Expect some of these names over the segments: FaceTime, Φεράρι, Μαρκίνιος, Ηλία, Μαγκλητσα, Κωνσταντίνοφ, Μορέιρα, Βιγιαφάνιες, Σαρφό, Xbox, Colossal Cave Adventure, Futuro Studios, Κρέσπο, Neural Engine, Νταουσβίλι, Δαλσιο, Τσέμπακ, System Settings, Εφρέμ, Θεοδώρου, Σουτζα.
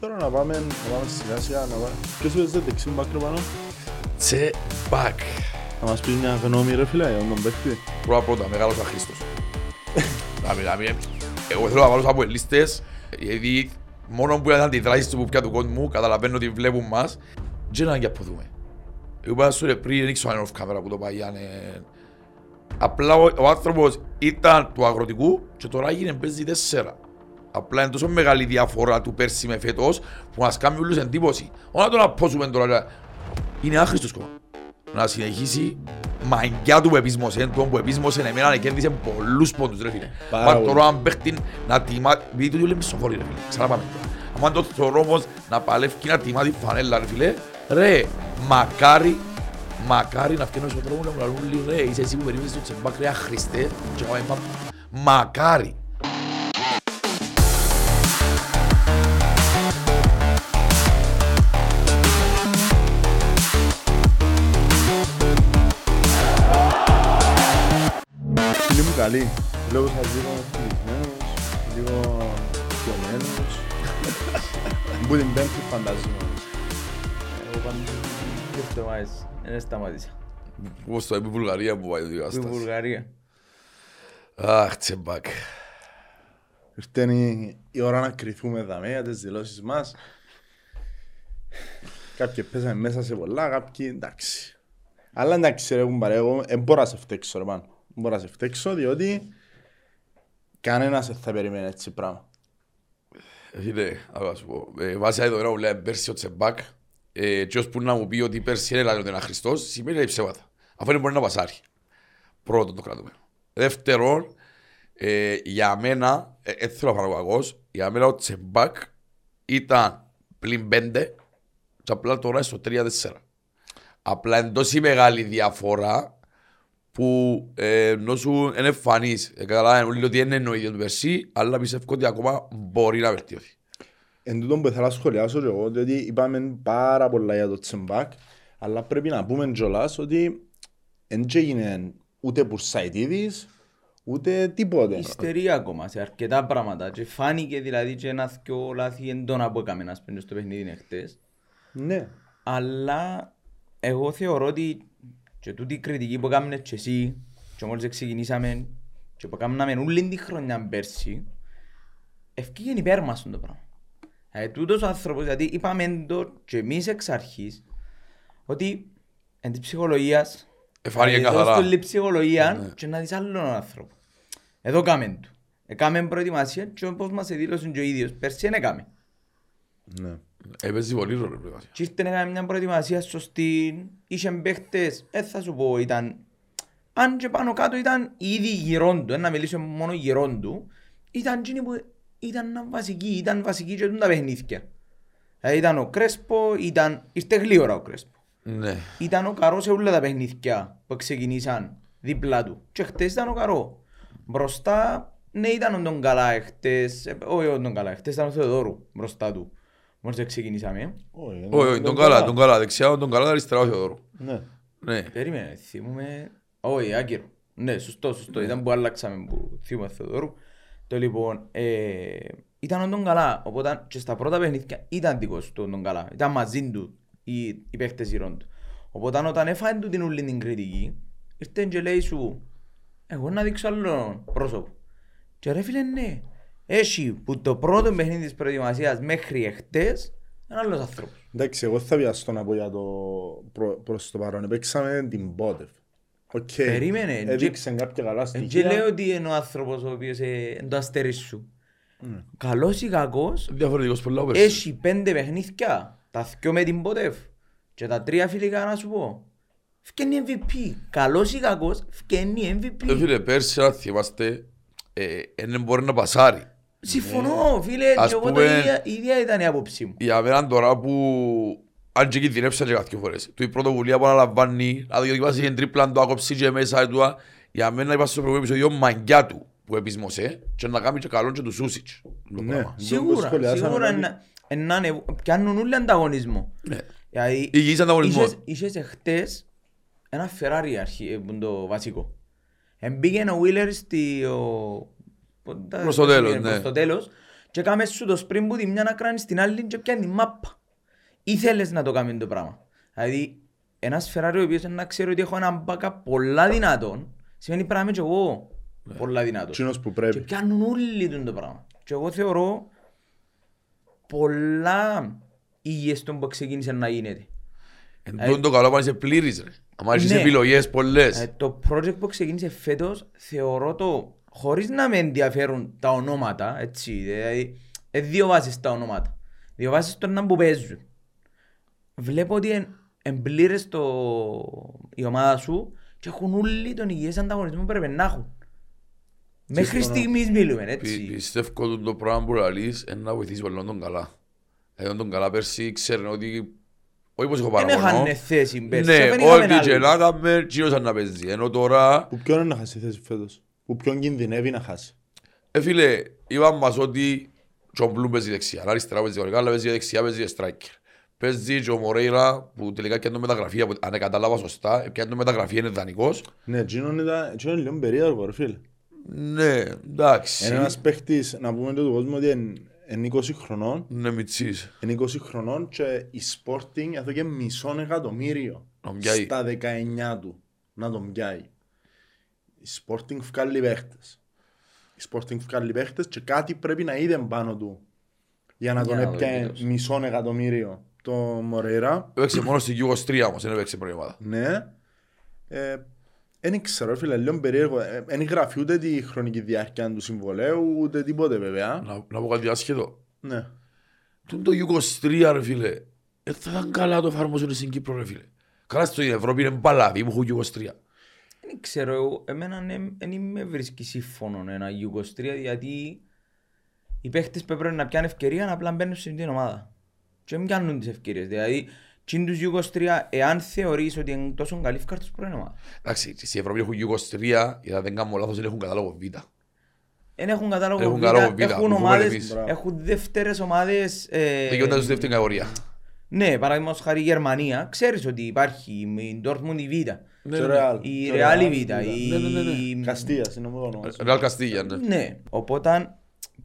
Τώρα να πάμε σιγά σιγά να πάμε. Ποιος παίζει δεξί μπακ πάνω? Τσέμπακ. Θα μας πεις μια γνώμη ρε φίλε για τον παίκτη? Πρώτα, μεγάλος αχρήστος. Εγώ θέλω να βάλω από ελίστες, γιατί μόνο που ήταν τη δράση του πουπιά του κόσμου, καταλαβαίνω ότι βλέπουν μας. Και να αποδούμε. Εγώ είπα σου ρε πριν, δεν ήξω αν είναι off camera που το πάει. Απλά ο άνθρωπος ήταν του αγροτικού και τώρα έγινε παίζει 4. Απλά είναι τόσο μεγάλη διαφορά του πέρσι με φέτος που μας κάνει όλους εντύπωση. Όταν τον απόσουμε τώρα, είναι άχρηστος κόμμα. Να συνεχίσει μαγκιά του πεπίσμωσεν, τον που πεπίσμωσεν εμένα κέρδισε πολλούς πόντους ρε φίλε. Μα τώρα αν παίχτην να τιμά, επειδή το λέμε σοφόρη ρε φίλε, ξανά πάμε. Αν το θεωρώ όμως να παλεύει και να τιμά τη φανέλα ρε φίλε, ρε μακάρι να φτιάχνω στον τρόπο να μου λαλούν ρε είσαι εσύ που περίμενες το Τσεμπάκ ρε αχρηστέ και να πάμε πάμε. Μακάρι. Καλή, λόγω σας λίγο φιλισμένος, λίγο πιωμένος. Που την πέμπτη φαντάζομαι. Εγώ πάντως και φτωμάζεις, δεν σταμάτησα. Πώς το είπε η Βουλγαρία που πάει το διάσταση. Η Βουλγαρία. Αχ, Τσεμπάκ. Ήρθε η ώρα να κρυθούμε δαμέ για τις δηλώσεις μας. Κάποιοι πέσαμε μέσα σε πολλά, κάποιοι εντάξει. Αλλά εντάξει ρε κουμπάρε, εγώ μπορώ να σε φταίξω ρε πάνω. Μπορώ να σε φταίξω, διότι κανένας δεν θα περιμένει έτσι πράγμα. Φίλε, αλλά σου πω, βάσει εδώ πέρα που λέμε πέρσι ο Τσεμπάκ και ώσπου να μου πει ότι πέρσι είναι λάδι ότι είναι αχρηστός, σημαίνει ψέματα. Αφού είναι μπορεί να πασάρει. Πρώτον το κρατούμενο. Δεύτερον, για μένα, έτσι θέλω να φανώ κακός, για μένα ο Τσεμπάκ ήταν πλην 5 και απλά τώρα στο 3-4. Απλά είναι τόση μεγάλη διαφορά που νόσουν είναι εμφανείς. Καλά, όλοι ότι είναι εννοείται του Περσί, αλλά πιστεύω ότι ακόμα μπορεί να βελτιωθεί. Εν τούτον που θέλω να σχολιάσω και εγώ, διότι είπαμε πάρα πολλά για το Τσεμπάκ, αλλά πρέπει να πούμε κιόλας ότι δεν έγινε ούτε Πουρσαϊτίδης, ούτε τίποτε. Ιστερεί ακόμα σε αρκετά πράγματα και φάνηκε δηλαδή και ένας και ο λάθη εντόνα που έκαμε ένας πέντες στο παιχνίδι χτες. Ναι. Αλλά εγώ θεωρώ ότι και τούτη η κριτική που έκανες και εσύ και μόλις ξεκινήσαμε και που έκαναμε όλη τη χρονιά πέρσι ευκήγεν υπέρ μας το πράγμα. Τούτος ο άνθρωπος, γιατί είπαμε το και εμείς εξ αρχής ότι εν της ψυχολογίας εφάρει καθαρά ψυχολογία και να δεις άλλον άνθρωπο. Εδώ κάμεν του. Έκαμεν προετοιμασία και όπως μας δήλωσαν και ο ίδιος πέρσι δεν έκαμε. Έπαιζε πολύ ρόλο προετοιμασία. Και ήρθε να κάνει μια προετοιμασία σωστή, είχαν παίχτες, θα σου πω ήταν, αν και πάνω κάτω ήταν ήδη γυρών του, να μιλήσω μόνο γυρών του, ήταν εκείνοι που ήταν βασικοί, ήταν βασικοί και τα παιχνίδια. Ήταν ο Κρέσπο, ήρθε γλύωρα ο Κρέσπο. Ναι. Ήταν ο Καρό σε όλα τα παιχνίδια που ξεκινήσαν δίπλα του και χτες ήταν ο Καρό. Μπροστά, ναι ήταν τον καλά χτες, όχι τον καλά, χτες ήταν ο Θεοδώρου μπροστά του. Μόλις ξεκινήσαμε. Όχι, τον καλά, δεξιά, τον καλά, αριστερά, ο Θεοδώρου. Ναι. Περίμενε, θυμούμε... Όχι, Άγκυρο. Ναι, σωστό, ήταν που άλλαξαμε που θυμούμε Θεοδώρου. Το λοιπόν, ήταν τον καλά, οπότε και στα πρώτα παιχνίδια ήταν δικός του τον καλά. Ήταν μαζί του οι παίχτες γύρων του. Οπότε όταν έφαγε του την ούλη την κριτική, ήρθε και λέει σου, εγώ να δείξω άλλο πρόσωπο. Και ρε φίλε ναι. Έχει που το πρώτο παιχνίδι της προετοιμασίας μέχρι εχτες είναι άλλος άνθρωπος. Εντάξει, εγώ θα πιαστώ να πω για το προς το παρόν. Παίξαμε την Πότεφ. Περίμενε. Έδειξαν κάποια καλά στοιχεία. Και λέω ότι είναι ο άνθρωπος ο οποίος είναι το αστέρι σου. Καλός ή κακός, έχει 5 παιχνίδια. Τα 2 με την Πότεφ και τα 3 φιλικά να σου πω. Φκένει MVP. Καλός ή κακός, φκένει MVP. Φίλε, πέρσι αν θυμάστε, δεν μπορεί να πασάρει. Συμφωνώ φίλε, και εγώ το ίδια ήταν η άποψή μου. Για μένα τώρα που αν και κινδυνεύσα και κάποιες φορές, η πρωτοβουλία που αναλαμβάνει, να δοκιμάσει την τρίπλα του, άκοψη και μέσα του, για μένα είπα στο προηγούμενο επεισόδιο μαγκιά του που επισμωσέ και να κάνει και καλό και του Σούσιτς. Σίγουρα, σίγουρα πιάνουν όλοι ανταγωνισμό. Υγιής ανταγωνισμός. Είχες χτες ένα Φεράρι αρχή, το βασικό. Μπήκε ο Ουίλερ προς το τέλος και κάμε σου το σπριν που τη μια να κράνεις την άλλη και πιάνει μάπα. Ήθελες να το κάνει το πράγμα. Δηλαδή ένας Φεράρι ο οποίος να ξέρει ότι έχω έναν μπάκα πολλά δυνατόν, σημαίνει πράγμα και εγώ πολλά δυνατόν. Και πιάνουν όλοι το πράγμα. Και εγώ θεωρώ πολλά υγιές που ξεκίνησε να γίνεται. Εντούν το καλό πάνω είσαι πλήρης ρε. Άμα έχεις επιλογές πολλές. Το project που ξεκίνησε φέτος θεωρώ το χωρίς να με ενδιαφέρουν τα ονόματα, έτσι, δηλαδή δύο βάσεις τα ονόματα. Δύο βάσεις τώρα που παίζουν. Βλέπω ότι εμπλήρες η ομάδα σου και έχουν όλοι τον υγιές ανταγωνισμό που πρέπει να έχουν. Μέχρι στιγμής μιλούμε, έτσι. Πιστεύω ότι το πράγμα που λαλείς είναι να βοηθήσει πολύ τον καλά. Δηλαδή τον καλά πέρσι ξέρουν ότι όχι πως έχω παραπονώ. Δεν έχανε θέση πέρσι. Ναι, όλοι και λάγαμε γύρωσαν να παίζει. Ενώ τώρα... Που ποιον είναι να χάσει θέση φέτος. Που ποιον κινδυνεύει να χάσει. Φίλε, είπαμε μας ότι ο Μπλουμ παίζει δεξιά. Αριστερά παίζει δεξιά, αλλά παίζει δεξιά, παίζει στράικερ. Παίζει και ο Μορέιρα που τελικά κάνει μεταγραφή, αν καταλάβα σωστά, κάνει μεταγραφή, είναι δανεικός. Ναι, είναι λίγο περίεργο ρε φίλε. Ναι, εντάξει. Ένας παίχτης, να πούμε το κόσμο ότι είναι 20 χρονών. Ναι, μητσής. Είναι 20 χρονών και η Sporting εδώ και $500,000 στα 19 του να τον πιάει. Η Sporting βγάλει παίχτες. Η Sporting βγάλει παίχτες και κάτι πρέπει να είδε πάνω του για να τον έπιανε $500,000 το Μορέιρα. Έπαιξε μόνο στην Γιουγκοσλαβία όμως, δεν έπαιξε προηγούμενα. Ναι. Δεν ξέρω φίλε, λέω περίεργο, δεν γράφει ούτε τη χρονική διάρκεια του συμβολέου, ούτε τίποτε βέβαια. Να πω κάτι άσχετο. Ναι. Τον το Ιουγκοσλαβία ρε φίλε, δεν θα ήταν καλά το εφαρμόσουν στην Κύπρο ρε φίλε. Καλά στην Ευρώπη είναι μπαλάδι, μου έχω Ιουγκοσλαβία. Δεν ξέρω εγώ, εμένα δεν με βρίσκει σύμφωνο ένα Ιουγκοσλαβία γιατί οι παίχτες πρέπει να πιάνουν ευκαιρία απλά μπαίνουν στην ομάδα. Και δεν πιάνουν τις ευκαιρίες, δηλαδή... Στην τους Ιουγκοσλαβία, εάν θεωρείς ότι είναι τόσο καλή ευκάρτος πρόβλημα. Εντάξει, στην Ευρώπη έχουν Ιουγκοσλαβία, γιατί δεν κάνουμε λάθος, δεν έχουν κατάλογο Β. Δεν έχουν κατάλογο Β, έχουν ομάδες, έχουν δεύτερες ομάδες... Δικαιούνται τους δεύτερη κατηγορία. Ναι, παραδείγματος χάρη Γερμανία, ξέρεις ότι υπάρχει η Ντόρτμουντ η Β, η Ρεάλ η Β, η... Καστία, συνομιλώνω. Ρεάλ Καστία, ναι. Ναι, οπότε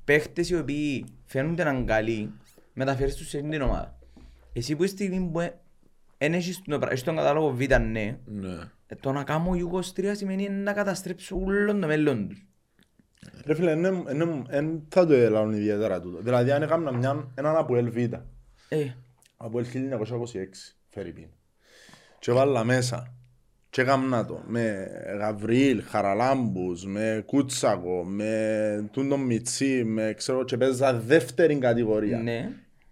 παίχτες οι οποίοι φαίνονται να καλοί μεταφέρεις τους σε την ομάδα. Εσύ που είστε στον κατάλογο Β, ναι, το να κάνω Ιουγκοσλαβία σημαίνει να καταστρέψω όλο το μέλλον τους. Ρε φίλε, δεν θα το έλαβαν ιδιαίτερα τούτο. Δηλαδή αν έκανα έναν Αποέλ Β, Αποέλ 1926, Φερρυπίν, και βάλα μέσα, και έκανα το με Γαβριήλ, Χαραλάμπους, με Κούτσακο, με Τούντο Μιτσί, και παίζα δεύτερη κατηγορία.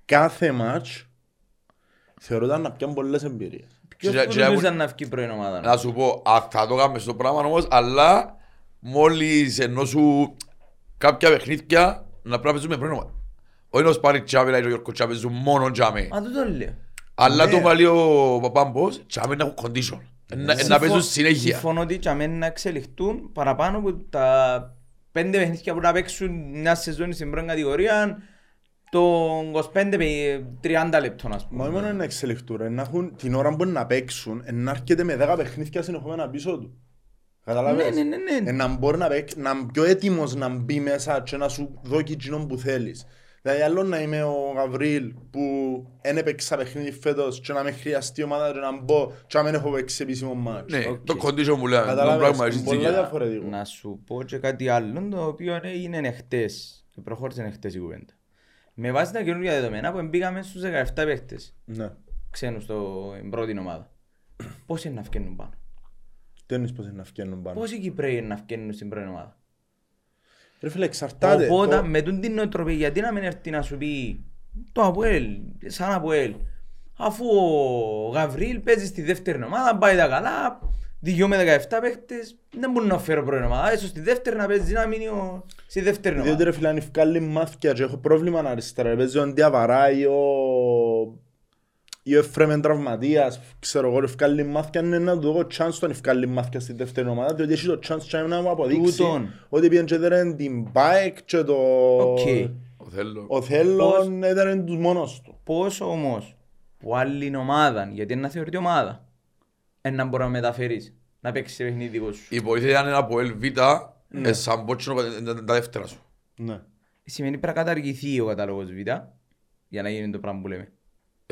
Κάθε μάτς θεωρώ ότι να πιάνουν πολλές εμπειρίες. Ποιος μπορούσαν να βγει πρώην ομάδα. Να σου πω, θα το κάνουμε στο πράγμα όμως, αλλά μόλις ενώ σου κάποια παιχνίδια να πρέπει να παίζουμε πρώην ομάδα. Όχι να σου πάρει τσάβερα ή ο Γιώργος τσάβε, ζουν μόνο τσάμε. Μα τούτο λέω. Αλλά το βάλει ο Παπάμπος, τσάμε να έχουν κοντίσον. Να παίζουν συνέχεια. Συμφωνώ ότι τσάμε να εξελιχτούν παραπάνω από τα 5 παιχνίδια που να παίξουν μια σεζόν στην πρώην κατηγορία. Το 25-30 λεπτό να σπούμε. Μα μόνο είναι εξελιχτούρα, να έχουν την ώρα που να παίξουν, να έρχεται με 10 παιχνίδια συνεχόμενα πίσω του. Καταλαβαίνεις. Ναι. Να μπορεί να παίξει, να είναι πιο έτοιμος να μπει μέσα και να σου δώσει εκείνον που θέλεις. Δηλαδή άλλο να είμαι ο Γαβρίλ που δεν έπαιξα παιχνίδι φέτος και να με χρειαστεί ομάδα και να μπω και να μην έχω παίξει επίσημο μάτς. Ναι, το κοντίζο μου λέει. Καταλαβαίνεις, πολλά διαφορετικό. Να σου πω και κάτι άλλο το οποίο είναι χτες και προχώρησε χτες η κουβέντα. Με βάση τα καινούργια δεδομένα που μπήκαμε στους 17 παίχτες ξένους στην πρώτη ομάδα. Πόσοι είναι να φκένουν πάνω. Τι εννοείς πόσοι είναι να φκένουν πάνω. Πόσοι Κυπρέοι είναι να φκένουν στην πρώτη ομάδα. Ρε φίλε, εξαρτάται. Οπότε με την νοοτροπία γιατί να μην έρθει να σου πει το Αποέλ, σαν Αποέλ. Αφού ο Γαβρίλ παίζει στη δεύτερη ομάδα, πάει τα καλά. 2 με 17 παίχτες, δεν μπορούν να φέρω πρώην ομάδα, ίσως στη δεύτερη να παίζει να μείνει στη δεύτερη ομάδα. Διότι ρε φίλε, αν ευκάλλει μάθηκια και έχω πρόβλημα να αριστερά, παίζει ο Αντιαβαρά ή ο Εφρέμ τραυματίας, ξέρω εγώ, ευκάλλει μάθηκια, είναι να του δω chance τον ευκάλλει μάθηκια στη δεύτερη ομάδα, διότι έχει το chance και να μου αποδείξει ότι πήγαινε και έδεραν την bike και το Οθέλλον έδεραν τους μόνος του. Πόσο όμως που άλλη ομάδα, γιατί είναι να θεωρείται ομάδα. Να μπορεί να μεταφέρεις, να παίξεις σε παιχνίδι δικό σου. Η βοήθεια είναι από Ελβίτα, σαν πότσινο τα δεύτερα σου. Σημαίνει πρέπει να καταργηθεί ο κατάλογος Β για να γίνει το πράγμα που λέμε.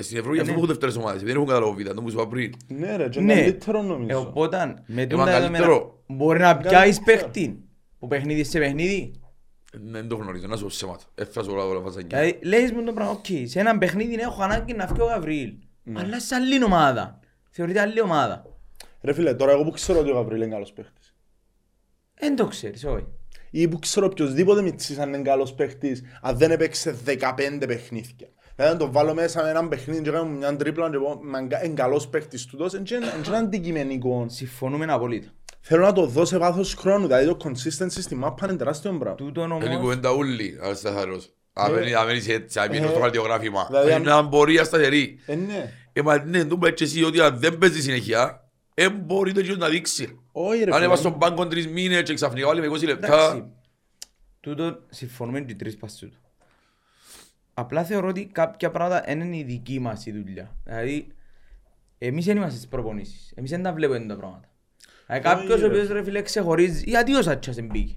Στην Ευρώπη γι' αυτό έχουν δεύτερες ομάδες, δεν έχουν κατάλογο Β, το μου είπα πριν. Ναι ρε, και καλύτερο νομίζω. Οπότε με τούτα δεδομένα μπορεί να πιάσεις παίχτη που παιχνίδι σε παιχνίδι. Δεν το γνωρίζω, να σου σεμάτω, έφτασε όλα φασάκια. Λέεις μου το πράγμα, οκ, σε έναν παιχνίδι έχω ανάγκη να φκεί ο Γαβρίλ. Αλλά σε άλλη ομάδα, θεωρείται άλλη ομάδα. Ρε φίλε, τώρα εγώ που ξέρω ότι ο Γαβρίλ είναι καλός παίχτης. Εν το ξέρεις, όχι. Ή που ξέρω οποιοσδήποτε μητσής αν είναι καλός παίχτης, αν δεν έπαιξε 15 παιχνίδια. Δηλαδή να το βάλω μέσα με έναν παιχνίδι και κάνουμε μια τρίπλα και πω είναι καλός παίχτης του τόσο, είναι αντικειμενικό. Συμφωνούμε απολύτως. Θέλω να το δω σε βάθος χρόνου, δηλαδή το consistency στη μάπα είναι τεράστιο μπράβο. Είναι κουβέντα ούλη, αρισταθαρός. Αν μένεις έτσι, αν μείνεις στο καρδιογράφημα, αν μπορεί να σταθερεί. Ναι, δούμε έτσι εσύ ότι αν δεν παίζει συνέχεια, μπορεί το να δείξει. Αν έβαζε στον πάγκο τρεις μήνες και ξαφνικά βάλει με 20 λεπτά. Τούτο συμφωνούμε και τρεις πας τούτο. Απλά θεωρώ ότι κάποια πράγματα είναι η δική μας η δουλειά. Δηλαδή, εμείς δεν είμαστε στις προπονήσεις, εμείς δεν τα βλέπουμε τα πράγματα. Κάποιος ο οποίος ρε φίλε ξεχωρίζει, γιατί ο Σάτσας εμπήκε.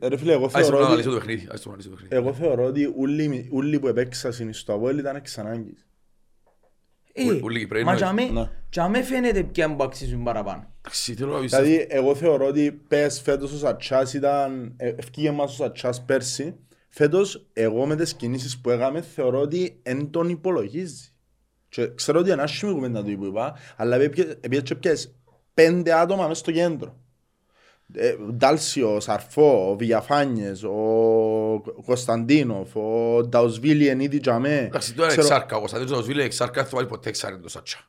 Ρε φίλε, εγώ θεωρώ ότι ούλοι που επέξασαν στο Απόελ ήταν εξ ανάγκης. Μα κι αμέ φαίνεται ποια μου αξίζουν παραπάνω. Δηλαδή εγώ θεωρώ ότι πες φέτος ο Σάτσας ήταν, ευκήγε μας ο Σάτσας πέρσι. Φέτος εγώ με τις κινήσεις που έκαμε θεωρώ ότι εν τον υπολογίζει. Ξέρω ότι είναι άσχημη κουβέντα του που είπα, αλλά επειδή πιες 5 άτομα μέσα στο κέντρο. Δαλσιο, Σαρφό, ο Βιγιαφάνιες, ο Κωνσταντίνοφ, ο Νταουσβίλι εν είδη τζαμέ. Εντάξει, τώρα εξάρκα, ο Κωνσταντίνοφ, ο Νταουσβίλι εξάρκα, δεν θα βάλει ποτέ εξάρκα το Σατσά.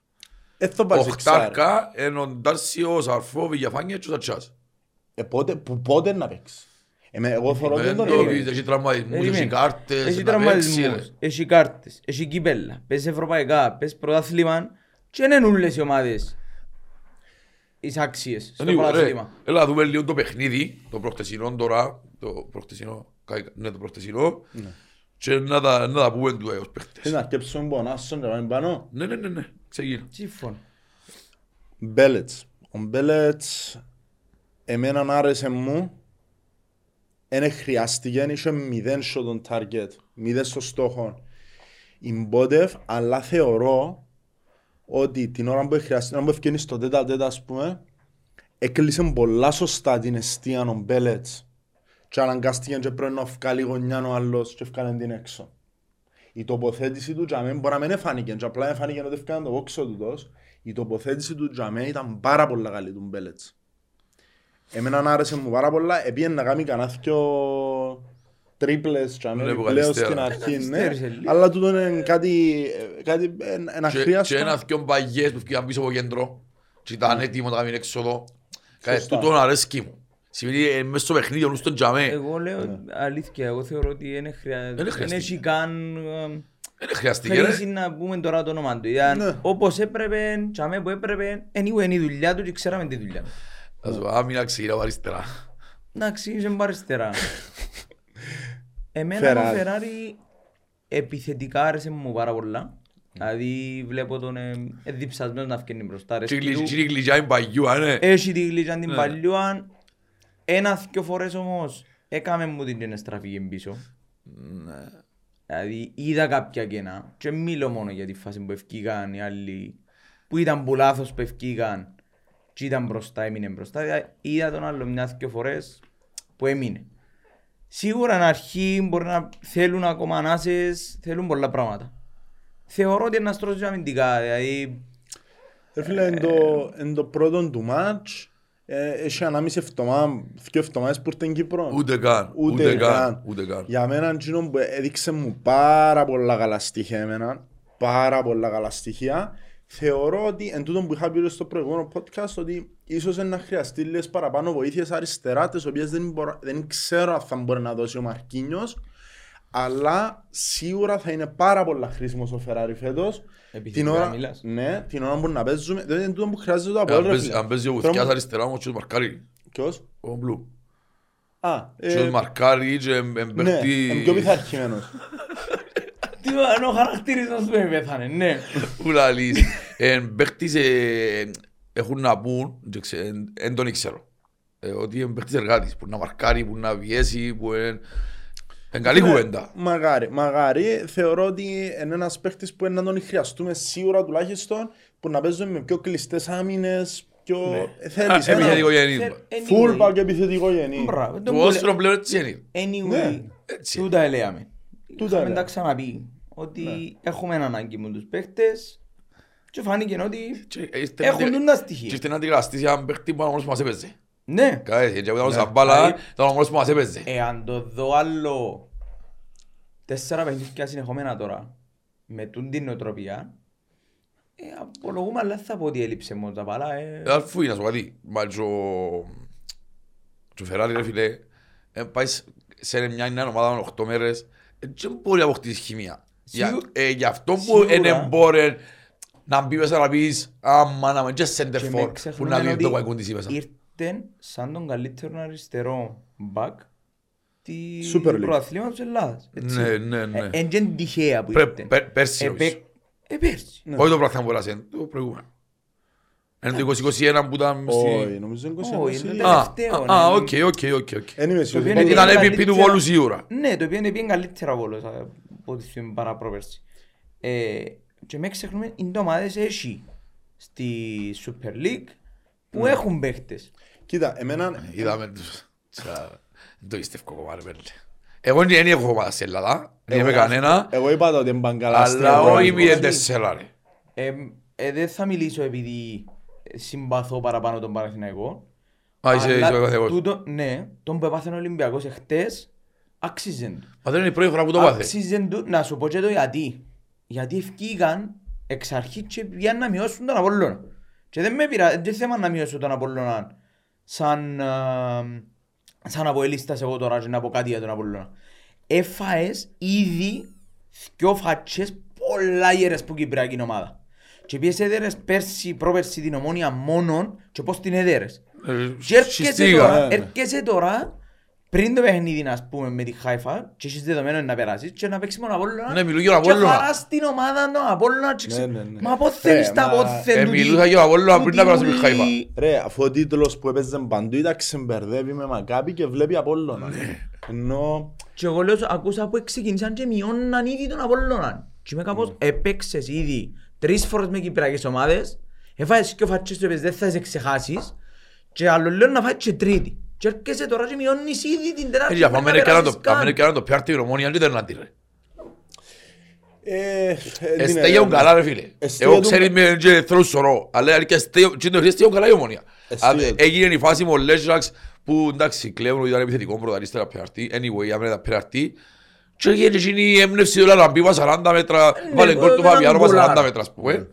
Οχτάρκα, ενώ Δαλσιο, Σαρφό, Βιγιαφάνιες και ο Σατσάς. Πότε να παίξει. Εγώ θεωρώ ότι δεν τον έπαιξε. Έχει τραυματισμούς, έχει κάρτες. Έχει τραυματισμούς, έχει κάρτες, έχει κύπελλα, παίζει ευρωπαϊκά, παίζει πρωτάθλημα και είναι όλες οι ομάδες τις αξίες στο πρωτάθλημα. Έλα δούμε λίγο το παιχνίδι, το προχτεσινό τώρα, το προχτεσινό και να τα πούμε του έως παίχτες. Θέλεις να αρκέψουμε πονάσσον και πάμε πάνω. Ναι, ξεκίνω. Σύμφωνα. Μπέλετς. Ο Μπέλετς εμέναν άρεσε μου. Εν χρειάστηκε, είχε 0 στον target, 0 στο στόχο. Ιμπότευ, αλλά θεωρώ ότι την ώρα που χρειάστηκε, να μου ευκαινεί στο τέτα ας πούμε, έκλεισε πολλά σωστά την αιστεία ο Μπέλετς και αναγκάστηκε και πρέπει να βγάλει γωνιά ο άλλος και βγάλει την έξω. Η τοποθέτηση του Τζαμέ μπορεί να μην εφάνηκε, και απλά εφάνηκε ότι έφυγαν το βόξο του τόσο. Η τοποθέτηση του Τζαμέ ήταν πάρα πολύ καλή του Μπέλετς. Εμένα άρεσε μου πάρα πολλά, επίεν να κάνει κανένα δυο τρίπλες πλέον στην αρχή, ναι. Αλλά τούτο είναι κάτι αχρίαστο. Και ένα δυο μπαγιές που πήγαν πίσω από κέντρο και ήταν έτοιμο να κάνει έξοδο. Κάτι τούτο αρέσκει μου. Σημαίνει μέσα στο παιχνίδι όλους τον τζαμέ. Εγώ λέω αλήθεια, εγώ θεωρώ ότι είναι χρειαστική. Είναι χρειαστική, ρε. Θέλεις να πούμε τώρα το όνομα του. Όπως έπρεπε, τζαμέ που έπρεπε, είναι η δουλειά του και ξέραμε τη δουλειά του. Άμει να ξεκινάω αριστερά. Να ξεκινήσω αριστερά. Εμένα το Φεράρι επιθετικά άρεσε μου πάρα πολλά. Δηλαδή βλέπω τον διψασμένο να φκένει μπροστά. Έχει γλυκιά την παλιούα, ναι. Έχει τη γλυκιά την παλιούα. Ένας δυο φορές όμως έκαμε μου την ενεστραφή πίσω. Δηλαδή είδα κάποια κενά. Και μιλώ μόνο για τη φάση που ευκήκαν οι άλλοι. Που ήταν που λάθος που ευκήκαν. Και ήταν μπροστά, έμεινε μπροστά. Είδα τον άλλο μια δυο φορές που έμεινε. Σίγουρα να αρχή μπορεί να θέλουν ακόμα ανάσες, θέλουν πολλά πράγματα. Θεωρώ ότι είναι ένας τρόπος αμυντικά, δηλαδή... Φίλε, εν το πρώτο του μάτς, έχει ανάμιση εβδομάδα, δυο εβδομάδες που ήρθαν Κύπρο. Ούτε καν. Για μένα εκείνο που έδειξε μου πάρα πολλά καλά στοιχεία εμένα, πάρα πολλά καλά στοιχεία. Θεωρώ ότι εν τούτον που είχα πει στο προηγούμενο podcast ότι ίσως να χρειαστεί λίγες παραπάνω βοήθειες αριστερά, τις οποίες δεν ξέρω αν θα μπορεί να δώσει ο Μαρκίνιος, αλλά σίγουρα θα είναι πάρα πολλά χρήσιμος ο Φεράρι φέτος. Επιθυμία μιλάς. Ναι, την ώρα που να παίζουμε, δηλαδή εν τούτον που χρειάζεται το απόλυτο. Αν παίζει ο Βουθιάς αριστερά όμως και ο Μαρκάρι. Ποιος? Ο Μπλου. Και ο Μαρκάρι και εμπερτή... Ναι, πιο πειθαρχημένος. Ενώ ο χαρακτηρισμός του πέθανε, ναι. Ουλαλείς, παίχτης έχουν να πούν, δεν τον ήξερα. ότι είναι παίκτης εργάτης, που να μαρκάρει, που να βιέσει, που είναι καλή κουβέντα. Μαγάρι, θεωρώ ότι είναι ένας παίκτης που να τον χρειαστούμε σίγουρα τουλάχιστον, που να παίζουμε με πιο κλειστές άμυνες, πιο θέλεις ένα... Επιθετικό γεννήτημα. Φούλπα και επιθετικό γεννήτημα. Το όστρο πλέον έτσι είναι. Anyway, τούτα ελέαμε. Είχαμε τα ξαναπεί ότι έχουμε ανάγκη με τους παίκτες. Και φάνηκε ότι έχουν τούτα στοιχεία. Και είστε να αντικαταστήσει έναν παίκτη που όμως μας έπαιζε. Ναι. Κάτι, γιατί ήταν όσα μπάλα, ήταν όμως που μας έπαιζε. Εάν το δω άλλο 4-5 συνεχόμενα τώρα, με την νοοτροπία, απολογούμε, αλλά θα πω ότι έλειψε μόνο τα μπάλα. Αφού είναι, να σου πω κάτι, ο Φεράρι ρε φίλε, πάει σε μια ομάδα με 8 μέρες, δεν μπορεί να αποκτήσει χημεία. Γι' αυτό που είναι μπορεί... Να μπει μέσα να πεις, άμα να μην και σεντερφόρ που να δίνει το κοντισί μέσα. Ήρθεν σαν τον καλύτερο αριστερό μπακ της προαθλήματος της Ελλάδας. Ναι. Εν και τυχαία που ήρθεν. Πέρσι όμως. Όχι το πράγμα που έλασαν, το προηγούμενο. Είναι το 2021 που ήταν... Όχι, νομίζω το 2021. Όχι, είναι το τελευταίο. Α, οκ. Ήταν MVP του Βόλου σίγουρα. Ναι, το οποίο είναι καλύτερα Βόλος από τη στιγμή παραπρόπερση. Και με ξεχνούμε, οι ντομάδες έχει στη Super League που έχουν παίχτες. Κοίτα, εμένα... Είδαμε τους... Το είστε ευκοκομμάρε πέλτε. Εγώ δεν έχω κομμάτα σε Ελλάδα, δεν είμαι κανένα. Εγώ είπα ότι είναι μπαγκαλάστρια. Αλλά όχι μη τεσσέλαρε. Δεν θα μιλήσω επειδή συμπαθώ παραπάνω τον Παναθηναϊκό. Α, είσαι Παναθηναϊκός. Ναι, τον που έπαθεν ο Ολυμπιακός εχθές, αξίζεν του. Μα δεν είναι η πρώτη φορά που το πάθε. Αξίζεν του, να σου πω και το γιατί. Γιατί ευκήγαν εξ αρχή και πήγαν να μειώσουν τον Απολλώνα. Και δεν με πειράζει, δεν θέμα να μειώσω τον Απολλώνα σαν αποελίστας εγώ τώρα και να πω κάτι για τον Απολλώνα. Έφαες ήδη δυο φατσές πολλά γερές που Κυπριακή ομάδα. Και ποιες έδερες πέρσι, πρόπερσι την Ομόνια μόνον και πώς την έδερες. Και έρχεσαι τώρα... Πριν το παιχνίδι να πούμε με τη Χάιφα και έχεις δεδομένο να περάσεις και να παίξεις μόνο Απόλλωνα και χαράς την ομάδα τον Απόλλωνα και ξέρεις μα πώς θέλεις τα πόθεν του μιλούσα και ο Απόλλωνα πριν να περάσεις με τη Χάιφα. Ρε αφού ο τίτλος που έπαιζε παντού ήταν ξεμπερδεύει με Μακάπη και βλέπει Απόλλωνα. Ενώ... Και εγώ λέω ακούσα που ξεκινήσαν και μειώναν ήδη τον Απόλλωνα και είμαι κάπως έπαιξες ήδη τρεις φορές με κυπριακές ομάδες έφαγες και ο φατσίς του έπαιζε δεν θα σε ξεχάσεις και άλλο λέω να φάγεις και τρίτη. Και έρχεσαι τώρα και μειώνεις ήδη την τεράστια για πάμε να το πιάρτη Ρωμόνια και δεν αντί ρε. Εστέγιον καλά ρε φίλε. Εγώ ξέρεις με θέλω σωρό. Αλλά και εστέγιον καλά η Ρωμόνια. Έγινε η φάση με ο Λέζραξ που εντάξει κλέβουν ήταν επιθετικό πρωταρίστερα πιάρτη. Anyway άμενε τα πιάρτη. Και έγινε η έμπνευση όλα να μπήμα 40 μέτρα. Βάλε γκολ του Φαβιάρωμα 40 μέτρα ας πούμε.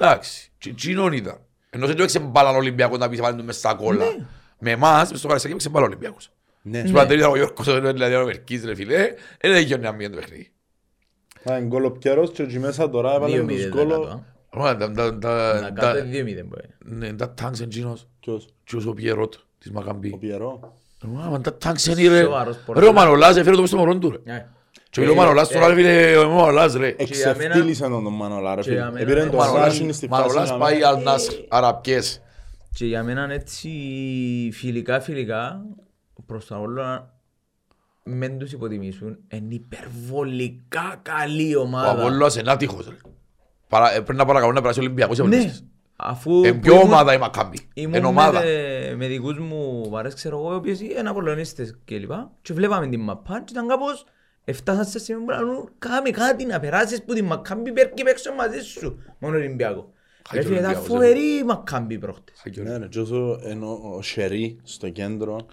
Εντάξει, τσινόν ήταν. Ενώ δεν το έξε μπάλα Ολυμπιακό να πεις βάλε του μες στα κόλλα. Με εμάς, στο Παρασιακή, έπαιξε πάλι ο Ολυμπιακός. Στην Παντερή ήταν ο Γιώργος, δηλαδή ο Μερκής, ρε φίλε. Δεν έγινε να μείνει το παιχνίδι. Θα είναι γκόλο πιέρος και όχι μέσα τώρα έβαλε τους γκόλο. Να κάτω 2-0 μπορεί. Τα τάγκς είναι γίνος. Ποιος ο Πιερότ της Μακαμπή. Ο Πιερό. Μα τα τάγκς είναι ρε. Ρε ο Μανολάς έφερε το πες στο μωρό του ρε. Και ο Μανολάς τώρα έφερε ο Μανολάς ρε. Εξευτήλισαν τον Μανολά ρε φίλε. Επήραν το Μανολάς πάει αραπιές. Και για μένα έτσι φιλικά προς τα όλα μεν τους υποτιμήσουν. Είναι υπερβολικά καλή ομάδα. Ο Απόλλωνας είναι άτυχος. Πρέπει να παρακαλώ να περάσει ο Ολυμπιακός. Ναι. Εν ποιο ομάδα είμαι ακάμπη. Εν ομάδα. Με δικούς μου βαρές ξέρω εγώ οι οποίες είναι Απόλλωνιστες κλπ. Και βλέπαμε την μαπά και ήταν κάπως έφτασαν σε σημείο που λένε κάμε κάτι να περάσεις που την Μακάμπη και παίξω μαζί σου. Μόνο Ολυμπιακό. Έφυγε τα φοβερή Μακάμπη πρόκτες. Ναι, και όσο ο Σερί στο κέντρο,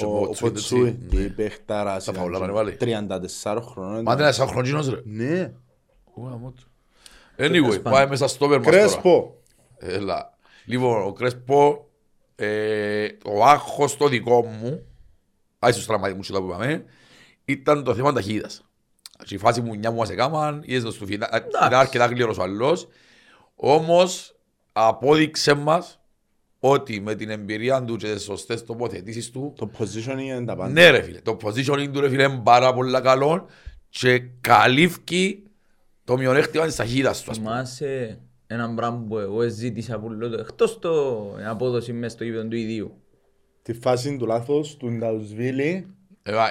ο Κοτσούι, και η παίχταρας ήταν 34 χρονών. Μα ήταν 4 χρονών ρε. Ναι. Anyway, πάει μέσα στο πέρ μας τώρα. Κρέσπο. Λοιπόν, ο Κρέσπο, ο άγχος το δικό μου, άσως τραυματισμούς και τα που είπαμε, ήταν το θέμα ταχύτητας. Η φάση μου 9 μου μας έκαναν, ήταν αρκετά γλύρος ο άλλος. Όμως απόδειξε μας ότι με την εμπειρία του και τις σωστές τοποθετήσεις του το positioning είναι τα πάντα. Ναι ρε φίλε, το positioning του ρε φίλε είναι πάρα πολύ καλό και καλύφθηκε το μειονέκτημα της ταχύτητας του. Θυμάσαι έναν πράγμα που εγώ ζήτησα που λέω εκτός το απόδοση μέσα στο γήπεδο του ιδίου. Τη φάση του λάθος του Νταουσβίλι.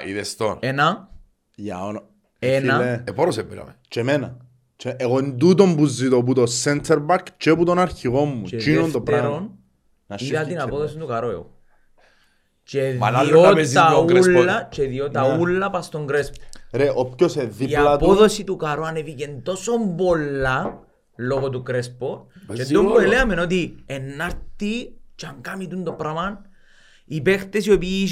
Είδες τον. Ένα. Για όνομα. Ένα. Επόρωσε πήραμε. Και εμένα. Εγώ είναι τούτον που ζητώ που το center back και που τον αρχηγό μου. Και δεύτερον, είδα την απόδοση του Καρόιου. Και διότι τα ούλα πας στον Κρέσπο. Ρε, όποιος δίπλα του... Η απόδοση του Καρό ανέβηκε τόσο πολλά λόγω του Κρέσπο. Και τον που έλεγαμε ότι ενάρτη και αν κάνει το πράγμα, οι παίχτες οι οποίοι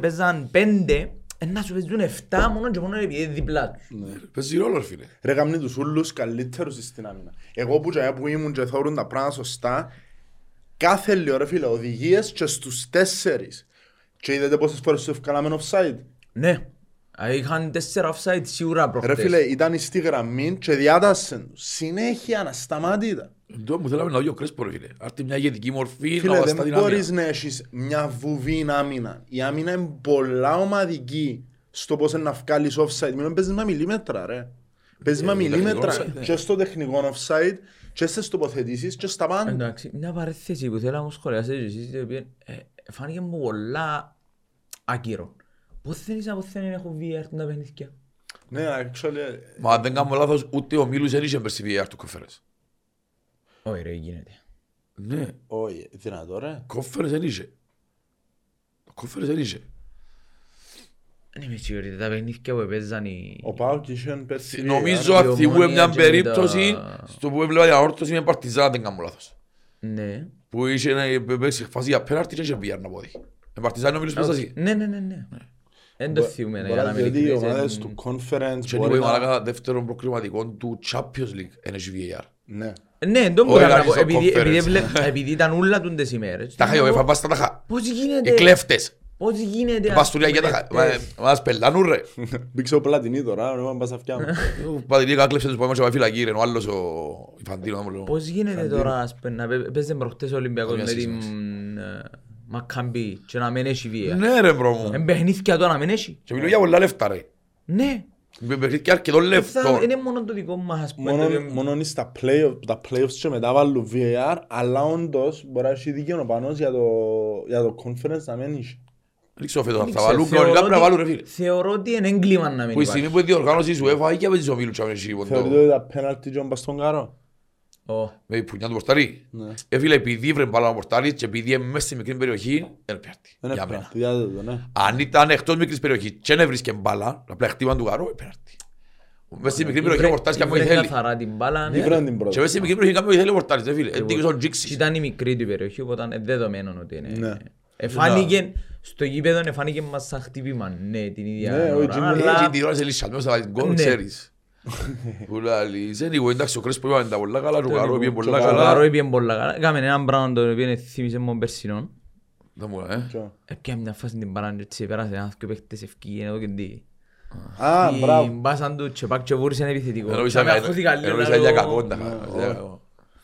παίζαν 5, να σου παίζουν 7 μόνο και μόνο επειδή διπλά τους. Παίζει ρόλο, φίλε. Ρε, καμνή τους ούλους καλύτερους στην άμυνα. Εγώ που ήμουν και θεωρούν τα πράγματα σωστά, κάθε λίγο, ρε φίλε, οδηγίες και στους 4. Και είδατε πόσες φορές τους ευκάλαμε offside. Ναι. Είχαν 4 offside σίγουρα προχτές. Ρε φίλε, ήταν στη γραμμή και διάτασαν τους. Συνέχεια, ανασταμάτητα. Τώρα μου θέλαμε να δει ο Κρέσπο, ρε φίλε. Άρτη μια ηγετική μορφή, φίλε, δεν μπορείς να έχεις μια βουβήν άμυνα. Η άμυνα είναι πολλά ομαδική στο πώς να βγάλεις offside. Μην παίζεις με μιλίμετρα, ρε. Παίζεις με μιλίμετρα και στο τεχνικό offside και στις τοποθετήσεις και στα πάντα. Εντάξει, μια παρέθεση που θέλω να μου σχολιάσετε εσείς, φάνηκε μου πολλά ακύρω. Πώς θέλεις να έχω VR την απενήθηκια. Ναι, actually... Μα αν δεν κάνω λάθος, ούτε ο Μίλους δεν είχε πέρσι VR του κόφερες. Όχι ρε, γίνεται. Ναι. Όχι, δυνατό ρε. Κόφερες δεν είχε. Κόφερες δεν είχε. Δεν είμαι σίγουρη, τα απενήθηκια που παίζαν οι... Ο Πάουκ είχε πέρσι VR. Νομίζω αυτοί μια περίπτωση στο που έβλεπα διαόρτωση με Παρτιζάν, αν δεν κάνω λάθος. Ναι. Που είχε φάση για πέναρτη και είχε πιάρ να πόδι. Με Παρτιζάν ο Μίλους πες ασύ. Ναι, ναι, ναι. Εν το θυμούμενε για να μην κρίνεις. Οι ομάδες του Conference... Και είπε μαλάκα δεύτερον προκριματικό του Champions League εν έχει VAR. Ναι. Ναι, τον μπορώ να πω. Επειδή ήταν ούλα τούντες ημέρες. Τα χαίω, εφαμπάς τα τάχα. Πώς γίνεται... Οι κλέφτες. Πώς γίνεται... Παστουλιά για τα χαίω. Μας πελάνουν ρε. Μπήξε ο Πλατινί τώρα, να πας αυτιά μου. Ο Πλατινί κλέψε τους πάμε και πάει φυλακή ρε. Ο άλλος ο Ιφαντίνο. Πώς γίνεται τώρα να παίζετε προχτές Ολυμπιακός με την Μακκαμπή και να μην έχει βία. Ναι ρε μπρο μου. Εμπαιχνήθηκε το να μην έχει. Και μιλούν για πολλά λεφτά ρε. Ναι. Εμπαιχνήθηκε αρκετό λεφτό. Είναι μόνο το δικό μας. Μόνο είναι στα playoffs και μετά βάλουν VAR. Αλλά όντως μπορεί να έχει δίκαιο ο Πανός για το conference να μην έχει. Δεν ξέρω φέτος θα βάλουν κανονικά πρέπει να βάλουν ρε φίλε. Θεωρώ ότι είναι έγκλημα να μην υπάρχει. Που η στιγμή που διοργάνωσε η UEFA και απαιτήσει ο Μίλου και αμέσως. Θεωρείτε ότι τα πέναλτι και μπας στον Καρό. Με πουνιά του πορτάρι. Έφυλα επειδή βρε μπάλα ο πορτάρι και επειδή μέσα στη μικρή περιοχή δεν πέρτη. Για μένα. Αν ήταν εκτός μικρής περιοχής και δεν βρίσκε μπάλα, απλά χτύπαν του Καρό, πέρτη. Μέσα στη μικρή περιοχή ο πορτάρις και αμέσως θέλει. Και μέσα στη μικρή περιοχή και θέλει ο πορτάρις. Ήταν η μικρή του περιοχή, οπότε είναι δεδομένο ότι είναι. Εφάνηκε στο γήπεδο, εφάνηκε μας σαν χτυπήμα, ναι, την ίδια ώρα. Ναι, την ώρα σε λύσσαλ, μέσα στα γκολ, ξέρεις. Εντάξει, ο Κρέσπο είπαμε τα πολλά καλά, ο Καρό έπιε πολλά καλά. Ο Καρό έπιε πολλά καλά. Κάμε έναν πράγμα το οποίο θύμισε μόνο περσινόν. Δεν μου λέει. Έπιαμε μια φάση την παράνη, έτσι, πέρασε ένας και παίχτες ευκήγεν εδώ και τι. Α, μπράβο. Μπάσαν του Τσέμπακ και βούρησε ένα επιθετικό. Εννοήσαμε για κακόντα.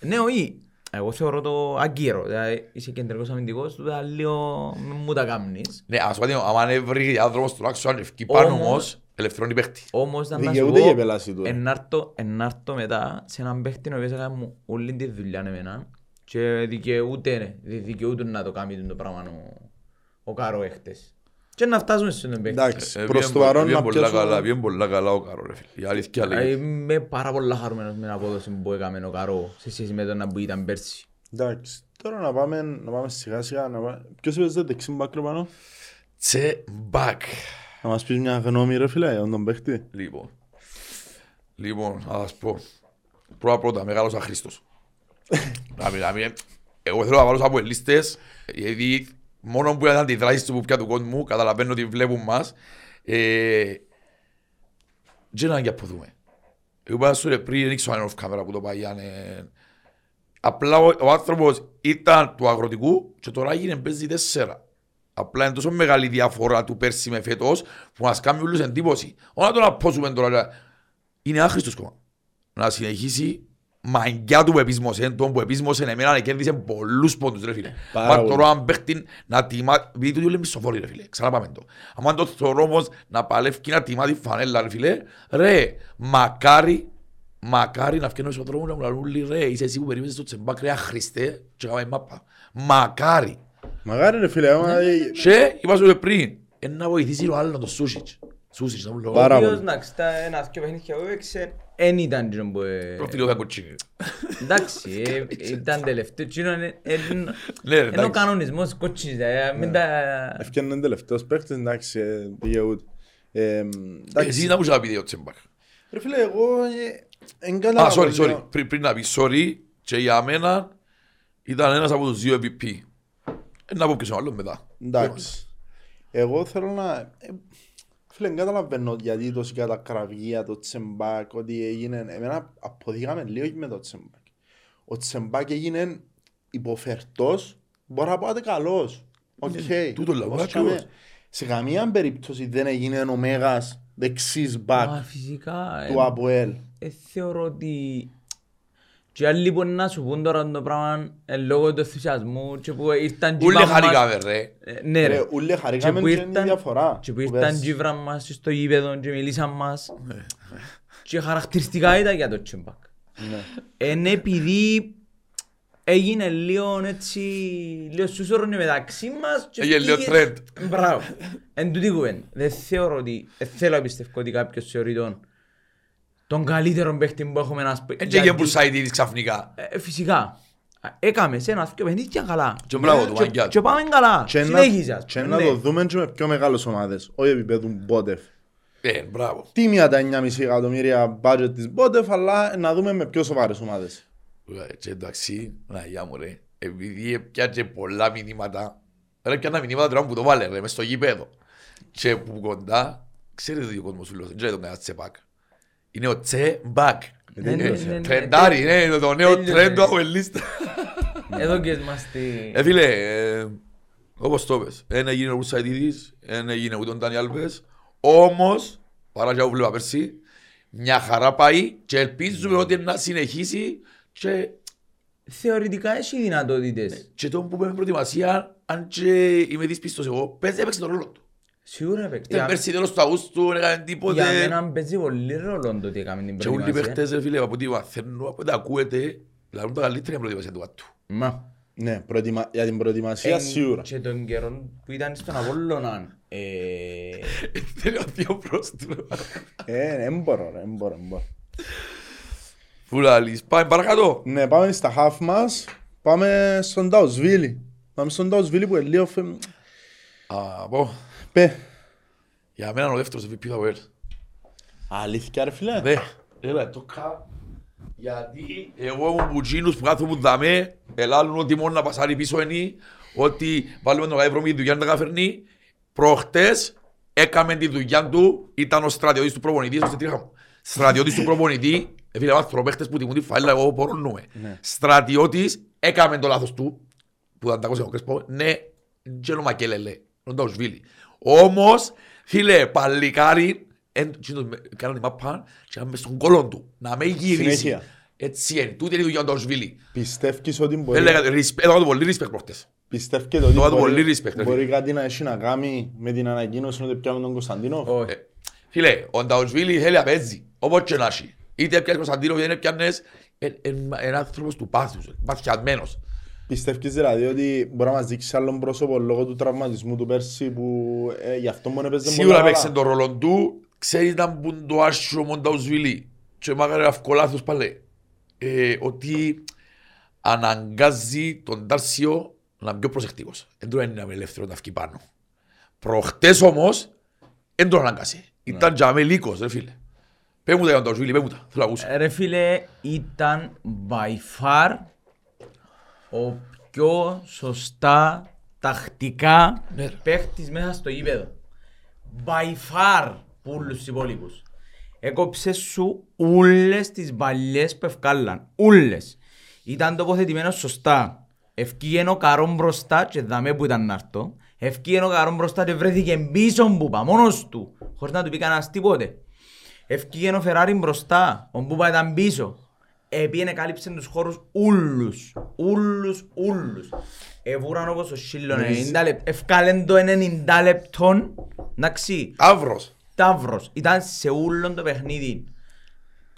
Ναι, όχι. Εγώ θεωρώ το αγκύρο, δηλαδή είσαι κεντρικός αμυντικός, τότε λίγο μου τα κάνεις. Ναι, ας πούμε, άμα είναι βρει διάδρομος του άξου, αν ευκεί πάνω όμως, ελευθερώνει παίχτη. Όμως, να σου πω, ενάρτω μετά σε έναν παίχτη να πεις μου όλη τη δουλειά εμένα και δικαιούται να το κάνει το πράγμα ο Καρό έχτες. Και να φτάσουμε στον παίχτη. Εντάξει, προς το παρόν να πιέσουμε. Βγαίνει πολλά καλά ο Καρό ρε φίλε, η αλήθεια λέγεται. Είμαι πάρα πολλά χαρούμενος με την απόδοση που έκαμε ο Καρό σε σχέση με τον που ήταν πέρσι. Εντάξει, τώρα να πάμε σιγά σιγά. Ποιος είπες δεξί μπακ ρε πάνω? Τσέμπακ. Να μας πεις μια γνώμη ρε φίλε, αν τον παίχτη. Λοιπόν, να σας πω. Πρώτα, μεγάλος αχρήστος. Εγώ θέλω να βάλω από ελίστες. Μόνο που ήταν τη δράση του που πια του κόσμου, καταλαβαίνω ότι βλέπουν μας. Δεν να αγκιαπωθούμε. Εγώ πάνε σου ρε πριν, ρίξω ένα off camera που το πάει. Απλά ο άνθρωπος ήταν του αγροτικού και τώρα έγινε παίζει 4. Απλά είναι τόσο μεγάλη διαφορά του πέρσι με φέτος που μας κάνει όλους εντύπωση. Όλα τον απόσουμε τώρα. Είναι άχρηστος κόμμα. Να συνεχίσει. Μαγκιά του που επίσμωσε, τον που επίσμωσε εμένα να κέρδισε πολλούς πόντους ρε φίλε. Μα τώρα αν παίχτην να τιμά, επειδή το λέμε μισοφόρη ρε φίλε, ξαναπάμε το. Αν το θεωρώ όμως να παλεύει να τιμά τη φανέλα ρε φίλε, ρε, μακάρι να φκένω στον δρόμο να μου λαλούν ρε, είσαι εσύ που περίμεσες στο Τσεμπάκ ρε αχρηστέ και έκαμε μάπα. Μακάρι. Μαγάρι ρε φίλε. Και είπαμε πριν, να βοηθήσει ο άλλος το Σούσιτς. Σούσιτς να μου λέω. Πάρα πολύ. Εντάξει, τα ένας και παιχνίδι και εγώ έξερ. Εν ήταν γίνον που... Προφίλιο κακοτσί. Εντάξει, ήταν τελευταίο γίνον. Ενώ ο κανονισμός κοτσί. Ευκέναν τελευταίος παίκτης, εντάξει, δικαιούτ. Εσύ να μου είχα πει ο Τσέμπακ. Ρε φίλε, εγώ... Α, sorry, πριν να πεις, sorry, και για μένα ήταν ένας από τους δύο MVP. Να πω και στον άλλο μετά. Εντάξει. Εγώ θέλω να... Φίλε, δεν καταλαβαίνω γιατί τόση κατακραυγία το Τσέμπακ, ότι έγινε... Εμένα αποδείγαμε λίγο με το Τσέμπακ. Ο Τσέμπακ έγινε υποφερτός, μπορεί να πάτε καλός. Οκ. Τούτο λάβω, ακριβώς. Σε καμία περίπτωση δεν έγινε ο Μέγας δεξής μπακ του ΑΠΟΕΛ. Θεωρώ ότι... Και άλλοι μπορεί να σου πούν τώρα το πράγμα λόγω του ενθουσιασμού και που ήρθαν και πάμε μας... Ναι ρε, και που ήρθαν και βραν μας στο γήπεδο και μιλήσαν μας και χαρακτηριστικά ήταν για το Τσέμπακ. Είναι επειδή έγινε λίγο έτσι, λίγο σούσορνοι μεταξύ μας. Έγινε λίγο τρέντ. Μπράβο, εν τούτη κουβέντα. Δεν θεωρώ ότι, θέλω να πιστεύω ότι κάποιος θεωρεί τον καλύτερο παίχτη που έχουμε να σπίτι. Έτσι έγινε που σαίτηδης ξαφνικά. Φυσικά. Έκαμε σε ένα πιο παιχνίδι και καλά. Και μπράβο του Μαγκιάτου. Και πάμε καλά. Συνέχιζας. Και να το δούμε και με πιο μεγάλες ομάδες. Όχι επίπεδου Μπότεφ. Μπράβο. Τίμια τα 9,5 εκατομμύρια μπάτζετ της Μπότεφ, αλλά να δούμε με πιο σοβαρές ομάδες. Και εντάξει, να γεια μου ρε. Επειδή πιάτσε πολλά μηνύματα. Ρε πιάνα μηνύματα τώρα που το βάλε ρε μες στο γήπεδο. Και που κοντά, ξέρετε τι ο κόσμος σου λέω, δεν ξέρετε τον κανένα Τσέμπακ. Είναι ο Τσέμπακ. Τρεντάρι, είναι το νέο τρέντο από ελίστα. Εδώ και είμαστε. Φίλε, όπως το πες, δεν έγινε ο Ρουσαϊτίδης, δεν έγινε ούτε ο Ντάνι Άλβες. Όμως, παρά και όπου βλέπα πέρσι, μια χαρά πάει και ελπίζουμε ότι να συνεχίσει. Και θεωρητικά έχει δυνατότητες. Και τον που πέμε προετοιμασία, αν και είμαι δυσπίστος εγώ, έπαιξε τον ρόλο του. Σίγουρα παίκτες. Ήταν πέρσι τέλος του Αυγούστου, έκαναν τίποτε. Για μένα παίζει πολύ ρόλο το ότι έκαμε την προετοιμασία. Και όλοι οι παίκτες, φίλε, από ό,τι μαθαίνουν, από ό,τι ακούετε, λάβουν τα καλύτερα προετοιμασία του Βάτου. Μα. Ναι, για την προετοιμασία σίγουρα. Και τον καιρό που ήταν στον Απόλλωνα. Θέλω δύο πρόστρο. Εμπορο. Φουλάλης. Πάμε παρακάτω. Ναι, πάμε στα χαφ μας. Πάμε στον Νταουσβίλι. Πάμε στον Νταουσβίλι που ελίω φεύγει. Από. Πε. Για μένα ο δεύτερος MVP θα βγει. Αλήθεια ρε φίλε. Ναι. Έλα το κα. Γιατί εγώ ήμουν πουτζίνους που κάθομαι δαμέ. Ελάλλουν ότι μόνο να πασάρει πίσω ενή. Ότι βάλουμε τον καεύρο με τη δουλειά να τα καφέρνει. Προχτές έκαμε τη δουλειά του. Ήταν ο στρατιώτης του προπονητή. Στρατιώτης του προπονητή. Φίλε, άνθρωποι που τιμούν τη φάλα, εγώ πορώνουμε. Στρατιώτης, έκαμε το λάθος του, που ήταν τάκος ο Κρέσπο, ναι, γένο μακέλελε, ο Νταουσβίλι. Όμως, φίλε, παλικάρι, κάνανε μαπά και έκαμε στον κόλον του, να με γυρίσει. Έτσι είναι, τούτη είναι η δουλειά του Νταουσβίλι. Πιστεύεις ότι μπορεί... Έδωκα το πολύ respect προχτές. Πιστεύεις ότι μπορεί κάτι να έχει να κάνει με την ανακοίνωση ότι πιάνουν τον Κωνσταντίνοφ. Φίλε, ο Νταουσβίλι θέλει να παίζει, όπως και να έχει. Είτε πιάνεις Κωνσταντίνοφ, είτε πιάνεις ένα άνθρωπος του πάθους, παθιασμένος. Πιστεύεις δηλαδή ότι μπορεί να μας δείξει άλλον πρόσωπο λόγω του τραυματισμού του πέρσι που γι' αυτό μόνο έπαιζε μόνο καλά. Σίγουρα παίξε τον ρόλο του, ξέρεις να μπουν το άσχο Μονταουσβίλι και μάγανε αυκολάθος παλέ. Ότι αναγκάζει τον Δαλσιο να είναι πιο προσεκτικός. Δεν τον είναι ελεύθερο να βγει πάνω. Προχτές όμως, δεν τον αναγκάζει. Ήταν και αμελίκος ρε φίλε. Πες μου τα για τον Νταουσβίλι, πες μου τα, θέλω να ακούσω. Ρε φίλε, ήταν by far ο πιο σωστά τακτικά παίχτης μέσα στο γήπεδο. By far πούλους τους υπόλοιπους. Έκοψε σου ούλες τις μπαλιές που ευκάλλαν, ούλες. Ήταν τοποθετημένος σωστά. Ευκήγαινε ο καρόν μπροστά και δαμε που ήταν να έρθω. Ευκήγαινε ο καρόν μπροστά και βρέθηκε πίσω που είπα, μόνος του, χωρίς να του πει κανένας τίποτε. Ευκήγαινε ο Φεράρι μπροστά, ο Μπούπα ήταν πίσω. Επίενε κάλυψε τους χώρους ούλους. Εβούραν όπως ο Σίλων 90 λεπτών, ευκάλεν το 90 λεπτών. Εντάξει. Ταύρος. Ήταν σε ούλον το παιχνίδι.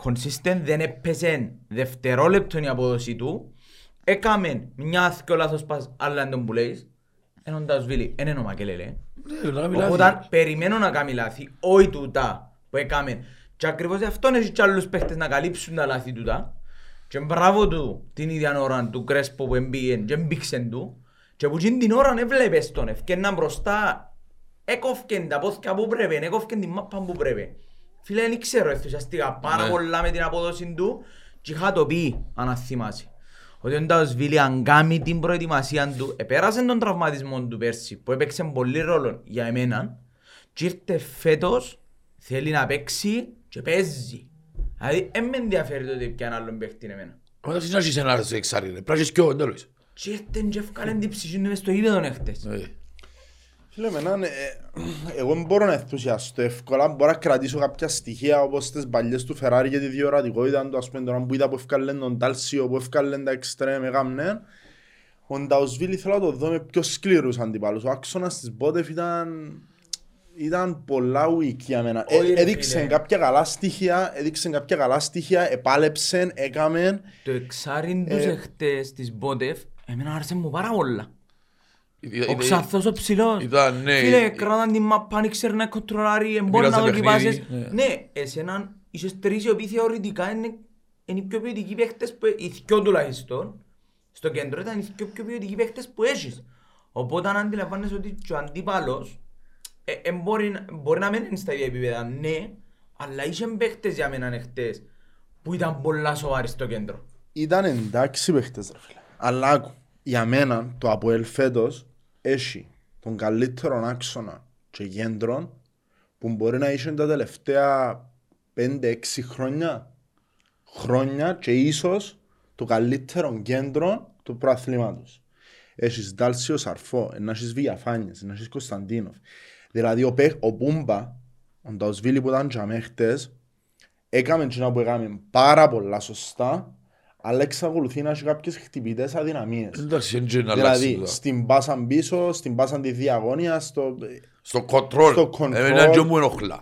Consistent, δεν έπαιζε δευτερόλεπτον η απόδοση του. Έκαμε μια-δυο λάθος πας, αλλά δεν τον πουλέεις. είναι ο Νταουσβίλι, είναι ο Μακελελέ. Όταν περιμένω να κάνει λάθη, όχι τούτα που έκαμε. Και ακριβώς αυτόν έχει και άλλους παίχτες να καλύψουν τα λάθη τούτα. Και μπράβο του την ίδια ώρα του Κρέσπο που εμπήγεν και εμπήξεν του. Και που την ώρα έβλεπες τον, ευκαιναν μπροστά, έκοφκεν τα πόθηκια που πρέπει, έκοφκεν την μάπα που πρέπει. Φίλε, δεν ξέρω, ενθουσιαστήκα πάρα πολλά με την απόδοση του και είχα το πει, αναθυμάσαι. Ότι ο Νταουσβίλι αν κάνει την προετοιμασία του, επέρασε τον τραυματισμό του πέρσι που έπαιξε πολύ ρόλο για εμένα και ήρθε φέτος, θέλει να παίξει και παίζει. Δηλαδή, δεν με ενδιαφέρει το ότι ποιαν άλλον παίχτην εμένα. Όταν συνάχεις ένα άρθος εξάρει, πράξεις κι όντως όλες. Και ήρθεν και ευκάλεν την ψυχή του μες στο ίδιο τον έχτες. Φίλε, εγώ μπορώ να ενθουσιαστώ εύκολα, μπορώ να κρατήσω κάποια στοιχεία όπως τις παλιές του Φεράρι και τη διορατικότητα του, ας πούμε τώρα που είδα που ευκάλεν τον Δαλσιο, που ευκάλεν τα εξτρέμ, έκαμνε. Ο Νταουσβίλι θέλω να το δω με πιο σκληρούς αντιπάλους. Ο άξονας της Μπότεφ ήταν πολλά weak για μένα. Έδειξαν κάποια καλά στοιχεία, επάλεψαν, έκαμεν. Το εξάριν τους εχτες της Μπότεφ, εμένα άρεσε μου πάρα πολλά. Ο Ξαθός ο ψηλός, φίλε, κράταν την μαπά, δεν ξέρω να κοντρολάρει, μπορεί να δοκιμάσεις. Ναι, εσέναν, ίσως τρεις οι οποίοι θεωρητικά είναι οι πιο ποιοτικοί παίχτες, οι δυο τουλάχιστον, στο κέντρο ήταν οι πιο ποιοτικοί παίχτες που έχεις. Οπότε αν αντιλαμβάνεσαι ότι ο αντίπαλος μπορεί να μένει στα ίδια επίπεδα, ναι, αλλά είχαν παίχτες για μένα εχθές που ήταν πολλά σοβαροί στο κέντρο. Ήταν εντάξει παίχτες ρε φίλε, αλλά άκου. Για μένα το ΑΠΟΕΛ φέτος έχει τον καλύτερο άξονα και κέντρων που μπορεί να είχε τα τελευταία 5-6 χρόνια και ίσως το καλύτερο κέντρο του προαθλήματος. Έχεις Δάλσιο Σαρφό, να έχεις Βιγιαφάνιες, να έχεις Κωνσταντίνοφ. Δηλαδή ο Πούμπα, ο Νταουσβίλι που ήταν για μέχτες, έκαμε τσινά που έκαμε πάρα πολλά σωστά, αλλά εξακολουθεί να έχει κάποιες χτυπητές αδυναμίες. Δηλαδή, στην πάσαν πίσω, στην πάσαν τη διαγώνια, στο κοντρόλ,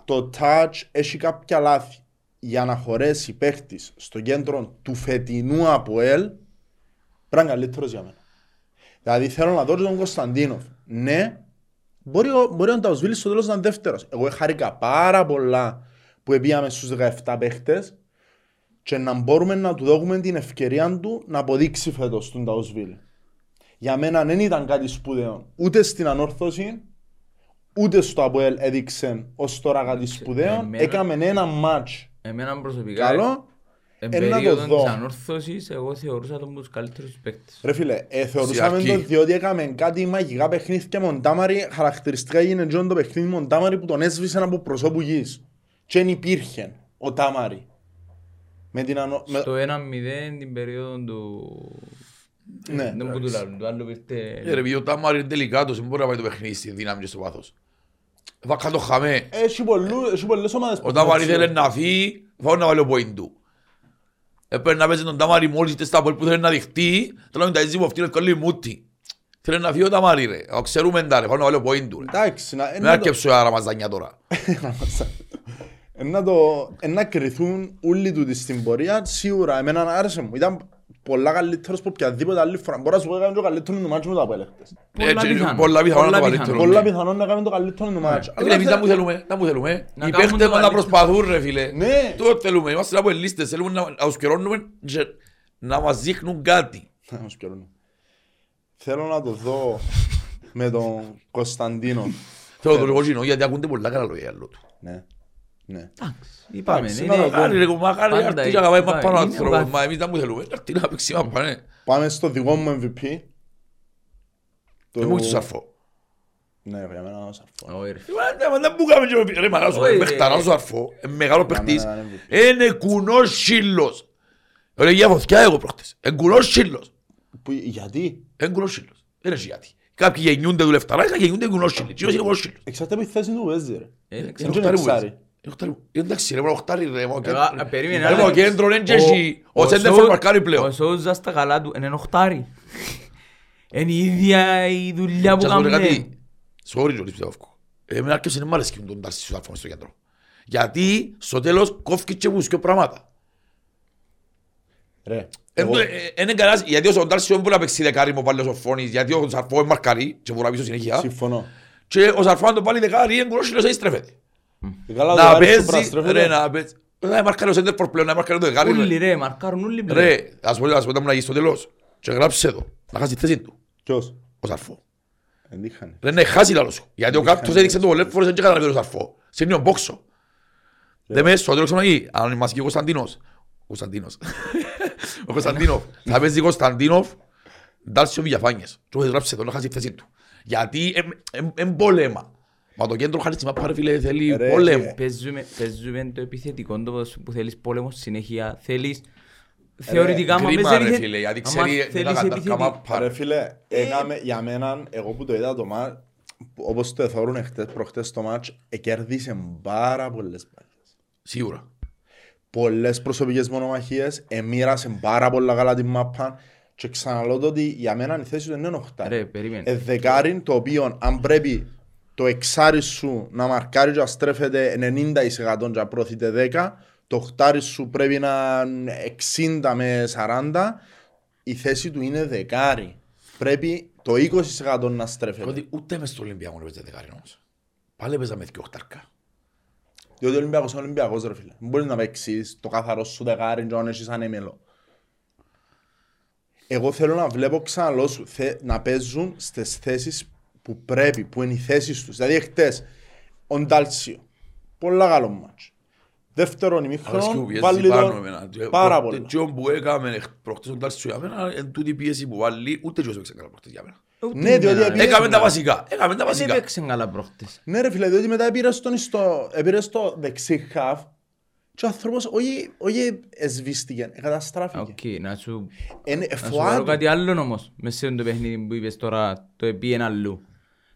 το touch, έχει κάποια λάθη. Για να χωρέσει παίχτης στο κέντρο του φετινού ΑΠΟΕΛ, πρέπει καλύτερος για μένα. Δηλαδή, θέλω να δω τον Κωνσταντίνοφ. Ναι, μπορεί να τα οσβήλει στο τέλος να είναι δεύτερος. Εγώ χάρηκα πάρα πολλά που επήγαμε στους 17 παίχτες, και να μπορούμε να του δώσουμε την ευκαιρία του να αποδείξει φέτος τον Νταουσβίλι. Για μένα δεν ήταν κάτι σπουδαίο. Ούτε στην ανόρθωση, ούτε στο ΑΠΟΕΛ έδειξε ως τώρα κάτι σπουδαίο. Έκαμε ένα μάτς καλό. Ένα το δω. Στην ανόρθωση, εγώ θεωρούσα τον τους καλύτερους παίκτες. Ρε φίλε, θεωρούσαμε τον διότι έκαμε κάτι μαγικά παιχνίδι και Μοντάμαρη. Χαρακτηριστικά έγινε το παιχνίδι Μοντάμαρη που τον έσβησαν από προσώπου γης. Και εν υπήρχε ο Τάμαρη. Στο 1-0 την περίοδο του... Ναι, ρε, ο Τάμαρ είναι τελικάτος, δεν μπορεί να πάει το παιχνίδι στη δύναμη και στο πάθος. Θα κάτω χαμέ. Έχει πολλές ομάδες. Ο Τάμαρ ήθελε να φύγει, θα να βάλει ο πόιν του. Έπρεπε να παίζει τον Τάμαρ μόλις τεστά που θέλει να δειχτεί, τώρα μην τα ζήσει που αυτή είναι καλή μούτη. Θέλει να φύγει ο Τάμαρ ρε, ξέρουμε τα ρε, θα να βάλει ο πόιν του. Με αρκεψω άρα μαζανιά τώρα. Να κρυθούν όλοι τούτοι στην πορεία, σίγουρα εμένα άρεσε μου. Ήταν πολλά καλύτερος από οποιαδήποτε άλλη φορά. Μπορώ να σου πω έκαμε το καλύτερο του μάτσου με τα πέλεκτες. Πολλά πιθανόν να κάνουν το καλύτερο του μάτσου. Να που θέλουμε, οι παίχτες να προσπαθούν ρε φίλε. Τότε θέλουμε, είμαστε από ελίστες, θέλουμε να αυσκαιρώνουμε και να μας δείχνουν κάτι. Θέλω να το δω με τον Κωνσταντίνο. Θέλω το λογοκίνο γιατί ακούνται πολλά καλά λόγια άλλο του. Ναι. Είπαμε, πάμε στο δικό μου MVP. Δεν μου έχεις το Σαρφό. Ναι, για μένα ο Σαρφό. Δεν μου κάνουμε και ρε μαγάζω, παιχταράζω Σαρφό, μεγάλο παιχτής. Είναι κουνός σύλλος. Ρε για βοθιά εγώ πρόχτες, είναι κουνός σύλλος. Γιατί? Είναι κουνός σύλλος, δεν έχει γιατί. Κάποιοι γεννιούνται δουλευταρά, κάποιοι γεννιούνται κουνόσιλοι. Εξαρτάται από τη θέση του παίζει ρε. Είναι εξάρι. Εντάξει ρε, οχτάρι ρε. Περίμενε. Ο κέντρο είναι και εσύ. Ο σέντεφερ παρκάρει πλέον. Ο Σουτζα στα καλά του είναι οχτάρι. Είναι η ίδια η δουλειά που κάνουμε. Σόρι Γιώργης Πιταύκο. Εμένα και δεν μ' αρέσει να τον τάσεις σου αφού στο κέντρο. Γιατί στο τέλος κόφηκε και βουσκιο πράγματα. Είναι καλά, γιατί ο Δαλσιο μπορεί να παίξει δεκάρι μου πάλι ο Σοφώνης, γιατί ο Σαρφό είναι μαρκαρί και μπορεί να πίσω συνέχεια. Συμφωνώ. Και ο Σαρφό είναι πάλι δεκάρι, είναι κουρόσιλος, έτσι στρέφεται. Να παίζει, ρε, να παίζει. Να μαρκάρει ο Σέντερπορ πλέον, να μαρκάρει το δεκάρι. Ούλοι ρε, μαρκάρουν ούλοι πλέον. Ρε, ας πω να γίνει στο τέλος και γράψεις εδώ, να χάσει τη θέση του. Ποιος? Ο Σαρφό. Δεν είναι χάσει λάλο σου, γιατί ο κάποιος έδειξε το πολλές φορές δεν καταλαβαίνει ο Σαρφό. Συνήθως μπόξο. Δεν μέσα στο τέλος ξαναγεί, αν είμαστε και ο Κωνσταντίνος. Ο Κωνσταντίνοφ, θα παίζει Κωνσταντίνοφ, Νταουσβίλι Βιγιαφάνιες. Του έγραψε εδώ να χάσει τη θέση του. Γιατί είναι πόλεμα. Μα το κέντρο χάρη σημαίνει πάρα φίλε θέλει πόλεμο. Παίζουμε το επιθετικό που θέλεις πόλεμο συνέχεια. Θέλεις θεωρητικά μα παίζει επιθετικό. Γιατί θέλεις επιθετικό. Ρε φίλε, για μένα, εγώ που το είδα το μάτς, όπως το εθώρουν προχτές το μάτς, κέρδισε πάρα πολλές μάχες. Σίγουρα. Πολλές προσωπικές μονομαχίες, εμμοίρασε πάρα πολλά καλά την μάπα και ξαναλώ το ότι για μένα η θέση του είναι οχτάρι. Δεκάριν το οποίο αν πρέπει το εξάρι σου να μαρκάρει και να στρέφεται 90% και να προωθείται 10, το οχτάρι σου πρέπει να είναι 60 με 40, η θέση του είναι δεκάρι. Πρέπει το 20% να στρέφεται. Ότι ούτε μες στο Ολυμπιακό να παίζει δεκάρι όμως. Πάλι παίζαμε και οχτάρκα. Διότι ο Ολυμπιακός είναι Ολυμπιακός ρε φίλε. Μπορείς να παίξεις το καθαρό σου δεκάρι και αν έχεις ανέμελο. Εγώ θέλω να βλέπω ξαναλώ σου να παίζουν στις θέσεις που πρέπει, που είναι οι θέσεις τους. Δηλαδή χτες, ο Νταλσιο, πολλά καλό μάτσο. Δεύτερον ημίχρονο, βάλει τον πάρα πολύ. Τι που έκαμε προχτές ο Νταλσιο για μένα, εν τούτη πίεση που βάλει, ούτε και όσο παίξε καλά προχτές για μένα. Ναι, διότι έκαμε τα βασικά. Δεν έπαιξε καλά προχτές. Ναι ρε φίλε, διότι μετά πήρε στο δεξί χαφ και ο άνθρωπος όχι εσβήστηκε, καταστράφηκε. Να σου πω κάτι άλλο όμως, μες σε το παιχνίδι που είπες τώρα, το επί ένα αλλού.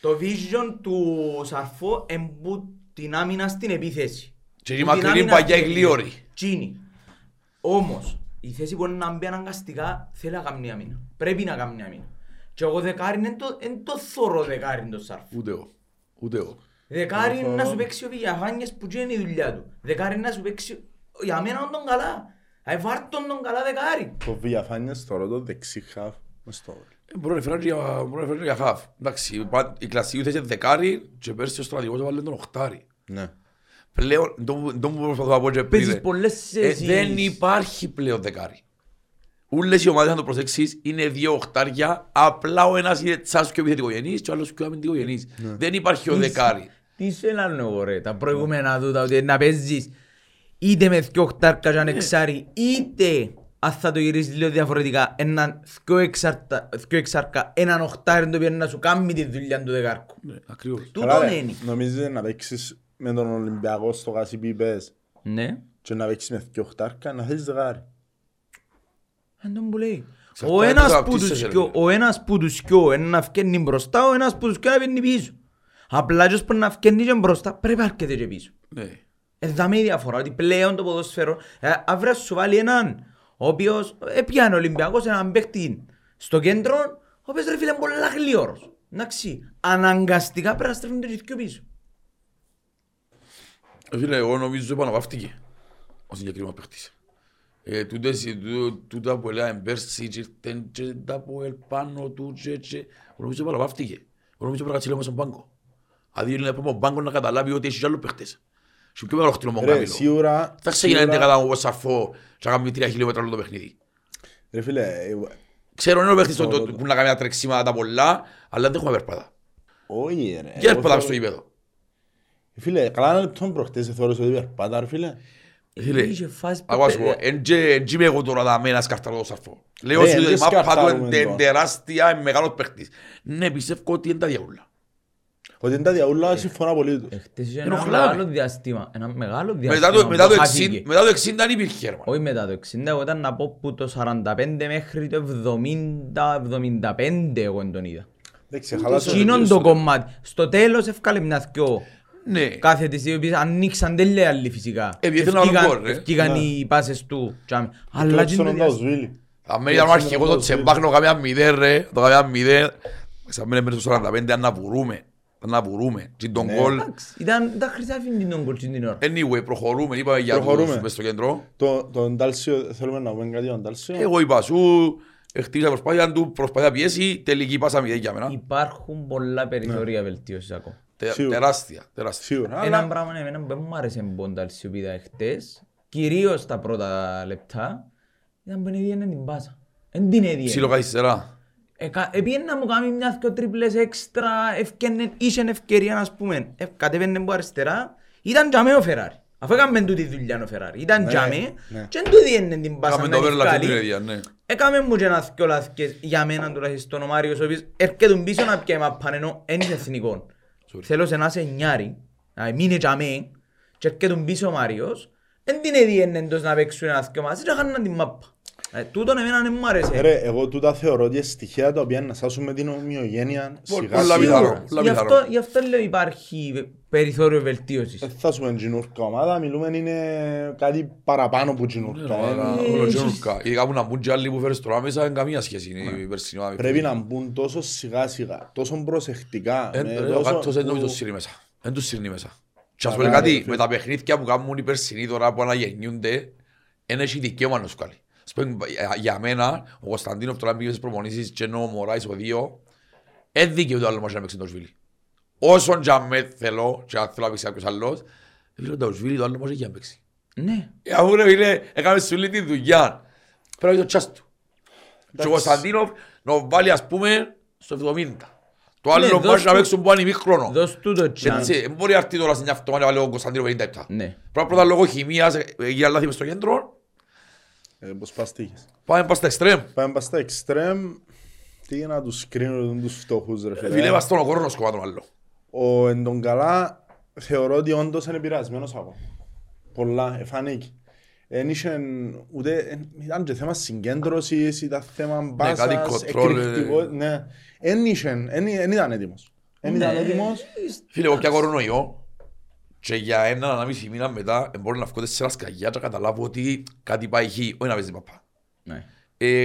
Το vision του Σαρφό εμπού την άμυνα στην επίθεση. Και η μακρινή παγιά γλίωρη. Τσίνη. Όμως, η θέση μπορεί να μπει αναγκαστικά, θέλει να κάνει μια άμυνα. Πρέπει να κάνει μια άμυνα. Και εγώ δεκάρι είναι το θωρό δεκάρι είναι το Σαρφό. Ούτε εγώ. Δεκάρι είναι να σου παίξει ο Βιγιαφάνιες που είναι η δουλειά του. Δεκάρι είναι να σου παίξει, για μένα είναι τον καλά. Βάρ' τον καλά δεκάρι. Το Βιγιαφάνιες θωρώ το δεξί χαφ μες το όριο. Μπορεί να φέρνει για χαφ. Εντάξει, η κλασική θέση είναι δεκάρι και πέρσι ο στρατηγός βάλει τον οχτάρι. Πλέον, το μου προσπαθώ να πω και πριν, δεν υπάρχει πλέον δεκάρι. Ούλες οι ομάδες, αν το προσέξεις, είναι δύο οχτάρια, απλά ο ένας είναι τσάς πιο επιθετικογενής και ο άλλος πιο αμυντικογενής. Δεν υπάρχει ο δεκάρι. Τι σε λένε εγώ ρε, τα προηγούμενα τούτα, ότι να παίζεις είτε με δυο οχτάρκα και αν εξάρει, είτε, αν θα το γυρίσεις λίγο διαφορετικά, έναν δυο εξάρκα, έναν οχτάρι το οποίο να σου κάνει τη δουλειά του δεκάρκου. Ακριβώς. Τούτον είναι. Νομίζεις να παίξεις με τον Ολυμπιακό στο Κασιπίπες και να παίξεις με δυο οχτάρκα, να θέλεις δεκάρι. Ο ένας που τους κοιό είναι να φκένει μπροστά, ο ένας που τους κοιό είναι πίσω. Απλά και ώσπου να φκένει και μπροστά πρέπει να έρχεται και πίσω. Δάμε η διαφορά ότι πλέον το ποδόσφαιρο αύριο σου βάλει έναν ο οποίος πιάνε Ολυμπιακός έναν παίχτη στο κέντρο ο οποίος ρε φίλε είναι πολλά γλυόρος. Αναγκαστικά πρέπει να στρέφουν το και πίσω. Φίλε, εγώ νομίζω επαναπαύτηκε ο συγκεκριμένος παίχτης. Τούτα που έλεγαν πέρσι και ήρθαν και τα που ελπάνω του και νομίζω παραπαύτηκε. Νομίζω πρέπει να τσιλέμε στον πάγκο. Δηλαδή είναι από τον πάγκο να καταλάβει ότι έχεις άλλους παίχτες. Σου πιο μεγάλο χτυλωμό κάμιλο. Θα ξεκινάει να καταλάβω εγώ Σαρφό και να κάνουμε 3 χιλιόμετρα όλο το παιχνίδι. Ρε φίλε... Ξέρω είναι ο παίχτης που να κάνει τα τρεξίματα τα πολλά, αλλά δεν έχουμε περπάτα. Όχι ρε. Και περπάτα στο γήπεδο. Φίλε, καλά λεπτόν προχτές θεωρείς ότι περπάτα ρε φίλε. Εν είμαι εγώ τώρα τα μένα σκαρτάρω το Σαρφό. Λέω ότι η μάπα του είναι τεράστια, είναι μεγάλος παίχτης. Ναι, πιστεύω ότι είναι τα διάολα. Ότι είναι τα διαούλα συμφωνά πολύ τους. Εχτες είχε ένα μεγάλο διάστημα. Μετά το 60 δεν υπήρχε έρμα. Όχι μετά το 60, εγώ ήταν να πω που το 45 μέχρι το 70-75 εγώ τον είδα. Εκείνον το κομμάτι. Στο τέλος έφκαλε μια δυο. Κάθε τις δύο πίσω ανοίξαν δεν λέει άλλη φυσικά. Ευκήκαν οι πάσες του. Αλλά και τον Νταουσβίλι. Αν με ήταν αρχηγό το Τσέμπακ να κάνουμε αμυδέρ ρε. Το κάνουμε αμυδέρ. Σαν μείνε μέσα στο 45 αν να βουρούμε. Να βουρούμε. Τι τον γκολ. Ήταν τα χρυσάφιν τον γκολ την ώρα. Anyway, προχωρούμε. Είπαμε για τους μες στο κέντρο. Τον Δαλσιο, θέλουμε να πούμε κάτι για τον Δαλσιο. Εγώ είπα σου, χτίσα προσπάθεια του, προσπάθεια πιέσει, τελική πάσα μηδέν για μένα. Υπάρχουν πολλά περιθώρια βελτίωσης ακόμα. Τεράστια. Ένα πράγμα εμένα που μου άρεσε τον Δαλσιο πήδα χτες, κυρίως τα πρώτα λεπτά, ήταν που είναι την πάσα. Εν την έδιε. Επίσης να μου κάνει μια δυο τρίπλες έξτρα, είχαν ευκαιρία να πούμε, κατέβαινε από αριστερά, ήταν τζαμέ ο Φεράρι. Αφού έκαμε τούτη δουλειά ο Φεράρι, ήταν τζαμέ και δεν του διένε την πάσα να ευκάλει. Έκαμε μου και ένα δυο λάθηκες για μένα τουλάχιστον ο Μάριος, ο οποίος έρχεται πίσω να πιέμα πάνε ενώ εν είσαι εθνικών. Θέλω σε να είσαι νιάρι, να μείνε τζαμέ και έρχεται πίσω ο Μάριος, δεν την διένε εντός να παίξουν ένα δυο μαζί και χάνουν την μάπα. Τούτον εμένα δεν μου άρεσε. Ρε, εγώ τούτα θεωρώ ότι στοιχεία τα οποία να σάσουν με την ομοιογένεια σιγά σίγουρα. Γι' αυτό λέω υπάρχει περιθώριο βελτίωσης. Δεν θα σούμε τζινούρκα ομάδα, μιλούμε είναι κάτι παραπάνω που τζινούρκα. Όλο τζινούρκα. Ειδικά που να μπουν και άλλοι που φέρεις τώρα μέσα, είναι καμία σχέση. Πρέπει να μπουν τόσο σιγά σιγά, τόσο προσεκτικά. Ο κάτος δεν το σύρει μέσα. Δεν το σύρνει μέσα. Και ας πω κάτι, με τα παιχνίδια που κάνουν οι Περσινοί τώρα που αναγεννιούνται, δεν έχει δικαίωμα να σου κάνει. Για μένα, ο Κωνσταντίνοφ τώρα πήγε στις προπονήσεις και ενώ ο Μωράης ο δύο δεν δικαιούται άλλο μαζί να παίξει τον Νταουσβίλι. Όσον και αν με θέλω και αν θέλω να παίξει κάποιος άλλος, δεν θέλω τον Νταουσβίλι το άλλο μαζί για να παίξει. Ναι. Αφού ρε, έκαμε σου λέει τη δουλειά. Πρέπει το τσάς του. Και ο Κωνσταντίνοφ να βάλει ας πούμε στο 70. Το άλλο μαζί να παίξουν που είναι μικρόνο. Δώσ' του το τσάς. Δεν μπορεί να έρθει τώρα σε μια αυτομάτια να βάλει ο Κωνσταντίνοφ 50 λεπτά. Πρώτα λόγω χημίας για λάθη μες στο κέντρο. Πάμε πας τα εξτρέμ. Τι για να τους κρίνουν τους φτωχούς ρε φίλε. Φίλε βαστόν ο κορώνος κομμάτων άλλο. Ο εν τον καλά θεωρώ ότι όντως είναι πειρασμένος από. Πολλά, εφανήκη. Εν είχε ούτε, ήταν και θέμα συγκέντρωσης, ήταν θέμα μπάσας, εκρηκτικός. Ναι, εν είχε, εν ήταν έτοιμος. Φίλε εγώ πια κορονοϊό. Και για έναν ανάμιση μήνα μετά μπορώ να βγω σε σκαγιά και καταλάβω ότι κάτι πάει χει, όχι να παίζει παπά.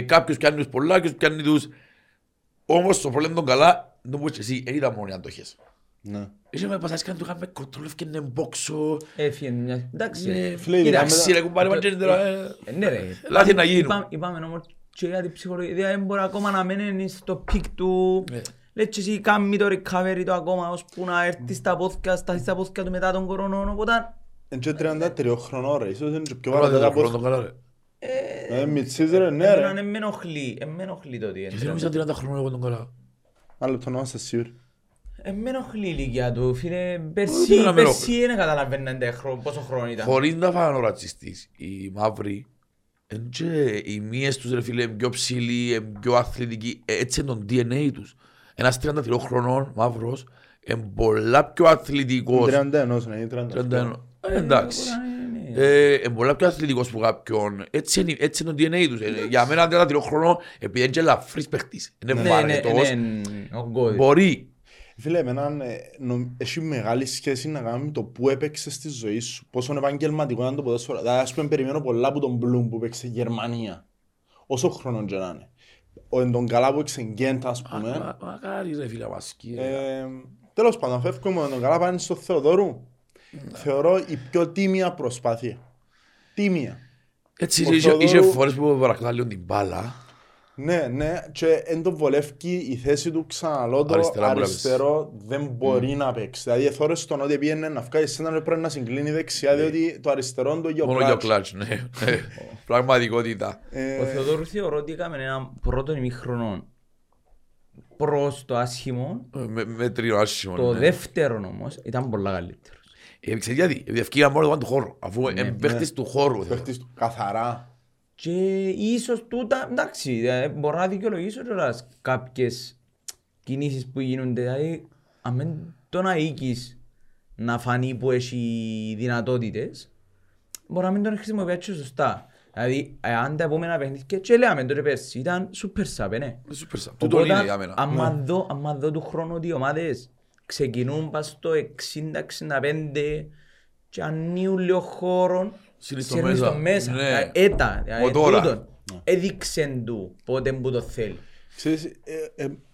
Κάποιος πιάνει τους πολλά, κάποιος πιάνει τους... Όμως το πρόβλημα τον καλά, το πω και εσύ, δεν ήταν μόνο οι αντοχές. Είχε με πασάσεις και να του είχαμε κοντρόλ, έφτιανε μπόξο... Έφυγε μια... Εντάξει, κοίταξε ρε κουμπάρε μαντζέντερα... Ναι ρε, λάθη να γίνουν. Είπαμε όμως και για την ψυχολογία, δεν μπορεί ακόμα να μένει στο πικ του... Λες και εσύ κάνουμε το recovery το ακόμα ώσπου να έρθει στα πόθηκια του μετά τον κορονόνο, οπότε... Εν και 33 χρονών ρε, ίσως είναι και πιο παραδείγμα τα πόθηκια. Μητσής ρε, ναι ρε. Εν με ενοχλεί τότε. Και φίλε μισά 30 χρονών εγώ τον καλά. Άλλο το νόμαστε σίγουρα. Εν με ενοχλεί η ηλικία του, φίλε, πέρσι δεν καταλαβαίνετε πόσο χρόνο ήταν. Χωρίς να φάνε ο ρατσιστής, οι μαύροι. Εν και οι μύες τους ρε φίλε, πιο ψηλοί, πιο αθλητικοί, έτσι είναι το DNA τους. Ένας 33 χρονών, μαύρος, είναι πολλά πιο αθλητικός. 31, ναι, 31. Εντάξει. Είναι πολλά πιο αθλητικός που κάποιον. Έτσι είναι το DNA τους. Για μένα 33 χρονών, επειδή είναι και ελαφρύς παίχτης. Είναι βαρετός. Μπορεί. Φίλε, έχει μεγάλη σχέση να κάνουμε το πού έπαιξες στη ζωή σου. Πόσο επαγγελματικό ήταν το ποδόσφαιρο. Δηλαδή, ας πούμε, περιμένω πολλά από τον Μπλουμ που παίξε Γερμανία. Όσο χρόνο και να είναι. Εν τον καλά που εξεγγέντα ας πούμε. Μακάρι ρε φίλε Βασκή. Τέλος πάντων φεύγουμε εν τον καλά πάνε στο Θεοδώρου. Θεωρώ η πιο τίμια προσπάθεια. Τίμια. Έτσι είχε φορές που παρακλά λίγο την μπάλα. Ναι, ναι και εν τον βολεύκει η θέση του ξαναλώ το αριστερό δεν μπορεί να παίξει. Δηλαδή εθώρε στον ότι πήγαινε να βγάλει σένα να πρέπει να συγκλίνει δεξιά διότι το αριστερό είναι το γεωκλάτς. Πραγματικότητα. Ο Θεοδώρου θεωρώ ότι είχαμε έναν πρώτο ημίχρονο προς το άσχημο. Με τρίο άσχημο. Το δεύτερο όμως ήταν πολλά καλύτερο. Ξέρετε γιατί, ευκήγαν μόνο του χώρου. Αφού παίχτης του χώρου. Καθαρά. Και ίσως τούτα, εντάξει, μπορώ να δικαιολογήσω κάποιες κινήσεις που γίνονται. Δηλαδή, αν το να οίκεις να φανεί που έχει δυνατότητες, μπορεί να μην τον χρησιμοποιήσει σωστά. Δηλαδή, αν τα επόμενα παιχνίδια και λέμε τώρα πέρσι, ήταν super sub, ναι. Super sub, το όλοι είναι για μένα. Άμα δω του χρόνου ότι οι ομάδες ξεκινούν πας στο 60-65 και ανοίγουν λίγο χώρο, σύρνεις στο μέσα, έτα, έδειξεν του πότε που το θέλει. Ξέρεις,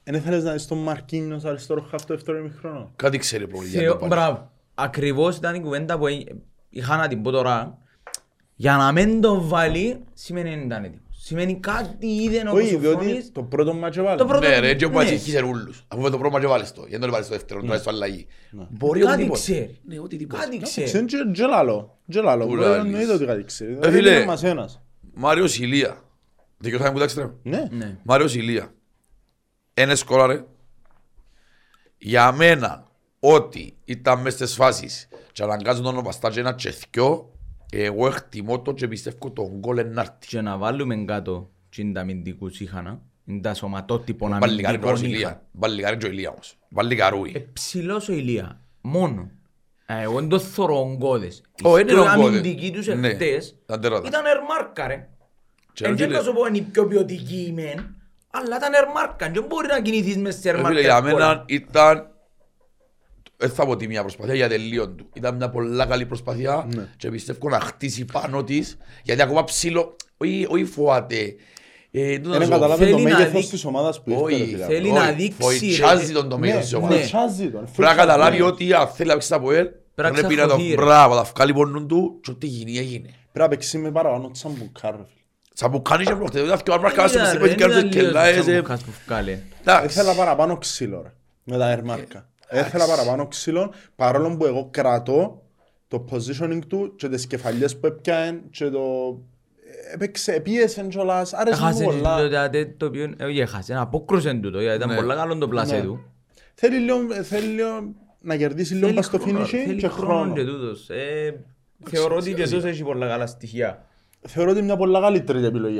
δεν θέλεις να είσαι στον Μαρκίνιο, αλλά στο ροχαφτό δεύτερο ημιχρόνο. Κάτι ξέρει πολύ για να πάρει. Ακριβώς ήταν η κουβέντα που είχα να την πω τώρα. Για να μην το βάλει, σημαίνει δεν ήταν έτοιμος. Σημαίνει κάτι είδε όπως σου φρονείς. Το πρώτο μάτσο βάλει. Ναι ρε, και όπου έτσι έχεις ερούλους. Αφού το πρώτο μάτσο βάλεις το, γιατί δεν το βάλεις το δεύτερο, το βάλεις το αλλαγή. Μπορεί οτιδήποτε. Κάτι ξέρει. Ξέρει και γελάλο. Γελάλο, μπορεί να νοείται ότι κάτι ξέρει. Φίλε, Μάριος Ηλία. Δικαιωθάμε που τα εξτρέμ. Μάριος Ηλία. Ένα σκόλα ρε. Για μένα, ό,τι ήταν μες στις φάσεις και αναγκάζουν τον Παστάτζε να τσεθκιώ, εγώ εκτιμώ το και πιστεύω τον γκολ ενάρτη. Και να βάλουμε κάτω και τα μυντικούς είχαν, τα σωματότυπο να μυντικούς είχαν. Βάλει λιγάρι και ο Ηλία όμως. Βάλει καρούι. Ψηλός ο Ηλία, μόνο. Εγώ δεν το θωρώ ογκώδες. Οι αμυντικοί τους εχθές ήταν ερμάρκα ρε. Εν και θα σου πω είναι πιο ποιοτικοί μεν, αλλά ήταν ερμάρκα. Και μπορεί να κινηθείς μες σε ερμάρκα. Για μένα ήταν... Δεν θα πω τη μια προσπαθία για τελείον του. Ήταν μια πολλά καλή προσπαθία και πιστεύω να χτίσει πάνω της. Γιατί ακόμα ψήλω, όχι φοβάται. Δεν καταλάβει το μέγεθος της ομάδας που ήρθε. Θέλει να δείξει. Φοητσιάζει τον το μέγεθος της ομάδας. Πρέπει να καταλάβει ότι θέλει να παίξει από ελ. Πρέπει να τον μπράβο, να βγάλει πόνον του και ό,τι γίνει έγινε. Πρέπει να παίξει με παραπάνω τσαμπουκάρ. Τσαμπουκάνι και προχτεύει. Ήθελα παραπάνω ξύλο με τα ερμάρκα. Έθελα παραπάνω ξύλων, παρόλο που εγώ κρατώ το positioning του και τις κεφαλιές που έπιαν και το... έπαιξε, πίεσαν κιόλας, άρεσε μου πολλά. Έχασε, απόκρουσαν τούτο, γιατί ήταν πολλά καλό το πλάσαι του. Θέλει λίγο να κερδίσει λίγο πας στο finishing και χρόνο. Θεωρώ ότι και τούτος έχει πολλά καλά στοιχεία. Θεωρώ ότι είναι μια πολλά καλή τρίτη επιλογή.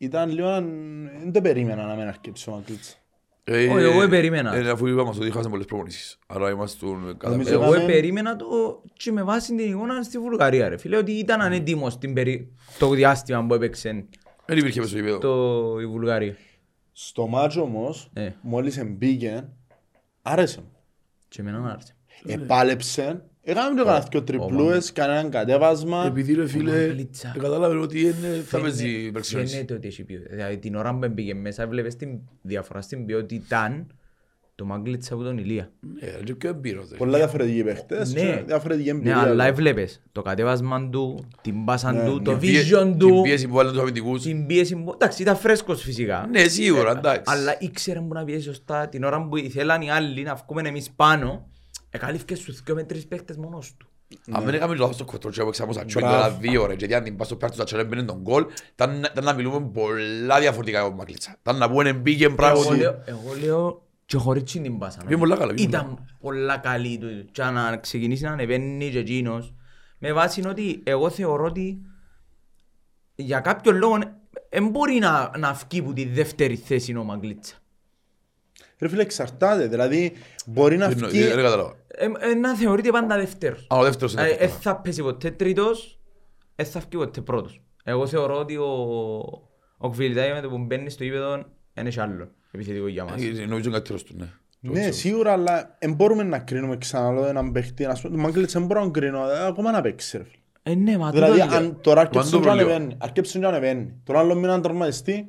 ήταν λίγο αν... δεν το περίμενα να μην αρκέψω ο Μαγκλητσα. Εγώ περίμενα. Αφού είπαμε ότι είχαμε πολλές προπονήσεις. Άρα είμαστε κατά... Εγώ περίμενα το και με βάση την εικόνα στη Βουλγαρία ρε φίλε. Ότι ήταν ανέτοιμος το διάστημα που έπαιξε η Βουλγαρία. Στο μάτσο όμως, μόλις μπήκε, άρεσε. Και εμένα να άρεσε. Επάλεψε. Έκαμε το κανένα δυο τριπλούες, κανέναν κατέβασμα. Επειδή ρε φίλε, κατάλαβε ότι θα παίζει υπερξιόνιση. Φαίνεται ότι έχει ποιότητα. Δηλαδή την ώρα που πήγε μέσα βλέπεις την διαφορά στην ποιότητα το Μαγκλητσα από τον Ηλία. Ναι, πιο εμπειρός. Πολλά διαφορετικοί παίχτες, διαφορετική εμπειρία. Ναι, αλλά βλέπεις το κατέβασμα του, την πάσα του, το vision του. Την πίεση που βάλουν τους αμυντικούς. Την πίεση που... εντάξει, ήταν φρέσκος φυσικά. Ναι, σίγουρα, εντάξει. Αλλά ήξεραν που να πιέσει σωστά την ώρα που ήθελαν οι άλλοι να βγούμε εμείς πάνω. Εκαλύφθηκε στους 2 με 3 παίχτες μόνος του. Αν δεν έκαμε λάθος το κοτρότσιο που εξάμωσα και όλα δύο ρε. Γιατί αν την πας στο πέρας του Σατσέλε μπαινε τον κόλ, ήταν να μιλούμε πολλά διαφορετικά από Μαγκλητσα. Ήταν να πούμε μπήκε πράγματι. Εγώ λέω και χωρίς την πάσα. Ήταν πολλά καλή του και να ξεκινήσει να ανεβαίνει και εκείνος. Με βάση είναι ότι εγώ θεωρώ ότι για κάποιον λόγο δεν μπορεί να βγει από τη δεύτερη θέση ο Μαγκλητσα. Ρε φίλε, εξαρτάται, δηλαδή μπορεί να φκεί... να θεωρείται πάντα δεύτερος. Α, ο δεύτερος είναι δεύτερος. Θα πέσει ποτέ τρίτος, θα φκεί ποτέ πρώτος. Εγώ θεωρώ ότι ο Κβιλιτάι με το που μπαίνει στο ύπεδο είναι και άλλο επιθετικό για μας. Νομίζω καλύτερος του, ναι. Ναι, σίγουρα, αλλά δεν μπορούμε να κρίνουμε ξανά έναν παίχτη, ας πούμε, το Μαγκλητσα δεν μπορώ να κρίνω, ακόμα να παίξει ρε φίλε. Ναι, μα δηλαδή, τώρα αρκέψουν και ανεβαίνει, τώρα άλλο μήνα να τραυματιστεί.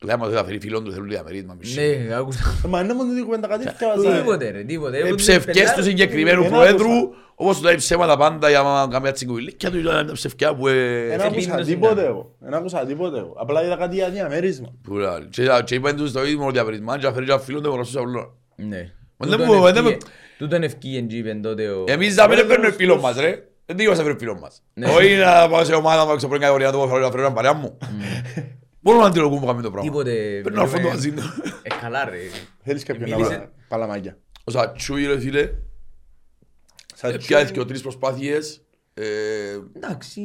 Λέει άμα δεν θα φέρει φιλόν του θέλουν λίγα μερίδμα. Ναι, άκουσα. Μα είναι μόνο την κουβέντα κατήφια. Τίποτε. Οι ψευκές του συγκεκριμένου πρόεδρου, όπως του λέει ψέματα πάντα για καμία τσιγκουιλή. Και του ήταν ψευκιά που... Δεν άκουσα τίποτε εγώ. Απλά είδα κάτι για διαμέρισμα. Και είπαν τους το ίδιο διαμέρισμα και αφαιρεί και αφιλούνται γνωστούς αυλών. Τούτον ευκήγεν και είπεν τότε ο... Εμείς θα μην παίρνουμε φιλόν μας ρε. Δεν πήγα να φέρω φίλο μας. Όχι να πάω σε ομάδα που ξεπρώνει κατηγορία του, να φέρω έναν παρέα μου. Μπορούμε να αντιλογούμε κάμε το πράγμα. Τίποτε... Παίρνω να φέρω το μαζί του. Καλά ρε. Θέλεις κάποιον να παλαμάκια. Ο Σατσούι ρε φίλε. Πιάθηκε και ο τρεις προσπάθειες. Εντάξει,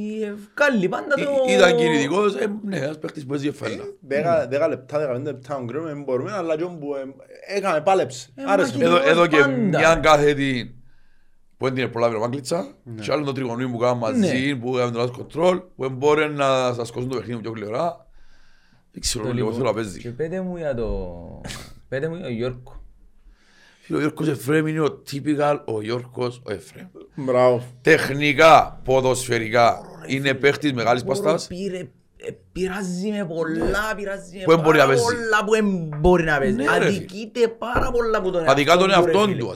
καλή πάντα το... Ήταν κινητικός, ναι, ένας παίκτης που έζηγε φέλα. 10 λεπτά, 15 λεπτά να κρίνουμε, δεν μπορούμε, αλλά έκαμε πάλεψη. Εδώ και μιαν κάθετη. Που δεν την προλάβει ο Μαγκλητσα και άλλον το τριγωνί που κάνουν μαζί, που κάνουν το λάθος κοντρόλ, που μπορεί να σας κοστούν το παιχνίδι μου πιο κλειρά. Δεν ξέρω λίγο, θέλω να παίζει. Και πέτε μου για τον Γιόρκο. Φίλε, ο Γιόρκος Εφρέμ είναι ο τύπικαλ ο Γιόρκος ο Εφρέμ. Μπράβο. Τεχνικά, ποδοσφαιρικά, είναι παίχτης μεγάλης παστάς. Πειράζει με πολλά,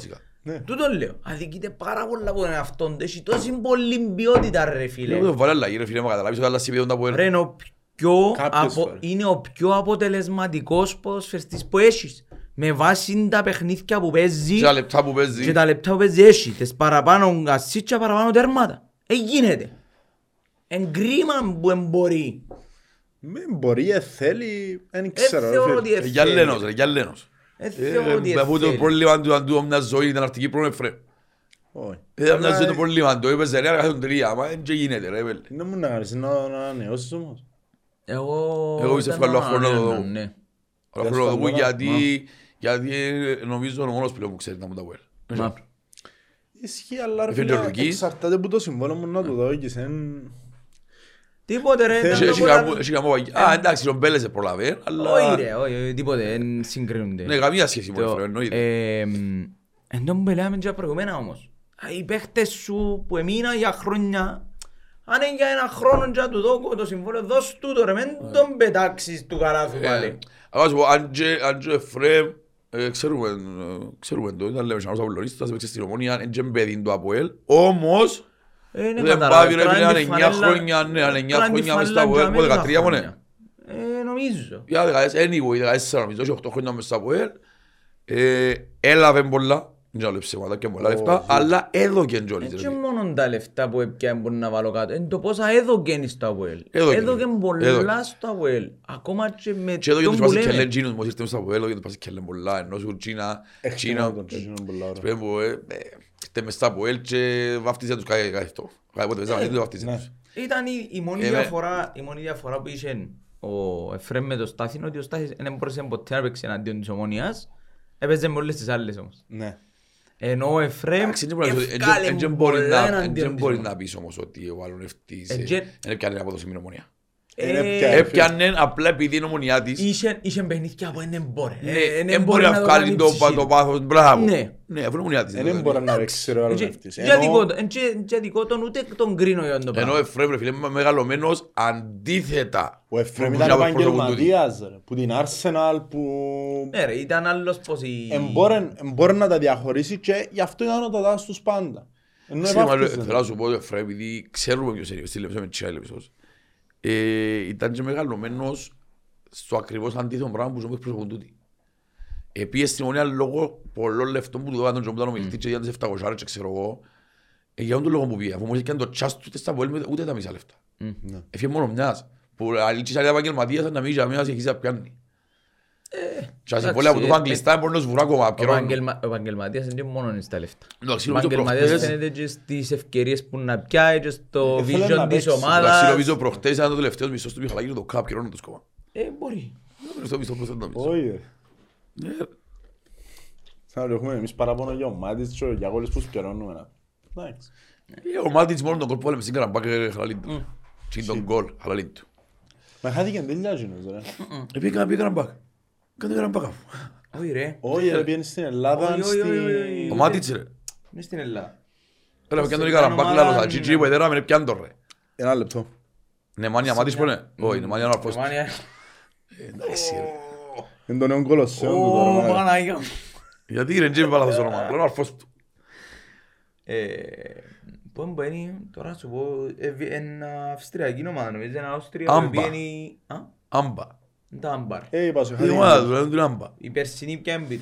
του το λέω, αδικείται πάρα πολλά από τον αυτόν, έχει τόση πολλή ποιότητα ρε φίλε. Λίγο το βάλε αλλαγή ρε φίλε, μα καταλάβεις ότι αλλάζει ποιότητα από έναν. Είναι ο πιο αποτελεσματικός ποδοσφαιριστής που έχεις. Με βάση τα παιχνίδια που παίζει και τα λεπτά που παίζει έχει. Τις παραπάνω ασίτσια, παραπάνω τέρματα. Εγίνεται. Εν κρίμα που εμπορεί. Εμπορεί, θέλει, δεν ξέρω ρε φίλε. Για λένος. Αφού το πρόβλημα του αν του έμεινα ζωή ήταν αυτική πρόβλημα Εφρέμ. Ήταν μια ζωή το πρόβλημα του, έπαιζε ρε, καθόν τρία, μα δεν γίνεται ρε. Είναι μου να κάνεις, να ανανεώσεις όμως. Εγώ είσαι ευχαριστώ αφορνό το δω. Αφορνό το δω γιατί νομίζω ο μόνος πλέον που ξέρει να μου τα βγάλει. Ισχύει αλλά ρε φίλε, εξαρτάται που το συμβόλαιο μου να το δω και σε... Τίποτε ρε, εντάξει, ο Μπέλες προλαβαίνει, αλλά... Όχι, τίποτε, δεν συγκρίνονται. Ναι, καμία σχέση με τον Φρέν, εννοείται. Εν τον Μπελάμε και προηγουμένα όμως. Οι παίχτες σου που εμείνα για χρόνια, αν είναι για ένα χρόνο και του δώκω το συμβόλαιο, δώσ' του το ρε, μην τον πετάξεις του καράθου πάλι. Αν σου πω, αν και ο Φρέν, ξέρουμε το, ήταν λεμεσιανός απολωρίστας, έπαιξε στην Ομόνια, εν και μπέδιν το Αποέλ, όμως... Δεν πάει ρε φίλε, αν 9 χρόνια μες στα ΠΟΕΛ, 13 μόνε. Νομίζω. Anyway, 14 νομίζω, όχι 8 χρόνια μες στα ΠΟΕΛ. Έλαβε πολλά, δεν άλλα ψήματα και πολλά λεφτά, αλλά έδωκεν κιόλις. Δεν είναι μόνο τα λεφτά που έπια μπορεί να βάλω κάτω, είναι το πόσα έδωκεν στα ΠΟΕΛ. Έδωκεν πολλά στα ΠΟΕΛ, ακόμα και με τον που λέμε. Και έδωκεν τους μόλις ήρθαμε στα ΠΟΕΛ, έδωκεν τους πολλά, ενώ σου είτε μες στα ΠΟΕΛ και βαφτίζε τους κάθε αυτό. Ήταν η μόνη διαφορά που είχε ο Εφρέμ με το Στάθη, ότι ο Στάθης δεν μπορούσε ποτέ να παίξει εναντίον της Ομόνιας, έπαιζε με όλες τις άλλες όμως. Ενώ ο Εφρέμ ευκάλε πολλά εναντίον της Ομόνιας. Δεν μπορεί να πεις όμως ότι ο άλλον ευτύσε, έπιανε από το σημείο Ομόνια. Έπιανε απλά επειδή είναι ομονιά της. Είχε παιχνίδια που δεν μπορεί. Δεν μπορεί να βγάλει το πάθος. Μπράβο. Ναι, αφού είναι ομονιά της. Δεν μπορεί να παίξει ο άλλος αυτής. Και δικό τον ούτε τον κρίνω. Ενώ ο Εφρέμ ρε φίλε μεγαλωμένος αντίθετα. Ο Εφρέμ ήταν επαγγελματίας που την Arsenal που... Ναι ρε ήταν άλλος πως η... Μπορεί να τα διαχωρίσει και γι' αυτό ήταν να τα δάσεις τους πάντα. Θέλω να σου πω ότι ο Εφρέμ επειδή ξέρουμε ποιος είναι. Ήταν και μεγαλωμένος στο ακριβώς αντίθετο πράγμα που ζούμε εκπροσωπούν τούτοι. Επίσης στην Ομόνια λόγω πολλών λεφτών που του δώκαν τον Τζομπτάνο μιλτή και διάντε 700 και ξέρω εγώ. Για τον λόγο που πήγε, αφού μόλις έκανε το τσάς του στα πόλη ούτε τα μισά λεφτά. Έφυγε μόνο μιας που αλήτσες άλλη επαγγελματίας να μην είχε αμέσως και χωρίς να πιάνει. Και ας εμπόλαια που του είχαν κλειστά μπορούν να σβουρά ακόμα. Ο επαγγελματίας είναι μόνο είναι στα λεφτά. Ο επαγγελματίας φαίνεται και στις ευκαιρίες που να πιάει και στο vision της ομάδας. Να συνοβίζω προχτές ήταν το τελευταίο μισθός του Μιχαλάκη είναι το ΚΑΠ και ρώνουν το σκόμα. Μπορεί. Το μισθό προσθέτει να μισθό. Όχι. Σαν να έχουμε εμείς παραπάνω για ο Μάτιτς και για όλες που σκερώνουμε. Ο Μάτιτς μόνο τον κόλ που βάλεμε σύγκαρα μπάκερ χαλαλίντου. Και τον κόλ χαλαλίντου. Μα χάθηκε εντελειάζ κάτι πέραν πάγα μου. Όχι ρε. Όχι ρε, πήγαινε στην Ελλάδα. Ο Μάτιτς ρε. Είναι στην Ελλάδα. Έλα, πιάνε τον Ικαραμπάκ, λάλλος, αγγιτζί, παιδέρα, με πιάνε τον ρε. Ένα λεπτό. Νεμάνια μάτις πόνε. Όχι, νεμάνια να αρπώσει. Εντάξει ρε. Εν τον νέον κολοσσέον του τώρα. Παναγιά. Γιατί ρε ντζέμπι παρά το όνομα. Πρέπει να αρπώσει του. Πόν μπαίνει, τώρα να σου πω, ένα αυστριακή ομάδα νομίζεις, ένα Αυστρία που πιένει... Άμπα. Τα Άμπαρ. Η Περσινή ποια έμπειρ.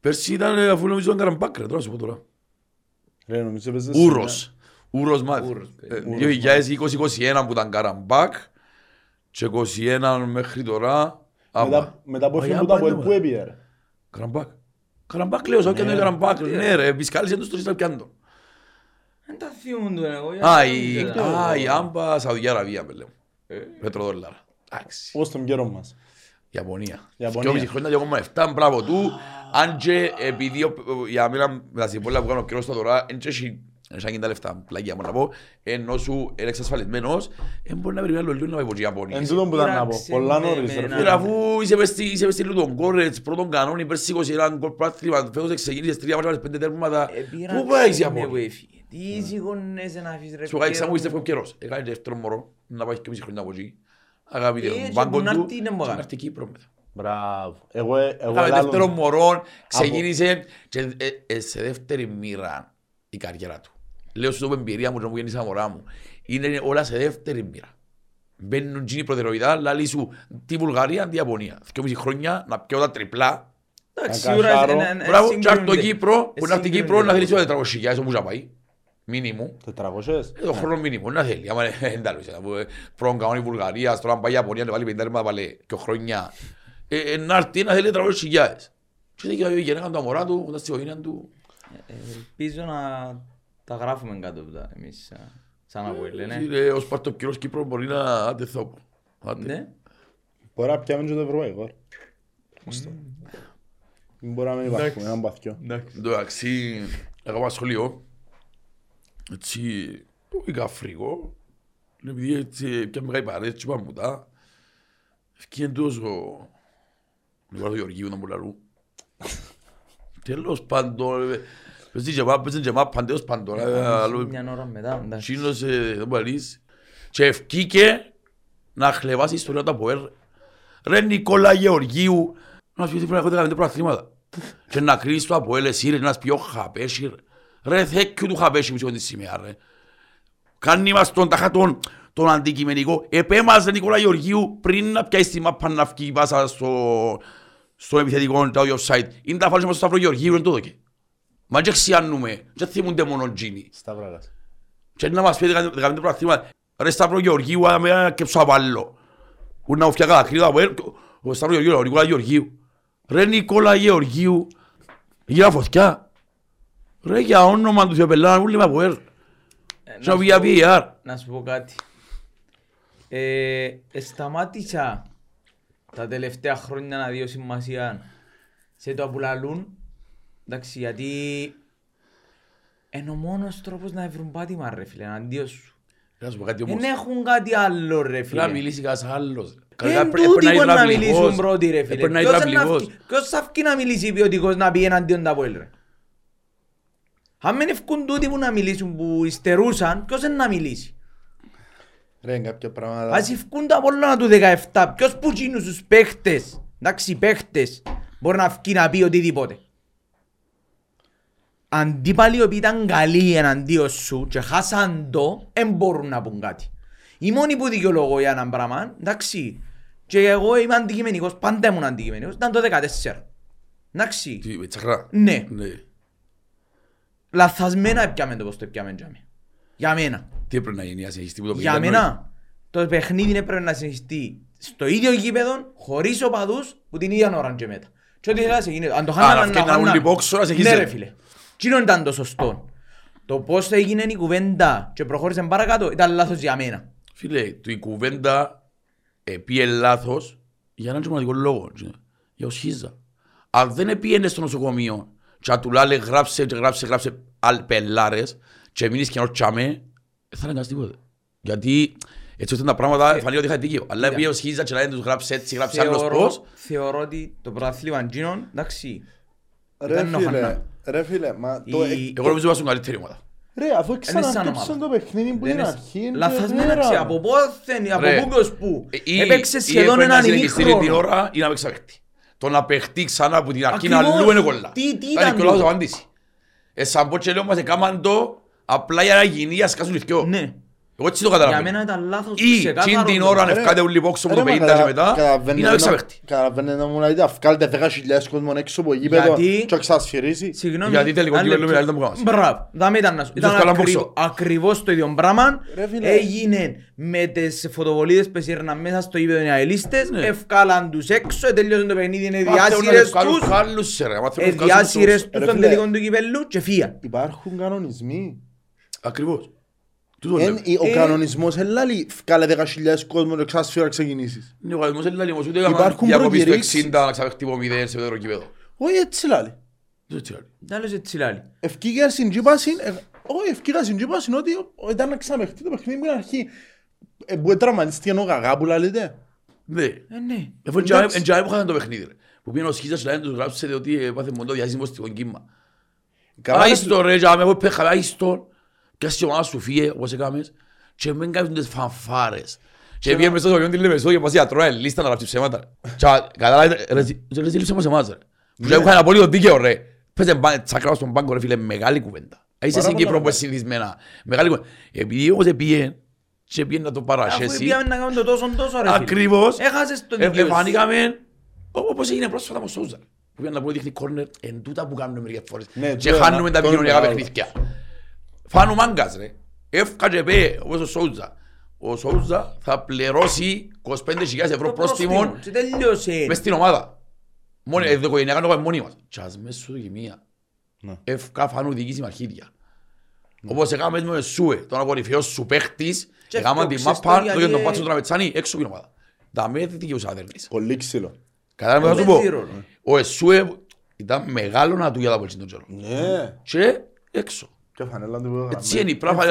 Περσινή ήταν αφού νομίζω τον Καραμπάκρα, τώρα να σου πω τώρα. Ούρος. Ούρος μάθει. 2020-2021 που ήταν Καραμπάκ και 2021 μέχρι τώρα Άμπα. Μετά από φίλου τα που έπιερε. Καραμπάκ. Καραμπάκ λέω, σαν και είναι Καραμπάκ. Ναι ρε, επισκάλισε τους τουριστά πιάνε τον. Δεν τα θύμουν του εγώ. Α, η Άμπα Σαουδιά Αραβία με λέω. Πετροδόλαρα. Πώς τον καιρό μας. Ιαπωνία. Δυόμιση χρόνια και ακόμα 7, μπράβο του. Αν και επειδή για μένα τα συμπόλαια που κάνω ο καιρός τώρα, εν σαν και τα λεφτά, πλάγια μόνο να πω, ενώ σου είναι εξασφαλισμένος, εν μπορεί να περιμένει άλλο λίγο να πάει από Ιαπωνία. Εν τούτον που ήταν να πω, πολλά νωρίς. Αφού είσαι μες στη Λούτον Κόρετς, πρώτον κανόνι, πέρσι 21 γκολ πράθλημα, φέτος ξεκίνησες 3 μάτια, 5 τέρματα, πού πάει η Ιαπωνία. Τι σιγωνέσαι να αφήσεις ρε πέρα. Σου είσαι ευκαιρός, έκανε δεύτερο μωρό, να πάει και μισή χρόνια από εκεί. Αγαπητέ μου, μπάγκον του και να έρθει Κύπρο μετά. Μπράβο. Είχαμε δεύτερο μωρό, ξεκίνησε και σε δεύτερη μοίρα η καριέρα του. Λέω σου το εμπειρία μου και μου γεννήσα μωρά μου. Είναι όλα σε δεύτερη μοίρα. Μπαίνουν γίνει προτεραιότητα, λαλί σου τη Βουλγαρία, τη Ιαπωνία. 2,5 χρόνια να πιω τα τριπλά. Μπράβο, και έρθει το Κύπρο, που να έρθει Κύπρο να θέλει το 400.000 όμως να πάει. Μήνυμου. 400. Το χρόνο μήνυμου. Να θέλει. Πρώτον κανόνι Βουλγαρίας, τώρα πάει η Ιαπωνία, να βάλει 50 ρήματα πάλι και χρόνια. Να έρθει να θέλει 400.000. Και δεν κοιτάει η γενέκα του αμορά του, κοντά στη οικογένεια του. Ελπίζω να τα γράφουμε κάτω από τα εμείς σαν αγωγή. Ως παρτοπκυρός Κύπρο μπορεί να αντεθώ. Μπορεί να πιάμε και το ευρωπαϊκό. Μπορεί να μην υπάρχουμε, έναν παθιό. Εντάξει, αγαπά σχολείο. Έτσι, το είχα φρίγο, επειδή έτσι πια μεγάλη παρέτηση είπα μου τα. Ευκεί εντός ο Νικόλας Γεωργίου ήταν πολύ αλλού. Τέλος πάντων, παίζουν και μάπ παντέως πάντων. Μιαν ώρα μετά, εντάξει. Σύνος, δεν μπορείς. Και ευκήκε να χλεβάσει η ιστορία του από ΕΡ. Ρε Νικόλα Γεωργίου, να σου πει ότι πρέπει να έχω 15 προαθλήματα. Και να κρίνεις το από ΕΡ, εσύ ρε, να σου πει όχα, πέσει ρε. Ρε θέκιο του χαπέσι μου σηκώνει σήμερα ρε. Κάνει μας τον ταχατόν, τον αντικειμενικό. Επέμαζε Νικόλα Γεωργίου πριν να πιάσει τη μάπα να φκεί πάσα στο επιθετικό τα όριο offside. Είναι τα φάλους μας στο Σταύρο Γεωργίου, είναι το δοκέ. Μα και ξιάνουμε, και θυμούνται μόνο τζίνι. Σταυράκας. Και να μας πει 15 πρακτήματα. Ρε Σταύρο Γεωργίου, άμα και ψαβάλλω. Που να ουφτιακά ακρίδα από έρ, ο Σταύρο Γεωργίου. Ρε Νικόλα Γεωργίου, γύρα φωτιά. Ρε για όνομα του Θεοπελάνα, ούλοι με από ΕΡ. Σαν VIPR. Να σου πω κάτι. Σταμάτησα τα τελευταία χρόνια να δω σημασία σε το απουλαλούν. Εντάξει, γιατί είναι ο μόνος τρόπος να βρουν πάτημα ρε φίλε, αντίο σου. Δεν έχουν κάτι άλλο ρε φίλε. Να μιλήσει κανένας άλλος. Δεν τούτοι μπορεί να μιλήσουν πρώτοι ρε φίλε. Ποιος θα βγει να μιλήσει ποιοτικός να πει εναντίον τα πόλη ρε. Αν δεν ευκούν τούτοι που να μιλήσουν, που υστερούσαν, ποιος είναι να μιλήσει. Ρε, κάποια πράγματα... Ας ευκούν τα πολλά του 17, ποιος που γίνουν στους παίχτες, εντάξει παίχτες, μπορεί να ευκεί να πει οτιδήποτε. Αντίπαλοι οι οποίοι ήταν καλοί εναντίον σου και χάσαν το, δεν μπορούν να πούν κάτι. Οι μόνοι που δικαιολογώ για έναν πράγμα, εντάξει, και εγώ είμαι αντικειμενικός, πάντα ήμουν αντικειμενικός, ήταν το 14. Εντάξει. Τσαχρά. Ναι. Λαθασμένα έπιαμε το πως το έπιαμε για μένα. Τι έπρεπε να γίνει, να συνεχιστεί που το παιχνίδι. Για μένα, το παιχνίδι έπρεπε να συνεχιστεί στο ίδιο γήπεδο, χωρίς οπαδούς, που την ίδια ώρα και μετά. Και ό,τι θέλασαι γίνεται. Αν το χάναμε να χάναμε. Ναι ρε φίλε. Κοινό ήταν το σωστό. Το πως έγινε η κουβέντα και προχώρησε παρακάτω ήταν λάθος για μένα. Φίλε, η κουβέντα επίε λάθος για έναν σημαντικό λόγο. Για ο Σχίζα. Αν δεν επίενε στο νοσοκομείο. Και του λάλε γράψε αλπελάρες και μείνεις και νορτσάμε, θα λέγανε τίποτα. Γιατί έτσι ώστε τα πράγματα φανεί ότι είχα δίκαιο. Αλλά επειδή ο Σχίζα και να τους γράψε έτσι, γράψε άλλος πώς. Θεωρώ ότι το πρωτάθλημα γίνον, εντάξει. Ρε φίλε, μα το... Εγώ νομίζω ότι ήμασταν καλύτερη ομάδα. Ρε, αφού ξανασκέψαν το παιχνίδι που την αρχή... Λαθασμένα ξε, από πόθεν, από πού και ως πού. Έπαιξε σχεδόν έναν ημίχρονο. Την ώρα ή να παίξει να παίχτη. Το να παίχτη ξανά από την αρχή, αλλού είναι κολλά. Τι ήταν το. Εσάν πω και λέω μας έκαναν το απλά για να γίνει, για να σκάσουν λευκό. Εγώ έτσι το καταλαβαίνω. Για μένα ήταν λάθος ξεκάθαρο. Ή την ώρα να ευκάτε ούλοι πόξο από το 50 και μετά ή να δείξα παίχτη. Καταλαβαίνετε μου να δείτε, αυκάλετε 10.000 κόσμων έξω από γήπεδο και ξασφυρίζει. Γιατί τελικό κύριο λέμε να δείτε μου κάνεις. Μπράβο, δάμε ήταν ακριβώς το ίδιο πράγμα. Έγινε με τις φωτοβολίδες που σύρναν μέσα στο γήπεδο οι αελίστες. Ευκάλαν τους έξω, τελειώσαν το παιχνίδι, είναι διάσυρες τους στον τελικό του κυπέλλου και φύγαν. Υπάρχουν κανονισμοί. Ακριβώς. Ο κανονισμός ελάλη βγάλε 10.000 κόσμων και εξάσφυρα ξεκινήσεις. Ο κανονισμός ελάλη όμως ούτε έκανα διακοπής του 60 να ξαφεύχει από 0 σε πέτρο κηπέδο. Όχι έτσι λάλη. Άλλος έτσι λάλη. Ευκήγα συντζίπασιν, όχι ευκήγα συντζίπασιν ότι ήταν να ξαφεύχει το παιχνίδι μου είναι αρχή. Μπορεί τραυματιστεί ενώ γαγά που λάλετε. Ναι. Εν τζάμε που χάσαν το παιχνίδι ρε. Που πήγαινε ο Σκίζας λάλη να τους γράψετε ότι έπαθε μόνο διασύμβος στην κύμα. Και ας η ομάδα σου φύγε, όπως έκαμες, και μην κάνουν τις φανφάρες. Και βγαίνουν μέσα στο βιόν τη Λεμεσό και πας η ατρώνα ελίστα να γράψει ψέματα. Κατάλαβε, ρε ζήλουσε μας εμάς ρε. Που είχαν απόλυτο δίκαιο ρε. Πες τσάκρα στον πάγκο ρε φίλε, μεγάλη κουβέντα. Είσαι εσύ Κύπρο που εσύ δυσμένα. Μεγάλη κουβέντα. Επειδή όμως επήγαινε και πήγαινε να το παρασχέσει. Αφού πήγαμε να κάνουμε το τόσο τόσο ρε φίλε. Ακριβώς. Έχασες το δικαίωση. Εφανήκαμε όπως έγινε πρόσφατα με Σουτζα. Που πήγαν να δείχνει κόρνερ εν τούτα που κάνουμε μερικές φορές. Και χάνουμε τα επικοινωνιακά παιχνίδια. Φάνω μάγκας ρε, έφκατσε πέ, όπως ο Σουτζα. Ο Σουτζα θα πληρώσει 25,000 ευρώ πρόστιμο μες στην ομάδα. Μόνοι, οικογενειακά το κάνουμε μόνοι μας. Και ας μέσα στο κοιμία, έφκα φάνω δική συμμαχίδια. Όπως έκαμε με Σουε, τον απορριφιός σου παίχτης, έκαμε τη μάπα, το τον πάτσο του τραπετσάνι, έξω από την ομάδα. Τα μέθη δικαιούς αδερνής. Πολύ ξύλο. Κατάλαβα να σου πω, ο Σουε ήταν μεγάλο να του για τα πολ. Έτσι είναι η πράγμα,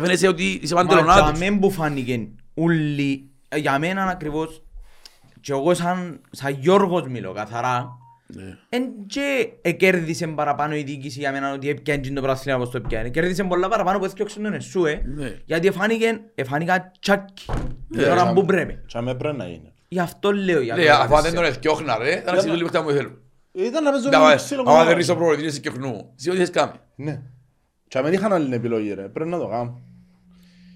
φαίνεσαι ότι είσαι παντελονάδος. Μα για μένα που φάνηκε ούλοι, για μένα ακριβώς, και εγώ σαν Γιώργος μιλώ καθαρά, και εκέρδισε παραπάνω η διοίκηση για μένα ότι έπιανε το πράσινο όπως το έπιανε. Κέρδισε πολλά παραπάνω που έφτιαξε τον Εσούε, γιατί εφάνηκα τσάκι, την ώρα που πρέπει. Γι' αυτό λέω για μένα. Αφού δεν τον έφτιαχνα ρε, θα αρχίσω λίγο αυτά που θέλουν. Άμα δεν ρίσω προβλητήρες και χνού, σύγω τι θες κάμε. Και αν δεν είχαν άλλη επιλογή ρε, πρέπει να το κάνω.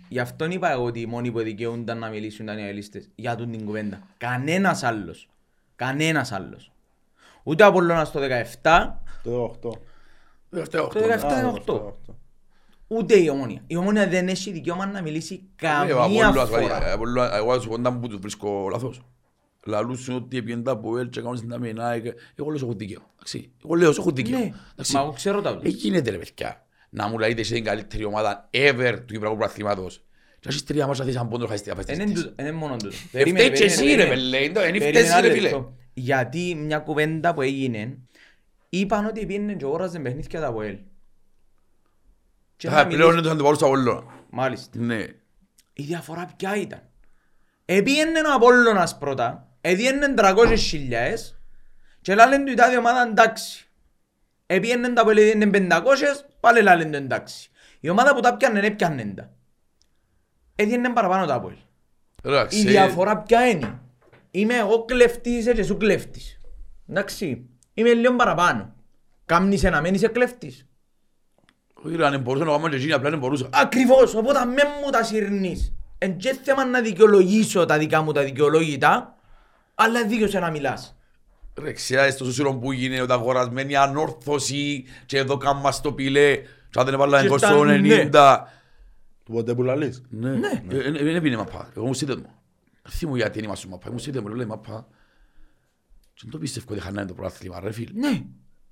Γι' αυτόν είπα εγώ ότι οι μόνοι που δικαιούνταν να μιλήσουν ήταν οι αελίστες για τούν την κουβέντα. Κανένας άλλος. Κανένας άλλος. Ούτε ο Απολλώνας το 17. Το 18. Το 17-18. Ούτε η Ομόνια. Η Ομόνια δεν έχει δικαίωμα να μιλήσει καμία φορά. Εγώ σου κοντά που τους βρίσκω λάθος. Λαλούσουν ότι επικεντά από ελ και κάνουν στην αμενά. Εγώ λέω έχω δικαίωμα. Μα εγώ ξέρω τα παιδιά. Να μου λαλείτε την καλύτερη ομάδα ever του Κυπριακού Πρωταθλήματος. Και έχεις τρία μάτσα θέσεις αν πόντρο χάσεις τρία φέστες. Είναι μόνο τούτο. Φταίει και εσύ ρε πελέ, δεν φταίσεις ρε φίλε. Γιατί μια κουβέντα που έγινε, είπαν ότι πήγαινε και όραζε παιχνίδια από ελ. Πλέον είναι το αντιπαλούς Απόλλωνα. Μάλιστα. Η διαφορά ποια ήταν. Επήγαινε ο Απόλλωνας πρώτα, έδιαινε 300.000 και λένε του η τάδη ομάδα εντάξει. Επίεννεν τα που έλεγαν 500, πάλι λένε το εντάξει. Η ομάδα που τα πιάνε, έπιανε τα. Έδιεννεν παραπάνω τα από έλεγαν. Η διαφορά ποια είναι. Είμαι εγώ κλέφτης, είσαι και σου κλέφτης. Εντάξει, είμαι λίγο παραπάνω. Κάμνεις ένα, μένεις κλέφτης. Όχι ρε, αν μπορούσα να κάνω και εκείνη, απλά δεν μπορούσα. Ακριβώς, οπότε με μου τα συρνείς. Εν και θέμα να δικαιολογήσω τα δικά μου τα δικαιολόγητα, αλλά δίκαιωσε να μιλάς. Ρε ξέρεις το σωσίρο που έγινε όταν αγορασμένη ανόρθωση και εδώ κάμμας το πιλέ και αν δεν έβαλα 190. Του ποτέ που λαλείς. Ναι. Δεν έπινε μαπά. Εγώ μου στείλτε μου. Θυμώ γιατί είναι μάσου μαπά. Μου στείλτε μου λέει μαπά. Και δεν το πίστευκο ότι χανάνε το πρωτάθλημα ρε φίλ. Ναι.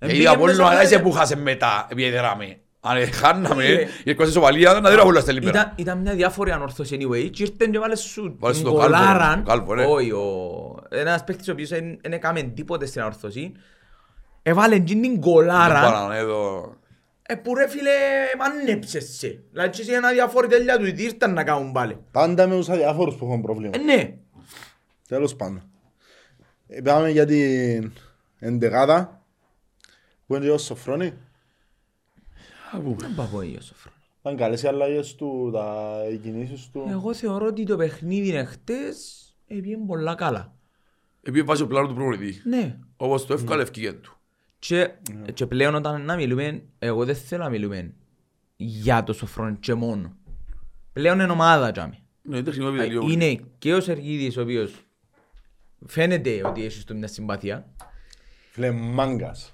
Γιατί από όλο να είσαι που χάσε μετά επειδή δεράμε. Αν χάναμε, η εκκόση σοβαλία να δει όλα στα λίπερα. Ήταν μια διάφορη ανόρθωση anyway και ήρθαν και βάλες σου την κολάραν. Όχι, ένας παίκτης ο οποίος δεν έκαμε τίποτε στην ανόρθωση. Έβαλε την κολάραν. Που ρε φίλε, μανέψες σε. Δηλαδή είσαι ένα διάφορη τέλεια του, ήρθαν να κάνουν πάλι. Πάντα με τους αδιάφορους που έχουν προβλήματα. Ναι. Τέλος πάντων. Πάμε για την εντεκάδα που είναι ο Σοφρόνη. Δεν πάω εγώ ο Σοφρόνη. Ήταν καλές οι αλλαγές του, οι κινήσεις του. Εγώ θεωρώ ότι το παιχνίδι εχθές έπιε πολλά καλά. Επειδή βάζει ο πλάνο του προπονητή. Ναι. Όπως το εύκολα ευκαιρία του. Και πλέον όταν να μιλούμε, εγώ δεν θέλω να μιλούμε για το Σοφρόν και μόνο. Πλέον είναι ομάδα τζάμι. Είναι και ο Σεργίδης ο οποίος φαίνεται ότι έχεις του μια συμπάθεια. Φλεμάγκας.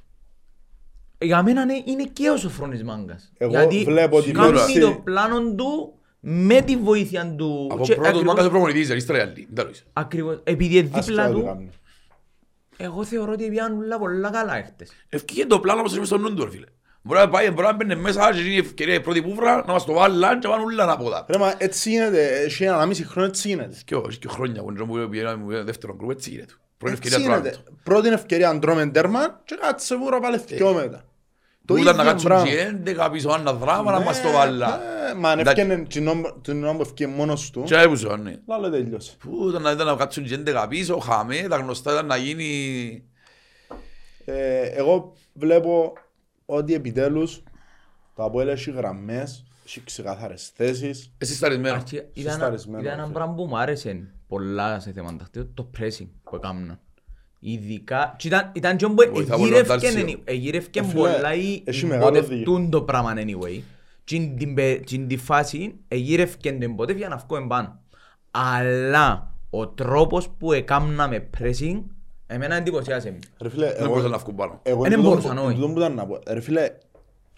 Για μένα είναι και ο Σοφρόνης μάγκας. Γιατί κάνει το πλάνο του με τη βοήθεια του... Από πρώτος μάγκας ο προπονητής δεν είστε ρεαλή. Ακριβώς. Επειδή δίπλα του... Εγώ θεωρώ ότι πιάνουν πολλά καλά έχτες. Ευκήγε το πλάνο όπως είμαι στον νου του, φίλε. Μπορεί να πάει, μπορεί να μπαίνει μέσα και είναι η ευκαιρία η πρώτη πούφρα να μας το βάλουν και βάλουν όλα να πόδα. Ρε μα έτσι γίνεται, έχει ένα μισή χρόνο έτσι γίνεται. Και χρόνια που πήγαμε δεύτερον γκρουπ έτσι γίνεται. Πρώτη ευκαιρία αν τρώμε τέρμα και κάτσε βούρα πάλι ευκαιρία μετά. Το ίδιο πράγμα. Μπορούν να κάτσουν και έντεκα πίσω αν να δράμα να μας το βάλουν. Μα αν ευκαιρνε την νόμο ευκαιρία μόνος του. Και έπουσε, ναι. Λάλλον τελειώσε. Πού ήταν να κάτσουν και έντεκα πίσω, χαμέ, τα γνωστά ήταν να γίνει... Εγώ βλέπω ότι επιτέλους το Αποέλ έχει γραμμές, έχει ξεκαθαρές θέσεις. Εσύ σταρισμένο. Ήταν ένα πράγμα που μου άρεσε πολλά σε θέμα τακτικό, το pressing που έκαναν. Ειδικά, ήταν και όπου εγύρευκαν πολλά ή ποτευτούν το πράγμα anyway. Στην τη φάση εγύρευκαν την ποτέ για να βγουν πάνω. Αλλά ο τρόπος που έκαναμε pressing εμένα εντυπωσιάζει εμείς. Ρε φίλε,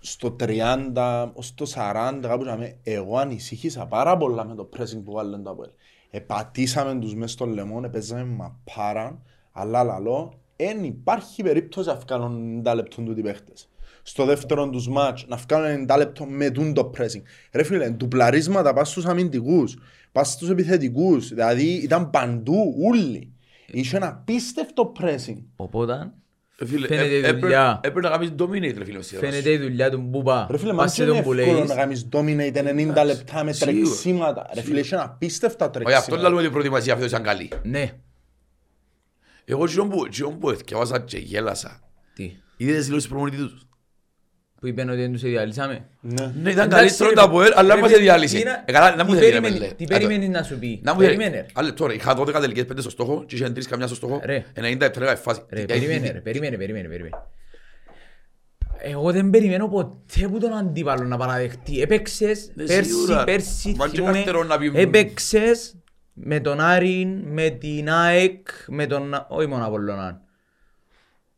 στο 30, στο 40, κάπου εγώ ανησύχησα πάρα πολλά με το pressing που βάλουν το Αποέλ. Επατήσαμε τους μέσα στο λαιμόν, παίζαμε μαπάραν, αλλά λαλό, εν υπάρχει περίπτωση να βγάλουν 90 λεπτών τούτοι παίχτες. Στο δεύτερο τους μάτς, να βγάλουν 90 λεπτών με το pressing. Ρε φίλε, ντουπλαρίσματα πας στους αμυντικούς, πας στους επιθετικούς, δηλαδή ήταν παντού όλοι. Είχε ένα απίστευτο pressing. Οπότε έπρεπε να κάνεις dominate, ρε φίλε. Φαίνεται η δουλειά του Μπούπα. Ρε φίλε, μας είναι εύκολο να κάνεις dominate 90 λεπτά με τρεξίματα. Ρε φίλε, είχε ένα απίστευτα τρεξίματα. Αυτό λέμε ότι η προετοιμασία αυτός ήταν καλή. Ναι. Εγώ γινόμπου εθιάβασα και γέλασα. Τι. Είδες δηλώσεις προπονητή τους. Που είπαν ότι δεν τους διαλύσαμε. Ναι, ήταν καλύτερο τα Αποέλ, αλλά μας διαλύσει. Τι περιμένεις να σου πει. Άλλε τώρα, είχα 12 τελικές 5 στο στόχο και είχαν 3 καμιά στο στόχο. 90 επτρέλα εφάση. Περιμένε. Εγώ δεν περιμένω ποτέ που τον αντίπαλο να παραδεχτεί. Έπαιξες, πέρσι, θυμούμε, έπαιξες με τον Άριν, με την ΑΕΚ, με τον... όχι μόνο Απολλωνάν.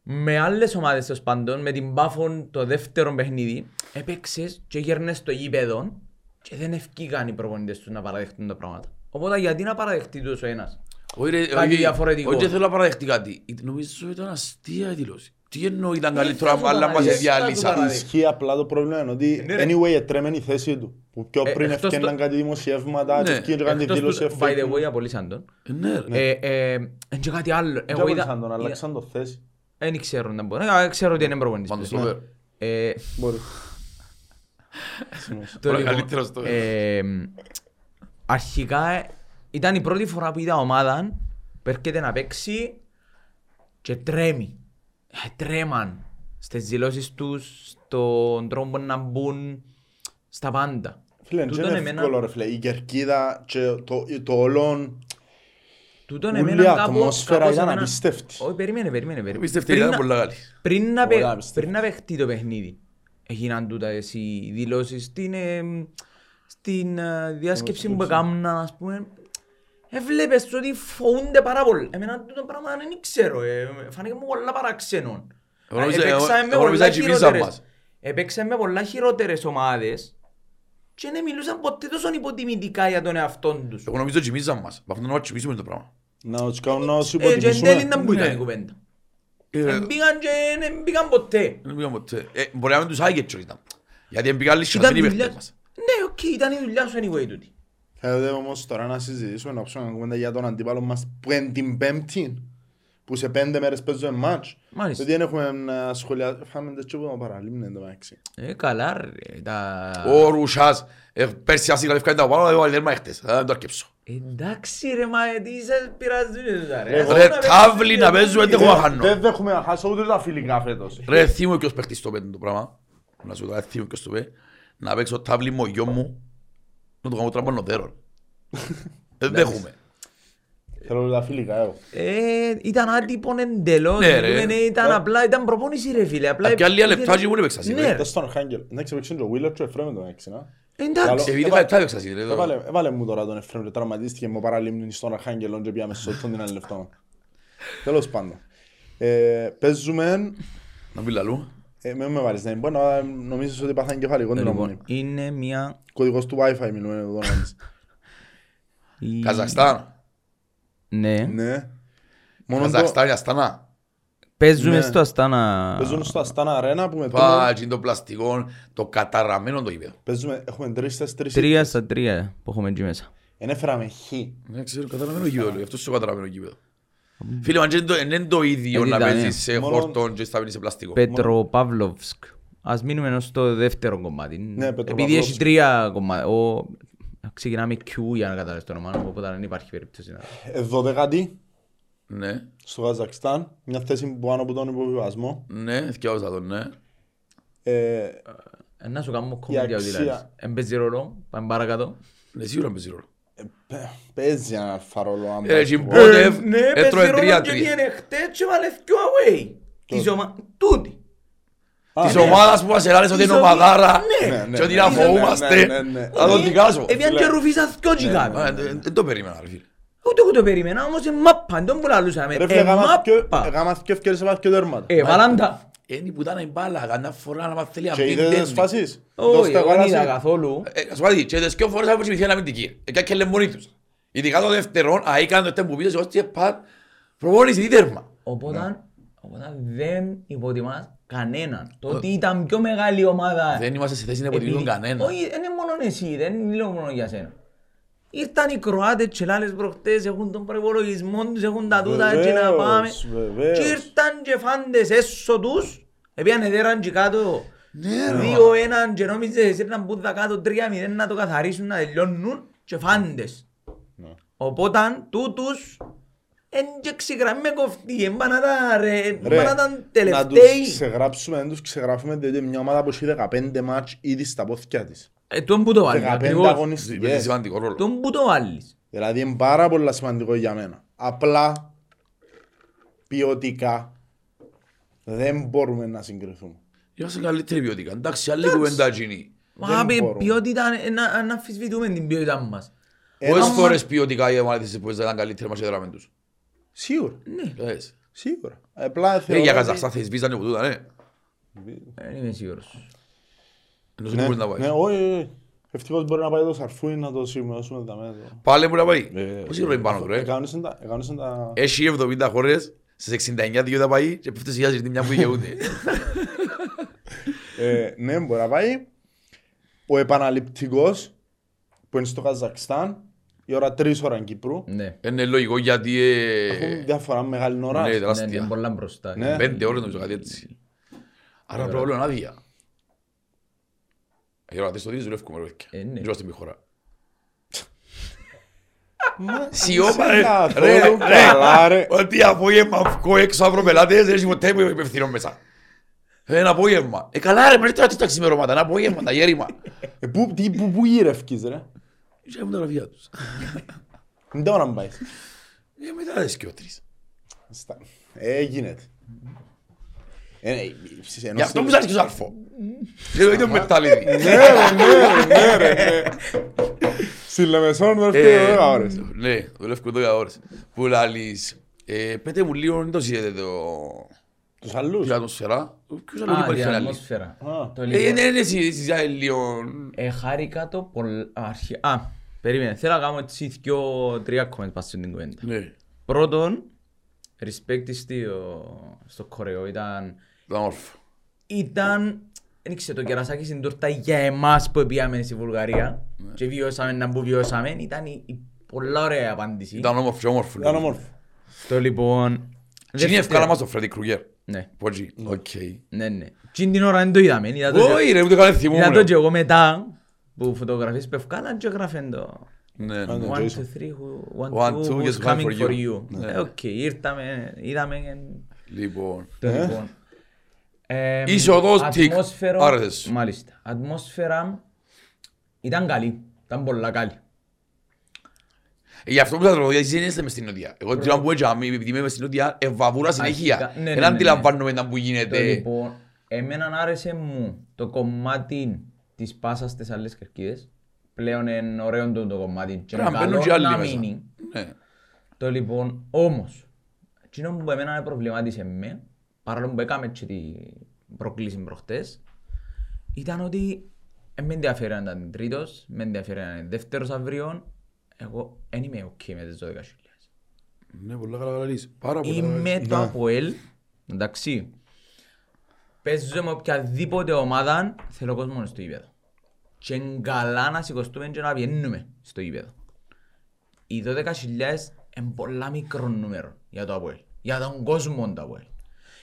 Με άλλες ομάδες ως πάντων, με την Πάφον το δεύτερο παιχνίδι, έπαιξες και γέρνες στο γήπεδο και δεν ευκήκαν οι προπονητές τους να παραδεχτούν τα πράγματα. Οπότε γιατί να παραδεχτεί τους ο ένας. Κάτι διαφορετικό. Όχι, θέλω να παραδεχτεί κάτι. Νομίζω ήταν αστεία η δηλώση. Τι εννοώ ήταν καλύτερα, αλλά μας διάλυσα. Ισχύει απλά το πρόβλημα είναι ότι anyway έτρεμε η θέση του. Που πιο πριν ευκέναν κάτι δημοσιεύματα και ευκέναν κάτι δήλωση ευθύνου. By the way, απολύσαν τον. Εν και κάτι άλλο. Απολύσαν τον, αλλάξαν το θέση. Δεν ξέρω να μπορώ, ξέρω ότι είναι προπονητής. Πάντως το πέρα. Μπορεί. Καλύτερος το πέρα. Αρχικά ήταν η πρώτη φορά που είδα ομάδα που έρχεται να παίξει και τρέμει. Τρέμαν στις δηλώσεις τους, στον τρόπο να μπουν, στα πάντα. Φίλε, είναι εύκολο ρε φίλε, η κερκίδα και το όλον... Ούλη η ατμόσφαιρα ήταν απίστευτη. Όχι, περίμενε. Πριν να παιχτεί το παιχνίδι, έγιναν τούτες οι δηλώσεις στην διάσκεψη που έκαναν, ας πούμε. Βλέπεις ότι φοβούνται πάρα πολύ. Εμένα το πράγμα δεν ξέρω, φάνηκε μου πολλά παραξενών. Επέξαμε με πολλά χειρότερες ομάδες και δεν μιλούσαν ποτέ τόσο υποτιμητικά για τον εαυτόν τους. Εγώ νομίζω τσιμίζαν μας, από αυτό να τσιμίσουμε το πράγμα. Να τους κάνουν να τους υποτιμήσουμε. Και εν τέλει να μπουν ήταν η κουβέντα. Εν πήγαν και δεν πήγαν ποτέ. Μπορεί να μην τους άγγε τσο ήταν. Γιατί εν πήγαν λίσσια, δεν υπέχτε μας. Ναι, οκ, ήταν η δουλειά σου anyway τούτη. Θέλετε όμως τώρα να συζητήσουμε, να ψούμε κουβέντα για τον αντίπαλο μας που εν την Πέμπτη, που σε 5 μέρες παίζουν μάτς. Μάλιστα. Δεν έχουμε σχολιάσει. Φάμε τέτοιο που θα παραλύμνε το μεταξύ. Καλά ρε. Ο Ρουσάς. Πέρσι ας είχα τα πάνω, δεν βάλει χτες. Θα το αρκέψω. Εντάξει ρε, μα τι σας πειραζούν. Ρε τάβλη να παίζουμε, δεν έχουμε να χάνω. Δεν έχουμε να χάσω ούτε τα φιλικά φέτος. Ρε θύμω και ως παίχτης το πέτει το πράγμα. Να σου δω, θύμω και ως το πέτει. να παίξω τάβλη μου, γιο μου, να το κάνω τραπάνω τέρων. Δεν δέχομαι. Θέλω τα φιλικά, εγώ. Ήταν άτυπον εντελώς, ήταν απλά, ήταν προπόνηση ρε φίλε. Και άλλοι λεπτάζει μου έπαιξα σήμερα. Ήταν στον Χάγγελ, να ξεπαίξουν τον Ουίλερ και ο Εφρέμ τον έξινα. Εντάξει, επειδή θα έπαιξα σήμερα. Έβαλε μου τώρα τον Εφρέμ και τραυματίστηκε με παραλίμνη στον Χάγγελ και πήγαμε στο τον την άλλη λεπτό. Τέλος πάντων. Παίζουμε... Να πει λαλού. Με με βάλεις να μην πω, νομίζεις ότι πάθανε κεφαλικό. Είναι μια... Κωδικός του Wi-Fi μιλούμε εδώ. Καζακστάν. Ναι. Καζακστάν ή Αστάνα. Παίζουμε στο Αστάνα. Παίζουν στο Αστάνα Αρένα που μετά... Πάλι το πλαστικό, το καταραμένο το είπε. Παίζουμε, έχουμε 3-3. 3-3 που έχουμε εκεί μέσα. Εν έφεραμε χ. Δεν ξέρω, καταραμένο γήπεδο, γι' αυτό σου καταραμένο γήπεδο. Φίλε, είναι το ίδιο να παίζεις σε χορτόν και να παίζεις σε πλαστικό. Πετροπαύλοβσκ. Ας μείνουμε ενός στο δεύτερο κομμάτι. Επειδή έχει τρία κομμάτια. Ξεκινάμε Q για να καταλάβεις το όνομα, οπότε δεν υπάρχει περίπτωση. Δωδεκάτη. Ναι. Στο Καζακστάν. Μια θέση που πάνω από τον υποβιβασμό. Ναι, θυκιάζα τον, ναι. Να σου κάνουμε κομμάτια ότι λάζεις. Εμπέζει ρόλο, πάμε παρακάτω. Σίγουρα εμπέζει ρόλο. Παίζει ένα φαρόλο άμα. Ναι, παίζει ρόλο και βγαίνει χτες και βάλε πιο away. Της ομάδας που μας ελάλεσαι ότι είναι ομαδάρα και ότι να φοβούμαστε. Θα τον δικάσω. Έβγαν και ρουφίσαν δυο κάτω. Δεν το περίμενα ρε φίλε. Ούτε εγώ το περίμενα, όμως είναι μάππα, δεν που λαλούσαμε. Ρε φίλε, γάμας και ευκαιρίες σε βάθκιο τέρματα. Βάλαν τα. Είναι που ήταν η μπάλα, κανένα φορά να μας θέλει αμήν τέντρι. Και είδες φάσεις. Όχι, εγώ είδα καθόλου. Ας πω, και είδες δυο φορές αφούς επιχειρήν αμήν τική. Και και λένε μόνοι τους. Ειδικά το δευτερόν, αήκαν το τέμπου πίσω, εγώ και πάτ προβόνησε τι τέρμα. Οπότε δεν υποτιμάς κανέναν. Το ότι ήταν πιο μεγάλη ομάδα. Δεν είμαστε σε θέση να υποτιμήσουν κανέναν. Όχι, δεν είναι μόνο εσύ, δεν μιλώ μόνο για σένα. Ήρθαν οι Κροάτες και λάλες προχτές, έχουν τον προϋπολογισμό τους, έχουν τα τούτα και να πάμε. Και ήρθαν και φάντες έσω τους, επίαν εδέραν και κάτω 2-1 και νόμιζες έπαιρναν μπούδα κάτω 3-0 να το καθαρίσουν, να τελειώνουν και φάντες. Οπότε τούτους και ξεγραμμέ κοφτή, εμπανάταν τελευταίοι. Να τους ξεγράψουμε, να τους ξεγράφουμε διότι μια ομάδα που έχει 15 μάτς ήδη στα πόθηκια της. Τον που το βάλεις. Τον που το βάλεις. Δηλαδή είναι πάρα πολύ σημαντικό για μένα. Απλά ποιοτικά δεν μπορούμε να συγκριθούμε. Είμαστε καλύτερη ποιοτικά. Εντάξει, άλλη κουβέντα γίνει. Μα ποιότητα, να αμφισβητούμε την ποιότητά μας. Πόσες φορές ποιοτικά οι ομάδες που ήταν καλύτεροι μας και δράμεν τους. Σίγουρα. Ναι. Σίγουρα. Για Καζακστάν θα εισβήσανε από τούτα, ναι. Δεν είμαι σίγουρος. Ναι, όχι. Ευτυχώς μπορεί να πάει το Σαρφού ή να το σημειώσουμε τα μέσα. Πάλε μπορεί να πάει. Πώς είναι πάνω του, ρε. Έχει 70 χώρες, στις 69 δύο θα πάει και πέφτες χιλιάζεις την μια που δικαιούνται. Ναι, μπορεί να πάει. Ο επαναληπτικός που είναι στο Καζακστάν, η ώρα 3 ώρα Κύπρου. Είναι λογικό γιατί... Έχουν διαφορά μεγάλη ώρα. Ναι, τεράστια. Είναι πολλά μπροστά. 5 ώρες νομίζω κάτι έτσι. Άρα πρόβλημα άδεια. Οι ρωτές το δίδες δουλεύκουμε ρε παιδιά, δεν είμαστε μη χώρα. Σιώμα ρε, ότι απόγευμα βγω έξω αύριο πελάτες, δεν σημαίνει που υπευθύνω μέσα. Ένα απόγευμα. Καλά ρε, πρέπει να τίτα ξημερώματα, ένα απόγευμα, τα γέρημα. Πού γύρευκες ρε. Είχε από τα γραφεία τους. Μην τα ώρα μου πάεις. Μετά δες και ο τρεις. Γίνεται. Γι' αυτό μου ζάσκει ο Σαρφό. Δεν το ίδιο μετάλληδι. Ναι. Στην Λεμεσόν δουλεύει 12 ώρες. Ναι, δουλεύει 12 ώρες. Που λάλλεις, πέτε μου λίγο, δεν το ζείτε το... Τους αλλούς. Για το σφαιρά. Ποιος αλλούς υπάρχει να λείς. Σφαιρά. Είναι εσείς λίγο... Χάρηκα το πολλά... Α, περίμενε. Θέλω να κάνω έτσι 2-3 κομμάτια πάνω στην κουβέντα. Πρώτον, respect στο κορεό ήταν... Ήταν, ένιξε το κερασάκι στην τούρτα για εμάς που πήγαμε στη Βουλγαρία και βιώσαμε να που βιώσαμε, ήταν η πολλά ωραία απάντηση. Ήταν όμορφο. Το λοιπόν... Τι είναι ευκάλα μας το Φρέντι Κρουγκέρ. Ναι. Πόγι, οκ. Ναι. Τι την ώρα δεν το είδαμε. Όχι ρε, ούτε καλά θυμούμαι. Ήταν το και εγώ μετά που φωτογραφίες που ευκάλαν και γράφεν το... One, two, three, one, two, who's coming for you. Οκ, ήρθαμε, είδαμε... Λοιπόν... Είσοδος τικ. Άρεσες. Μάλιστα. Ατμόσφαιρα ήταν καλή. Ήταν πολλά καλή. Γι' αυτό που θα το δείτε, δεν είστε μες στην Νότια. Εγώ τρώω που επειδή είμαι μες στην Νότια, βαβούρα συνεχεία. Δεν αντιλαμβάνομαι τα που γίνεται. Λοιπόν, εμένα άρεσε μου το κομμάτι της πάσας στις άλλες κερκίδες. Πλέον είναι ωραίο το κομμάτι και καλό να μείνει. Το λοιπόν, όμως, εκείνο που εμένα προβλημάτισε με, παρόλο που έκαμε και την προκλήση προχτές, ήταν ότι με ενδιαφέρει να ήταν τρίτος, με ενδιαφέρει να είναι δεύτερος αύριον. Εγώ δεν είμαι ok με τις 12.000. Ναι, πολλά καλά λαλείς. Είμαι το ΑΠΟΕΛ, εντάξει. Παίζω με οποιαδήποτε ομάδα, θέλω κόσμο στο γήπεδο. Και είναι καλά να σηκωστούμε και να βγαίνουμε στο γήπεδο. Οι 12.000 είναι πολλά μικρό νούμερο για το ΑΠΟΕΛ. Για τον κόσμο το ΑΠΟΕΛ.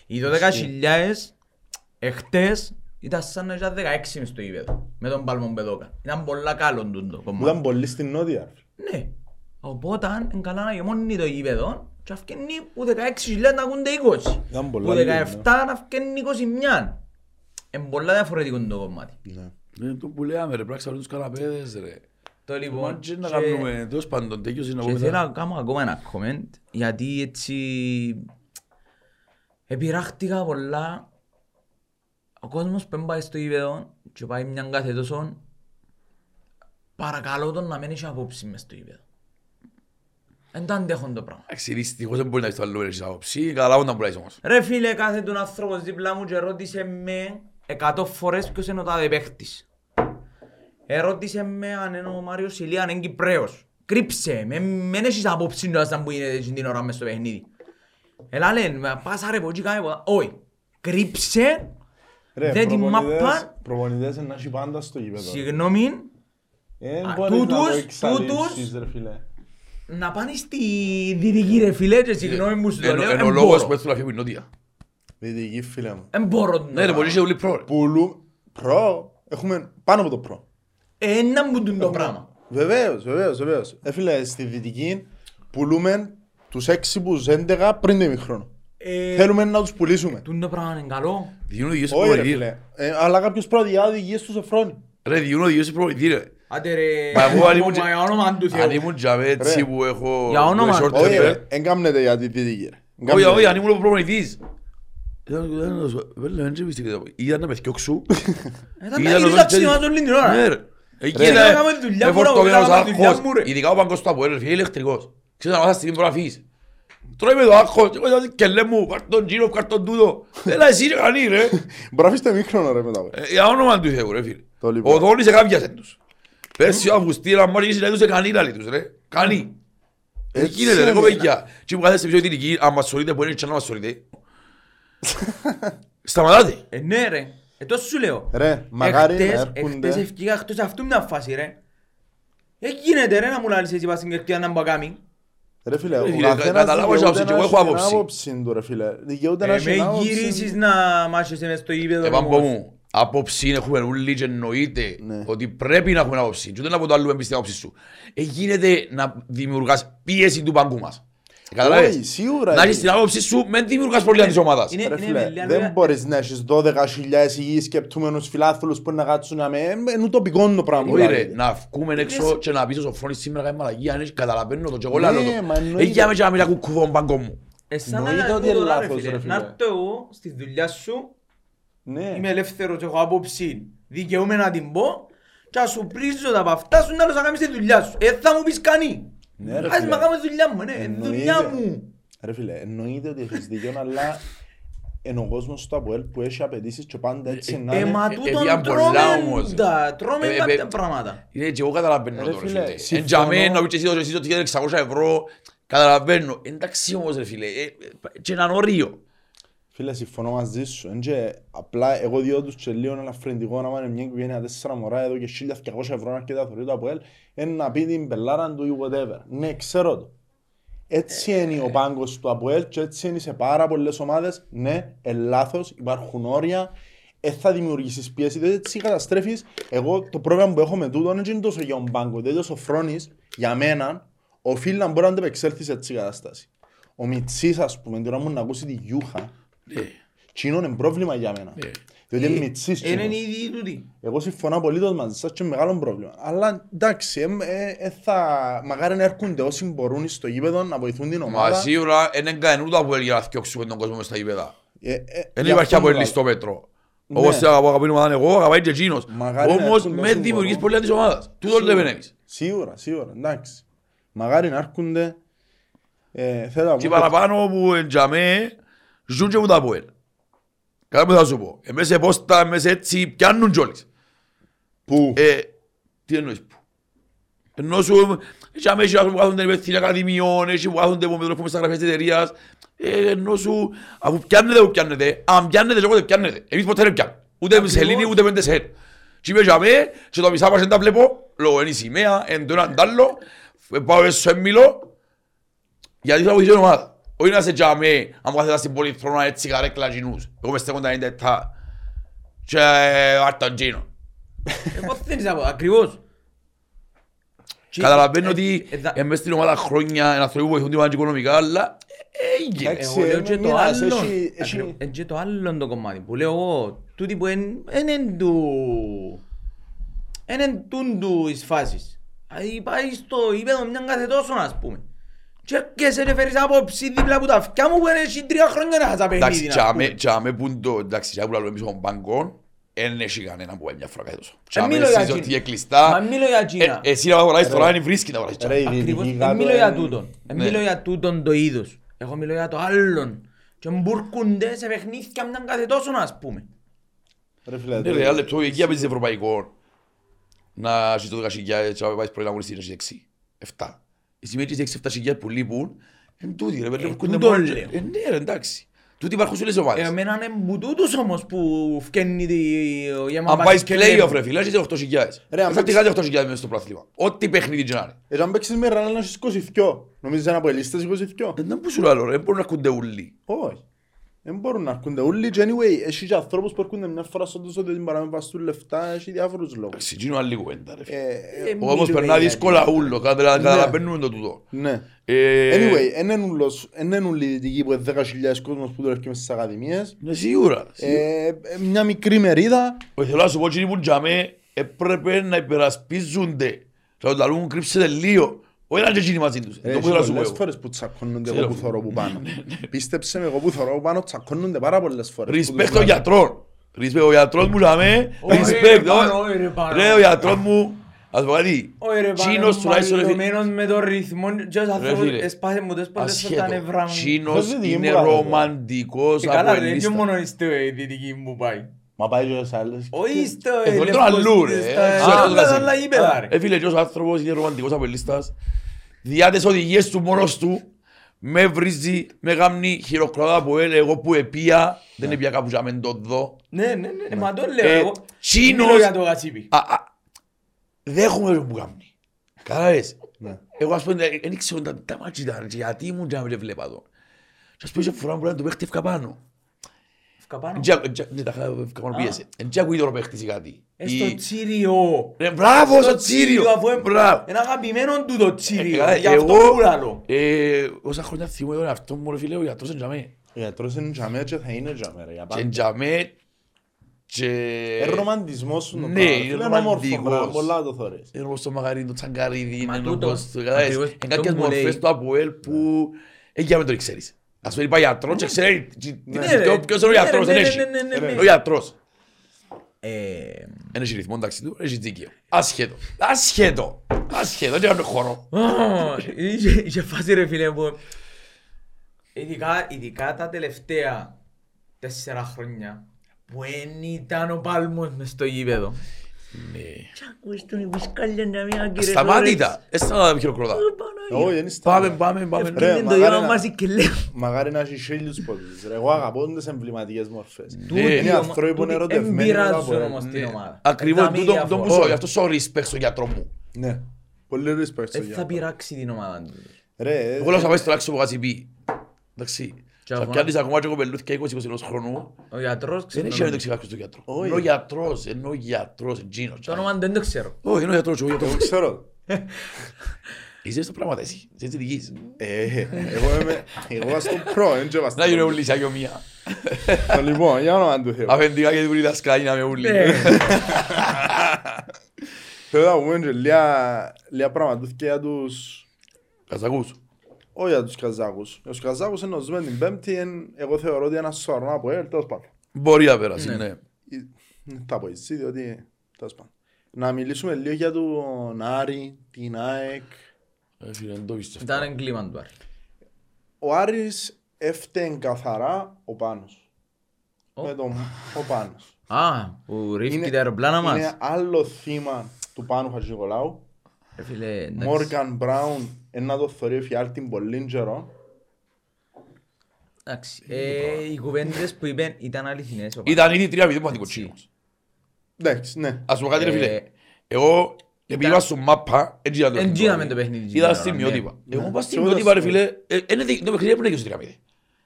Οι 12.000 εχτες ήταν σαν να ήταν 16 στο γήπεδο. Με τον Παλμομπεδόκα. Ήταν πολλά καλό το κομμάτι. Ήταν πολύ στην Νότια. Ναι, οπότε είναι καλά να γεμώνει το γήπεδο και αυκένει που 16.000 να ακούνται 20, που 17 να αυκένει 21. Είναι πολλά διαφορετικό το κομμάτι. Είναι το που λέμε ρε, πράξαμε τους καραπέδες ρε. Το λοιπόν και θέλω να κάνω ακόμα ένα comment, γιατί έτσι επειράχτηκα πολλά. Ο κόσμος που πάει στο γήπεδο και πάει μιαν κάθε τόσο, παρακαλώ τον να μην έχει απόψη μες στο γήπεδο. Εν το αντέχουν το πράγμα. Δυστυχώς δεν μπορεί να έχει το άλλο να έχεις απόψη, καλά όταν μπορείς όμως. Ρε φίλε, κάθε τον άνθρωπος δίπλα μου και ρώτησε με 100 φορές ποιος είναι ο τάδε παίχτης. Ερώτησε με αν είναι ο Μάριος Ηλία, αν είναι Κυπρέος. Κρύψε με, μην έχεις απόψη που γίνεται την ώρα μες στο παιχνίδι. Έλα λένε, πάσα ρε ποτσί κάνε ποτά. Όχι, κρύψε, δε την μάπα. Προπονητές να έχει πάντα στο γήπεδο. Συγγνώμη. Τούτους να πάνε στη δυτική ρε φίλε και συγγνώμη μου σου το λέω, εμπόρο. Εν ο λόγος που έτσι να φύγουν η Νότια. Δυτική φίλε μου. Εμπόρο. Ναι ρε, πολλοί είσαι όλοι προ. Πουλού, προ, έχουμε πάνω από το προ. Ένα μπουντούν το πράγμα. Βεβαίως, βεβαίως, βεβαίως. Φίλε, στη δυτική πουλούμε τους 6 που 11 πριν το ημιχρόνο. Θέλουμε να τους πουλήσουμε. Τούν το πράγμα είναι καλό. Διούν άντε ρε, αν ήμουν έτσι που έχω short temper. Εν κάμνετε για τη δίκη. Όχι, όχι, αν ήμουν ο προπονητής. Ήταν να με θυκιώξου. Ήταν να ψημάς όλη την ώρα. Εκεί ήταν φορτωμένος άρχος, ειδικά ο παγκός του Αποέλ, είναι ηλεκτρικός. Ξέρεις να μάθα στην προγραφής. Τρώει με το άρχος και λέει μου, πάρ' τον Τζίνοφ, πάρ' τον τούτο. Έλα εσύ ρε κανεί ρε. Μπραφίστε μήχρονο ρε μετά. Για όνομα του Θεού ρε φίλε. Ο Δόνης εκάβιασε τους. Πέρσι ο Αυγουστήρα μου άρχισε να έδωσε κανεί να λειτούς ρε, κανεί. Εκείνεται ρε κοπέγγια. Τι μου κάθεστε πιο ειδική, αν μας σωρείτε που είναι και αν μας σωρείτε. Σταματάτε. Ναι ρε, τόσο σου λέω. Ρε, μαγάρι να έρχονται. Εχτες ευκήγα εκτός αυτού μια φάση ρε. Εκείνεται ρε να μου λάλεις εσύ πας στην κερκίδα να μπακάμι. Ρε φίλε, ο καθένας δικαιούται να έχει την άποψη του ρε φίλε. Δικαιούται να έχει την άποψη. Με γυρίσεις να μάχεσαι μες στο γήπεδο. Απόψη έχουμε όλοι και εννοείται ότι πρέπει να έχουμε άποψη και ούτε από το άλλο εμπιστεύει την άποψη σου. Γίνεται να δημιουργάς πίεση του παγκού μας. Όχι, σίγουρα. Να έχεις την άποψη σου, μην δημιουργάς πολύ της ομάδας. Δεν μπορείς να έχεις 12.000 υγιείς σκεπτούμενους φιλάθλους που να κάτσουν να με... Είναι ουτοπικό το πράγμα. Όχι ρε, να βγούμε έξω και να πεις ο Σοφρόνης σήμερα κάνει μαλαγία, αν καταλαβαίνω το και εγώ λάλλω το. Εγιάμε και να μην ακούω κουβόν παγκό μου. Ναι. Είμαι ελεύθερος και έχω άποψη, δικαιούμαι να την πω και να σου πρίζω τα παυτά σου να κάνεις τη δουλειά σου. Θα μου πεις κανεί. Ας μα κάνεις δουλειά μου, ναι, δουλειά μου. Ρε φίλε, εννοείται ότι έχεις δικαιόν, αλλά είναι ο κόσμος στο ΑΠΟΕΛ που έχει απαιτήσεις και πάντα έτσι να είναι. Μα τούτον τρώμεντα τα πράγματα. Είναι έτσι, εγώ καταλαβαίνω τώρα, φίλε. Εν τζαμέ, να πεις εσύ ότι έχετε 600 ευρώ, καταλαβαίνω. Εντάξει όμως ρε φίλε, και έναν όριο. Φίλε, συμφωνώ μαζί σου. Απλά εγώ διώ τους και λίγο ένα φρεντικό να πάνε μια οικογένεια 4 μωρά εδώ και 1.200 ευρώ να αρκετά θωρεί το ΑΠΟΕΛ είναι να πει την πελάρα του ή whatever. Ναι, ξέρω το. Έτσι είναι ο πάγκος του ΑΠΟΕΛ και έτσι είναι σε πάρα πολλές ομάδες. Ναι, λάθος, υπάρχουν όρια. Θα δημιουργήσεις πίεση, δεν έτσι καταστρέφεις. Εγώ το πρόγραμμα που έχω με τούτο δεν είναι τόσο για τον πάγκο. Δεν είναι τόσο φρόνης για μένα. Οφείλει να μπορεί να αντεπεξέλθει σε έτσι κατάσταση. Ο Μιτσής, ας πούμε, τώρα μου να ακούσει τη Γιούχα. Κινόν είναι πρόβλημα για μένα. Διότι είναι μητσής Κινόν. Είναι ήδη τούτη. Εγώ συμφωνώ απολύτως μαζί σας και μεγάλο πρόβλημα. Αλλά εντάξει, μακάρι να έρχονται όσοι μπορούν στο γήπεδο να βοηθούν την ομάδα. Μα σίγουρα είναι κανένα που έλεγε να θιώξουμε τον κόσμο μες στα γήπεδα. Δεν υπάρχει απολύτως στο μέτρο. Όπως αγαπήνουμε εγώ, αγαπάει και εκείνος. Όμως με δημιουργείς πολλές της ομάδας. Τούτο δεν πενεύεις. Σίγουρα, εντάξει. Μακάρι να έρχονται. Και παραπάνω που εντιαμέ ζουν και που τα πω. Κάτι που θα σου πω. Εμείς σε πόστα, εμείς έτσι πιάνουν κιόλες. Πού? Τι εννοείς πού? Ενώ σου... Εντιαμέ και που κάθονται υπεύθυνοι ακαδημιών, και που κάθονται που μετροφούμε στα γραφές της εταιρείας. Ενώ σου... Αφού πιάνετε που πιάνετε, αν πιάνετε και όποτε πιάνετε. Εμείς ποτέ δεν πιάνουμε. Ούτε σε Ελλήνη, ούτε πέντε σε Ελλήνη. Και είμαι εντιαμέ και το μισά πάσχεν τα βλέπω. Λόγω είναι η σημαία, εν το έναν τ' άλλο. Πάω έσω εμμήλω. Γιατί θα βοηθήσει η ομάδα. Όχι να σε τζάμε, αν κάθετα στην πολυθρόνα έτσι καρέκλα γινούς. Εγώ με στέκοντα 97 και άρταν γίνο. Εγώ θέλεις να πω, ακριβώς. Καταλαβαίνω ότι εμείς στην ομάδα χρόνια είναι άνθρωποι που βοηθούν την ομάδα οικονομικά, αλλά έγινε. Εγώ λέω και το άλλο το κομμάτι που λέω εγώ, τούτοι που είναι τούντου εις φάσεις. Πάει στο ύπεδο μιαν κάθε τόσο, ας πούμε. Και έρχεσαι να φέρεις απόψη δίπλα από τα αυτιά μου που έχει τρία χρόνια να χασα παιχνίδι. Εντάξει, άμε που λαλούμε εμείς στον μπαγκόν, δεν έχει κανένα που έμεινε φορά κάθε τόσο. Άμε εσείς ότι εκλειστά. Μα μίλω για εκείνα. Εσύ να παραγείς τώρα, δεν βρίσκει να παραγείς τώρα. Ακριβώς, δεν μίλω για τούτον. Δεν μίλω για τούτον το είδος. Εγώ μίλω για το άλλον. Και μπουρκούνται σε παιχνίδια μιαν κάθε τόσο, ας πούμε. Ρε φιλάτε. Οι συμμετρήσεις 6-7 χιλιάδες που λείπουν, εν τούτοι ρε παιδί, έρχονται μόνοι και... Ναι εντάξει, τούτοι υπάρχουν σε όλες τις ομάδες. Εμένα είναι που τούτος όμως που φκένει η αμαμπάς. Αν πάει play-off ρε φίλε, έχεις 8 χιλιάδες. Θα τυχάζει 8 χιλιάδες μέσα στο πράθλημα. Ό,τι παιχνίδι και να είναι. Αν παίξεις μέρα να έχεις 22, νομίζεις να αποελίστες 22. Δεν πού σου λέω, δεν μπορούν να έρχονται ούλοι. Όχι. Δεν μπορούν να έρχονται όλοι και anyway, εσύ και ανθρώπους που έρχονται μια φορά στον τόσο ότι παραμεβάς του λεφτά, έχει διάφορους λόγους. Εντάξει, γίνω άλλη κουβέντα ρε φίλε. Όμως περνά δύσκολα ούλο, καταλαβαίνουμε το τούτο. Anyway, έναν ούλοι δυτικοί που 10.000 κόσμος που τώρα έρχεται μέσα στις ακαδημίες. Ναι, σίγουρα. Μια μικρή μερίδα. Θέλω να σου πω ότι οι πουτζαμέ έπρεπε να υπερασπίζονται. Θα το λαλούν κρύψετε λίγο. Όχι να γίνει μαζί τους. Πολλές φορές που τσακώνονται εγώ που θωρώ που πάνω. Πίστεψε με, εγώ που θωρώ που πάνω τσακώνονται πάρα πολλές φορές. Ρισπέκτ ο γιατρόν. Ο γιατρόν μου λαμέ. Ρισπέκτ. Ρε ο γιατρόν μου. Ας πω κάτι. Τσίνος τουλάχιστον... Μαλωμένος με τον ρυθμό. Εσπάσε μου τες πολλές φορές τα νευρά μου. Τσίνος είναι ρομαντικός. Καλά δεν είναι μόνο η δυτική μου πάει. Μα πάει και ως άλλες. Όχι στο ελεύθερο. Έφυλε και ως άνθρωπος είναι ρομαντικός απελίστας. Διά τις οδηγίες του μόνος του. Με βρίζει, με γάμνει χειροκροτά από ελ. Εγώ που επία, δεν επία κάπου για μεν το δω. Ναι, μα το λέω εγώ. Τσίνος. Δεν έχουμε που γάμνει. Κατάλαβες. Εγώ ας πω, δεν ήξερα τα μάτια ήταν γιατί ήμουν και να με βλέπα εδώ. Και ας πω, φορά μπορεί να το παίχτε ευκαπάνω. Εν τι ακούει τώρα παίχτησε κάτι. Στο τσίριο. Μπράβο στο τσίριο. Ένα αγαπημένο του το τσίριο. Γι' αυτό ουραλό. Όσα χρόνια θυμώ εδώ αυτό μου φίλε ο γιατρός εν τζαμέ. Ο γιατρός εν τζαμέ και θα είναι τζαμέ ρε. Και εν τζαμέ και... ρομαντισμός σου το πράγμα. Ναι, είναι ρομαντικός. Πολλά το θωρές. Είναι όπως το μαγαρίνι, το τσαγκαρίδι. Είναι κάποιες μορφές του Αποέλ που... Εκεί άμε το ξέρεις. Ας πούμε είπα γιατρός και ξέρει ποιος είναι ο γιατρός, δεν έχει. Ο γιατρός. Έχει ρυθμό ταξί του, έχει δίκαιο. Ασχέτο, δεν έχω χώρο. Είχε φάση ρε φίλε μου. Ειδικά τα τελευταία 4 χρόνια που δεν ήταν ο Πάλμος μες στο γήπεδο. Σταμάτητα, έστανα χειροκροτά. Πάμε. Μαγάρι να έχει χίλιους πόντους. Εγώ αγαπώ τις εμβληματικές μορφές. Είναι άνθρωποι που είναι ερωτευμένοι. Εμπειράζουν όμως την ομάδα. Ακριβώς, γι' αυτό ο respect στον γιατρό μου. Ναι, πολύ respect στον γιατρό. Θα πειράξει την ομάδα. Εγώ λέω θα πάει στο άξιο που κάτσε πει. Εντάξει. Θα πιάνεις ακόμα και κοπελούθηκε 20-21 χρόνου. Ο γιατρός ξέρει. Δεν έχει να το ξεχάσεις τον γιατρό. Είναι ο γιατρός, Τζίνος. Το όνομα δεν το ξέρω. Όχι, είναι ο γιατρός. Είσαι στο πράγμα εσύ, είσαι στη δική σου. Εγώ ας το προ, δεν ξέρω. Να γίνω ουλής αγιομία. Λοιπόν, για όνομα του Θεού. Αφεντικά και δουλειά σκάει να με ουλή. Θέλω να πούμε λίγα πράγματα και για τους Καζακούς. Όχι για τους Καζακούς. Για τους Καζακούς εννοούμε την Πέμπτη, εγώ θεωρώ ότι ένας σωρνά από ελ, τέλος πάντων. Μπορεί να πέρασε, ναι. Θα πω εσύ, διότι τέλος πάντων. Να μιλήσουμε λίγο για τον Άρη, την ΑΕΚ. Ήταν εγκλήμα του Άρη. Ο Άρης έφταιγε καθαρά ο Πάνος. Ο Πάνος. Α, που ρίφτηκε τα αεροπλάνα μας. Είναι άλλο θύμα του Πάνου Χατζηνικολάου. Μόργαν Μπράουν, ένα το θωρεί φιάρτη πολύ καιρό. Εντάξει, οι κουβέντες που είπαν ήταν αληθινές. Ήταν ήδη 3-0 που αντικοτσίνουν. Εντάξει, ναι. Ας πω κάτι ρε φίλε, εγώ επειδή είπα στο μάπα, εντζήναμε το παιχνίδι. Είδα στιγμιότυπα. Εγώ είπα στιγμιότυπα ρε φίλε, το παιχνίδι έπρεπε να γίνει στο 3-0.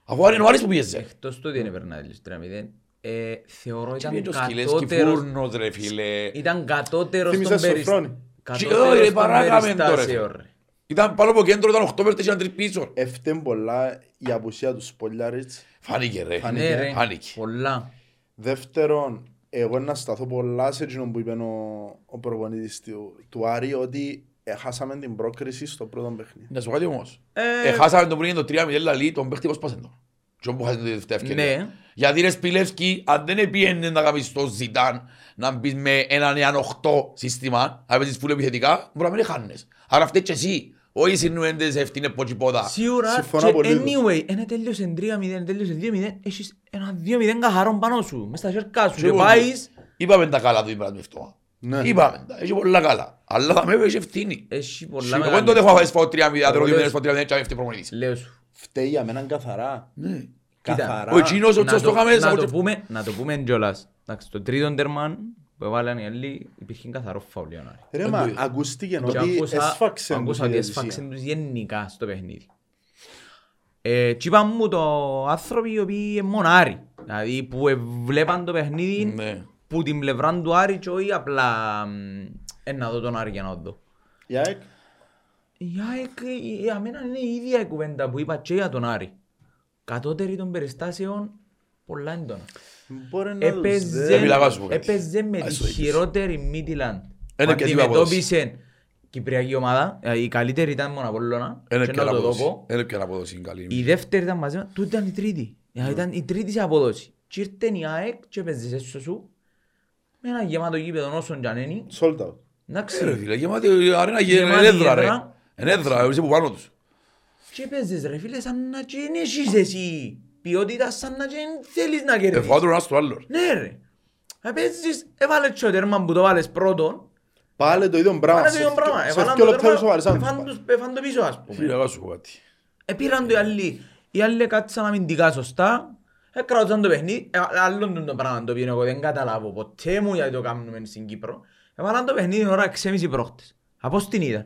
Αφού ο Άρης που πιέζε. Εκτός το ότι είναι περνάδι στο 3-0, θεωρώ ήταν κατώτερο στον περιστάσιο. Ρε παράκαμεν το ρε φίλε. Ήταν πάνω από κέντρο, ήταν 8 μέρτες και ήταν 3 πίσω. Έφτεν πολλά η απουσία του Σπολιάριτς. Φάνηκε ρε. Δεύτερον, εγώ να σταθώ πολλά σε εκείνο που είπε ο προπονητής του Άρη ότι έχασαμε την πρόκριση στο πρώτο παιχνίδι. Να σου πω κάτι όμως. Έχασαμε το πριν το 3-0 λαλί, τον παίχτη πώς πάσαν το. Και όπου χάσαμε την τελευταία ευκαιρία. Ναι. Γιατί ρε Σπιλεύσκη, αν δεν επίενε να κάνεις το Ζιτάν, να μπεις με έναν 9-8 σύστημα, να παίζεις φουλ επιθετικά, μπορεί να μην χάνεις. Άρα φταίει και εσύ. Όχι συννοέντες ευθύνες ποτσιπότα. Σίγουρα και anyway, ένα τέλειος εν 3-0, ένα τέλειος εν 2-0, έχεις ένα 2-0 καθαρόν πάνω σου, μες στα χέρκά σου και πάεις... Είπαμε τα καλά του είπαμε αυτό. Είπαμε τα, έχει πολλά καλά. Αλλά θα με έχει ευθύνη. Εγώ δεν τότε έχω αφήσει πάω 3-0, ατερό 2-0, πάω 3-0 και αυτή προπονητής. Λέω σου. Φταίει για μένα καθαρά. Καθαρά. Ο Κινός ο τσος το είχαμε... Να το πούμε κιόλας. Το τρίτον τερμάν. Που έβαλαν οι άλλοι, υπήρχε καθαρό φαουλ Ιωνάρη. Ρε μα, ακούστηκε ότι έσφαξαν τους γενικά στο παιχνίδι. Τι είπαν μου το άνθρωποι οι οποίοι είναι μόνο Άρη. Δηλαδή που βλέπαν το παιχνίδι που την πλευρά του Άρη και όχι απλά να δω τον Άρη για να δω. Η ΑΕΚ. Η ΑΕΚ, για μένα είναι η ίδια η κουβέντα που είπα και για τον Άρη. Κατώτερη των περιστάσεων, πολλά έντονα. Έπαιζε με τη χειρότερη Μίτιλαντ. Αντιμετώπισε κυπριακή ομάδα. Η καλύτερη ήταν μόνο Απόλλωνα. Η δεύτερη ήταν μαζί. Τούτη ήταν η τρίτη. Ήταν η τρίτη σε απόδοση. Και ήρθε η ΑΕΚ και έπαιζε έσω σου. Με ένα γεμάτο γήπεδο όσον κι αν είναι. Sold out. Γεμάτη αρένα και ενέδρα ρε. Ενέδρα, είσαι που πάνω τους. Και έπαιζες ρε φίλε σαν να και είναι εσείς εσύ. Ποιότητα σαν να θέλεις να κερδίσεις. Εφάτω ένας το άλλος. Ναι ρε. Επίσης έβαλε το τέρμα που το βάλες πρώτον. Πάλε το ίδιο πράγμα. Εφάν το πίσω ας πούμε. Φίλε εγώ σου πω κάτι. Επήραν το οι άλλοι. Οι άλλοι κάτσαν αμυντικά σωστά. Εκράτσαν το παιχνίδι. Άλλον το πράγμα το οποίο εγώ δεν καταλάβω ποτέ μου γιατί το κάνουμε στην Κύπρο. Έβαλαν το παιχνίδι την ώρα 6.30 πρόχτες. Από στην είδα.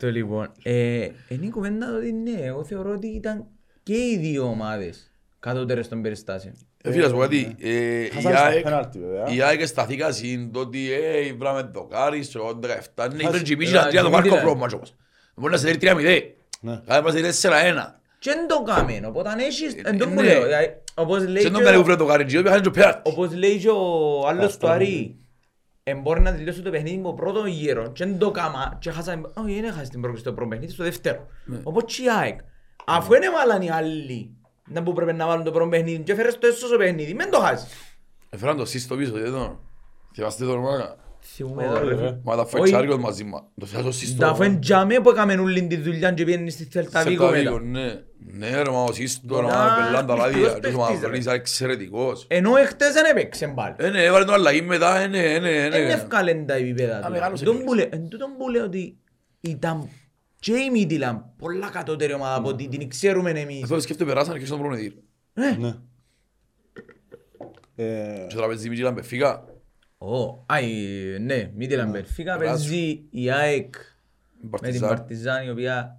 Το λοιπόν, είναι η κουβέντα ότι ναι, εγώ θεωρώ ότι ήταν και οι δύο ομάδες κατώτερες των περιστάσεων. Φίλες μου κάτι, η ΑΕΚ σταθήκα σύντο ότι βράμε δοκάρις, ο 17, ναι, ήταν και πίσω αντρία το Μάρκο Πρόβμα όμως. Μπορεί να σε δει 3-0, κάτι μας δει 4-1. Και εν το κάμεν, οπότε αν έχεις, εν το που λέω. Και εν το καλέ που βρε δοκάρις, διότι πιάνε και πέρα. Όπως λέει και ο άλλος του Αρή. Μπορεί να τελειώσει το παιχνίδι μου πρώτο γύρο και δεν το κάμα και χάσαμε... Όχι, δεν έχασε την πρόκληση στο πρώτο παιχνίδι, στο δεύτερο. Οπότε η ΑΕΚ, αφού δεν έβαλαν οι άλλοι να που πρέπει να βάλουν το πρώτο παιχνίδι και έφερες το έσωσο παιχνίδι, μην το χάσεις. Έφεραν το σύστο πίσω, δεν το... Θυμάστε το όνομα. Θυμούμε το όνομα. Μα τα φεξάρικος μαζί μας. Το θυμάστε το σύστο. Τα φεντζάμε που έκαμε νουλήν τη δουλειά και πήγαινε στη Θέλτα Βίγκο μετά. Ναι ρε μα ο σύστο να πελάνε τα λάδια και ο Μαυρής ήταν εξαιρετικός. Ενώ εχτες δεν έπαιξε μπάλ. Ναι, έβαλε τον αλλαγή μετά, ναι. Είναι ευκαλέντα η πιπέδα του. Εν τούτον που λέω ότι ήταν και η Μίτιλαν, πολλά κατώτερη ομάδα από ό,τι την ξέρουμε εμείς. Αυτό σκέφτομαι περάσανε και στον προμετήρ. Ναι. Και τώρα παίζει η Μίτιλαν Μπερφίκα. Ναι, Μίτιλαν Μπερφίκα παίζει η ΑΕΚ με την Παρτιζάν, η οποία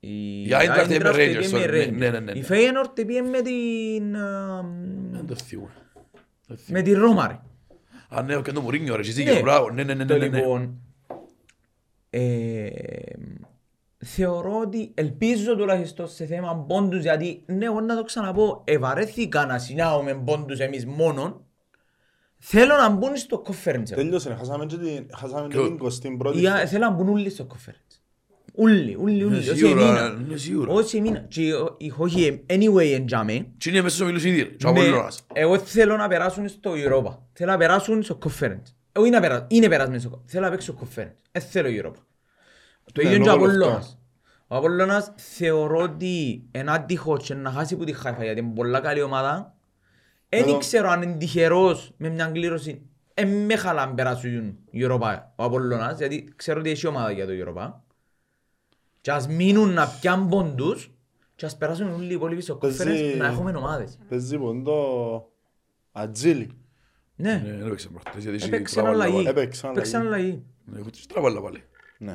Η Άιντραχτ πήγε με Ρέιντζερς. Η Φέιενορτ πήγε με την... με την Ρώμα ρε. Αν ναι, ο Κέντο Μουρίνιο, ρε, εσύ και μπράβο, ναι. Λοιπόν, θεωρώ ότι ελπίζω τουλάχιστον σε θέμα πόντους, γιατί ναι, εγώ να το ξαναπώ, ευαρέθηκα να συνάω με πόντους εμείς μόνον, θέλω να μπουν στο conference. Τέλειωσε, χάσαμε και την 21η. Θέλω να μπουν όλοι στο conference. Όλοι, όσοι μήνα. Anyway, εντιαμε. Τι είναι μέσα στους ομίλους ήδη, εγώ θέλω να περάσουν στο Europa. Θέλω να περάσουν στο conference. Εγώ είναι περάσμενοι στο conference. Θέλω να παίξω conference. Θέλω Europa. Το ίδιο είναι ο Απολλώνας. Ο Απολλώνας θεωρώ ότι ένα τύχο και να χάσει που τη Χάιφα, γιατί είναι πολλά καλή ομάδα. Δεν ξέρω αν είναι τυχερός με μια κλήρωση. Με χαλά να περάσουν Europa ο Απολλώνας, γιατί ξέρω ότι έχει ομάδα για το Europa. Και ας μείνουν να πιάνουν πόντους και ας περάσουν όλοι οι υπόλοιποι στο κόφερες να έχουμε ομάδες. Παίζει πόντο Ατζίλι. Ναι, έπαιξαν αλλαγή. Έχω τις τραβάλα πάλι. Ναι.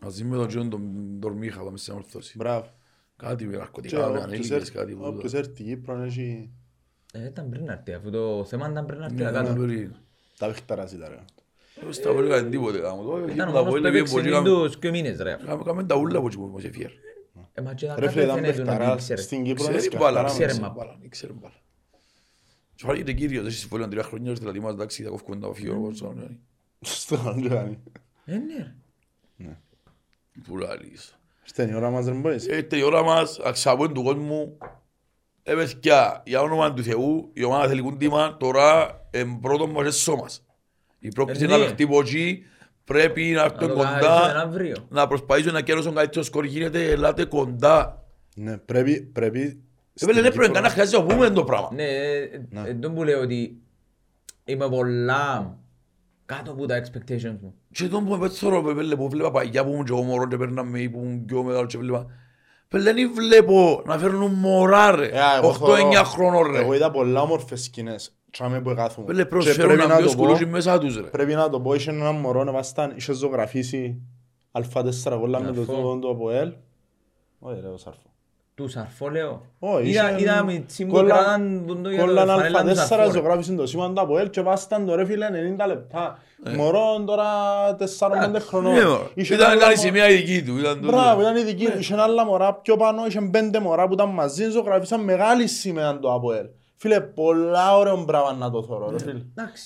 Μαζί με τον Τζον τον Τορμίχα πάμε σε ανορθώση. Μπράβο. Κάτι με ναρκωτικά, ανέλικες, κάτι. Όποιος έρθει Κύπρο έχει... Ήταν πριν αρτή, αφού το θέμα ήταν πριν αρτή. Τα παιχταράζει τα ρε. Στα πολύ κάνει τίποτε γάμο. Ήταν όμως το επεξενήν τους και μήνες ρε. Κάμε τα ούλα που τσιμούν πως εφιέρ. Ρε φίλε ήταν παιχταρά στην Κύπρο. Ξέρε μπάλα. Ξέρε μπάλα. Και φάρει και κύριος, έχεις συμφωνεί αν τρία χρόνια ώστε να τιμάς εντάξει τα κοφκούν τα φύγω. Στο Αντζάνι. Ναι. Πουλάρις. Φταίνει η ώρα μας δεν μπορείς. Φταίνει η ώρα μας, αξαπούν του κόσμου. Επέσκια, για όνομα του Θεού, η ομάδα θελικούν τίμα τώρα πρώτον μας σώμας. Η πρόκληση είναι να παιχτεί από εκεί, πρέπει να έρθουν κοντά, να προσπαθήσουν να κέρδωσουν κάτι το σκορ γίνεται, ελάτε κοντά. Ναι, πρέπει... Δεν πρέπει να χρειάζεται να πούμε το πράγμα. Ναι, τον που λέω ότι είμαι πολλά κάτω από τα expectations μου. Και τον που με πέτσορο, που βλέπα παγιά που ήμουν και εγώ μωρό και παίρναμε ή που ήμουν πιο μεγάλο και βλέπα. Δεν βλέπω να φέρνουν μωρά ρε, 8-9 χρόνο ρε. Εγώ είδα πολλά όμορφες σκηνές. Πρέπει να το πω, είχε έναν μωρό να βάσταν, είχε ζωγραφίσει α4 κόλλα με το τούτο του από ελ. Όχι ρε ο Σαρφό. Του Σαρφό λέω. Είδα με τσίμπο κράτανε το φανέλα του Σαρφό. Ζωγράφισαν το σήμα του από ελ και βάσταν το ρε φίλε 90 λεπτά. Μωρό τώρα 4-5 χρονών. Ήταν η σημεία η δική του. Μπράβο, ήταν η δική του. Είχε άλλα μωρά πιο πάνω, είχε 5 μωρά που ήταν μαζί, ζωγράφισαν μεγάλη σημαία του από ελ. Φίλε, πολλά ωραίο πράγμα να το θωρώ.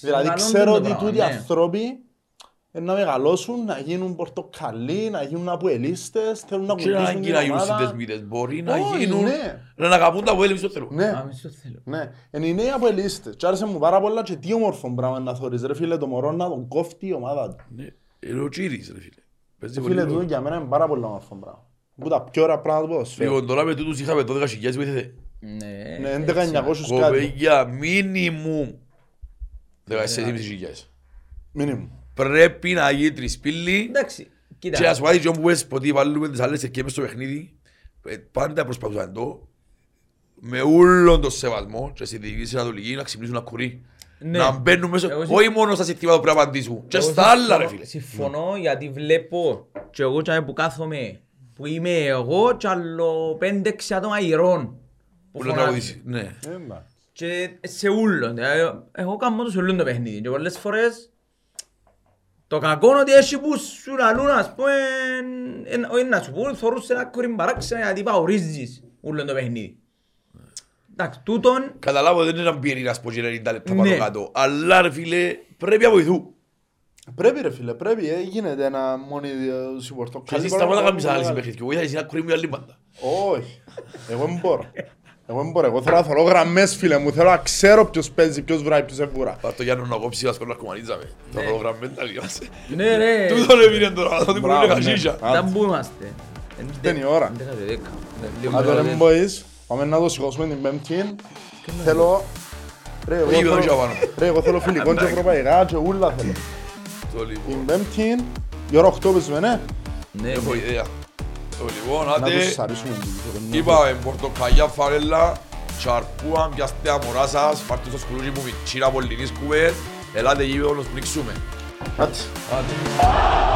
Δηλαδή ξέρω ότι τούτοι ανθρώποι να μεγαλώσουν, να γίνουν πορτοκαλί, να γίνουν αποελίστες, θέλουν να κουμπίσουν την ομάδα. Μπορεί να γίνουν, να αγαπούν τα αποέλη, μισό θέλω. Ναι, είναι οι νέοι αποελίστες. Και άρεσε μου πάρα πολλά και τι όμορφο πράγμα να θωρείς ρε φίλε, το μωρό να τον κόφτει η ομάδα του. Είναι ο Τσίρις ρε φίλε. Φίλε, τούτο για μένα είναι πάρα πολύ όμορφο πράγμα. Που τα πιο ωραία πράγματα το σφαίρω. Λοιπόν, τώρα με τούτους είχαμε 12.000 βοηθέτε. Ναι, 11.900 κάτι. Κοπέγια, μίνιμουμ 16.500. Μίνιμουμ. Πρέπει να γίνει τρισπύλη. Εντάξει, κοίτα. Και ας πάει και όπου πες ποτί βάλουμε τις άλλες εκκέμες στο παιχνίδι. Πάντα προσπαθούσαν το. Με ούλον τον σεβασμό και στη διοίκηση ανατολική να ξυπνήσουν να κουρεί. Να μπαίνουν μέσα, όχι μόνο στα συστήματα που πρέπει να απαντήσουν. Και στα άλλα ρε φίλε. Συμφωνώ γιατί βλέπω και εγώ που κάθομαι που είμαι εγώ και άλλο 5-6 άτομα ηρών που φωνάζει. Και σε ούλον. Εγώ κάνω το σε ούλον το παιχνίδι και πολλές φορές το κακό είναι ότι έχει που σου λαλούν ας πούμε όχι να σου πούν, θωρούς ένα κορυμπαράξενα γιατί παορίζεις ούλον το παιχνίδι. Εντάξει, τούτον... Καταλάβω δεν είναι έναν πυρήνας που γίνει 90 λεπτά πάνω κάτω, αλλά ρε φίλε πρέπει να βοηθούν. Πρέπει ρε φίλε, πρέπει, γίνεται ένα μόνοι συμπορτό. Εσύ σταμάτα να κάνεις ανάλυση μέχρι και εγώ ήθελα να κρύβει μια λίμπαντα. Όχι, εγώ δεν μπορώ. Εγώ θέλω να θωρώ γραμμές φίλε μου, θέλω να ξέρω ποιος παίζει, ποιος βράει, ποιος εβουρά. Θα το Γιάννο να κόψει, ας κόλλα κουμανίζαμε. Θα θωρώ γραμμές να λιώσαι. Ναι ρε. Τούτο ρε πήρε τώρα, θα το κουμανίζαμε καζίσια. Να μπού είμαστε. Δεν είναι η ώρα. Αν το λέμε μπορείς, πάμε να το σηκώσουμε την Πέμπτη. Θέλω... Ρε εγώ θέλω φιλικών και ευρωπαϊκά και ούλα θέλω. Την Πέμπτη, η ώρα 8 πες με ναι. Ναι. Λοιπόν, άντε, είπαμε πορτοκαλιά, φαρέλα, τσαρπούα, πιάστε αμορά σας, φάρτε στο σκουλούκι μου, πιτσίνα, πολυνίσκουμε, ελάτε γήπεδο, να σπνίξουμε. Άντε.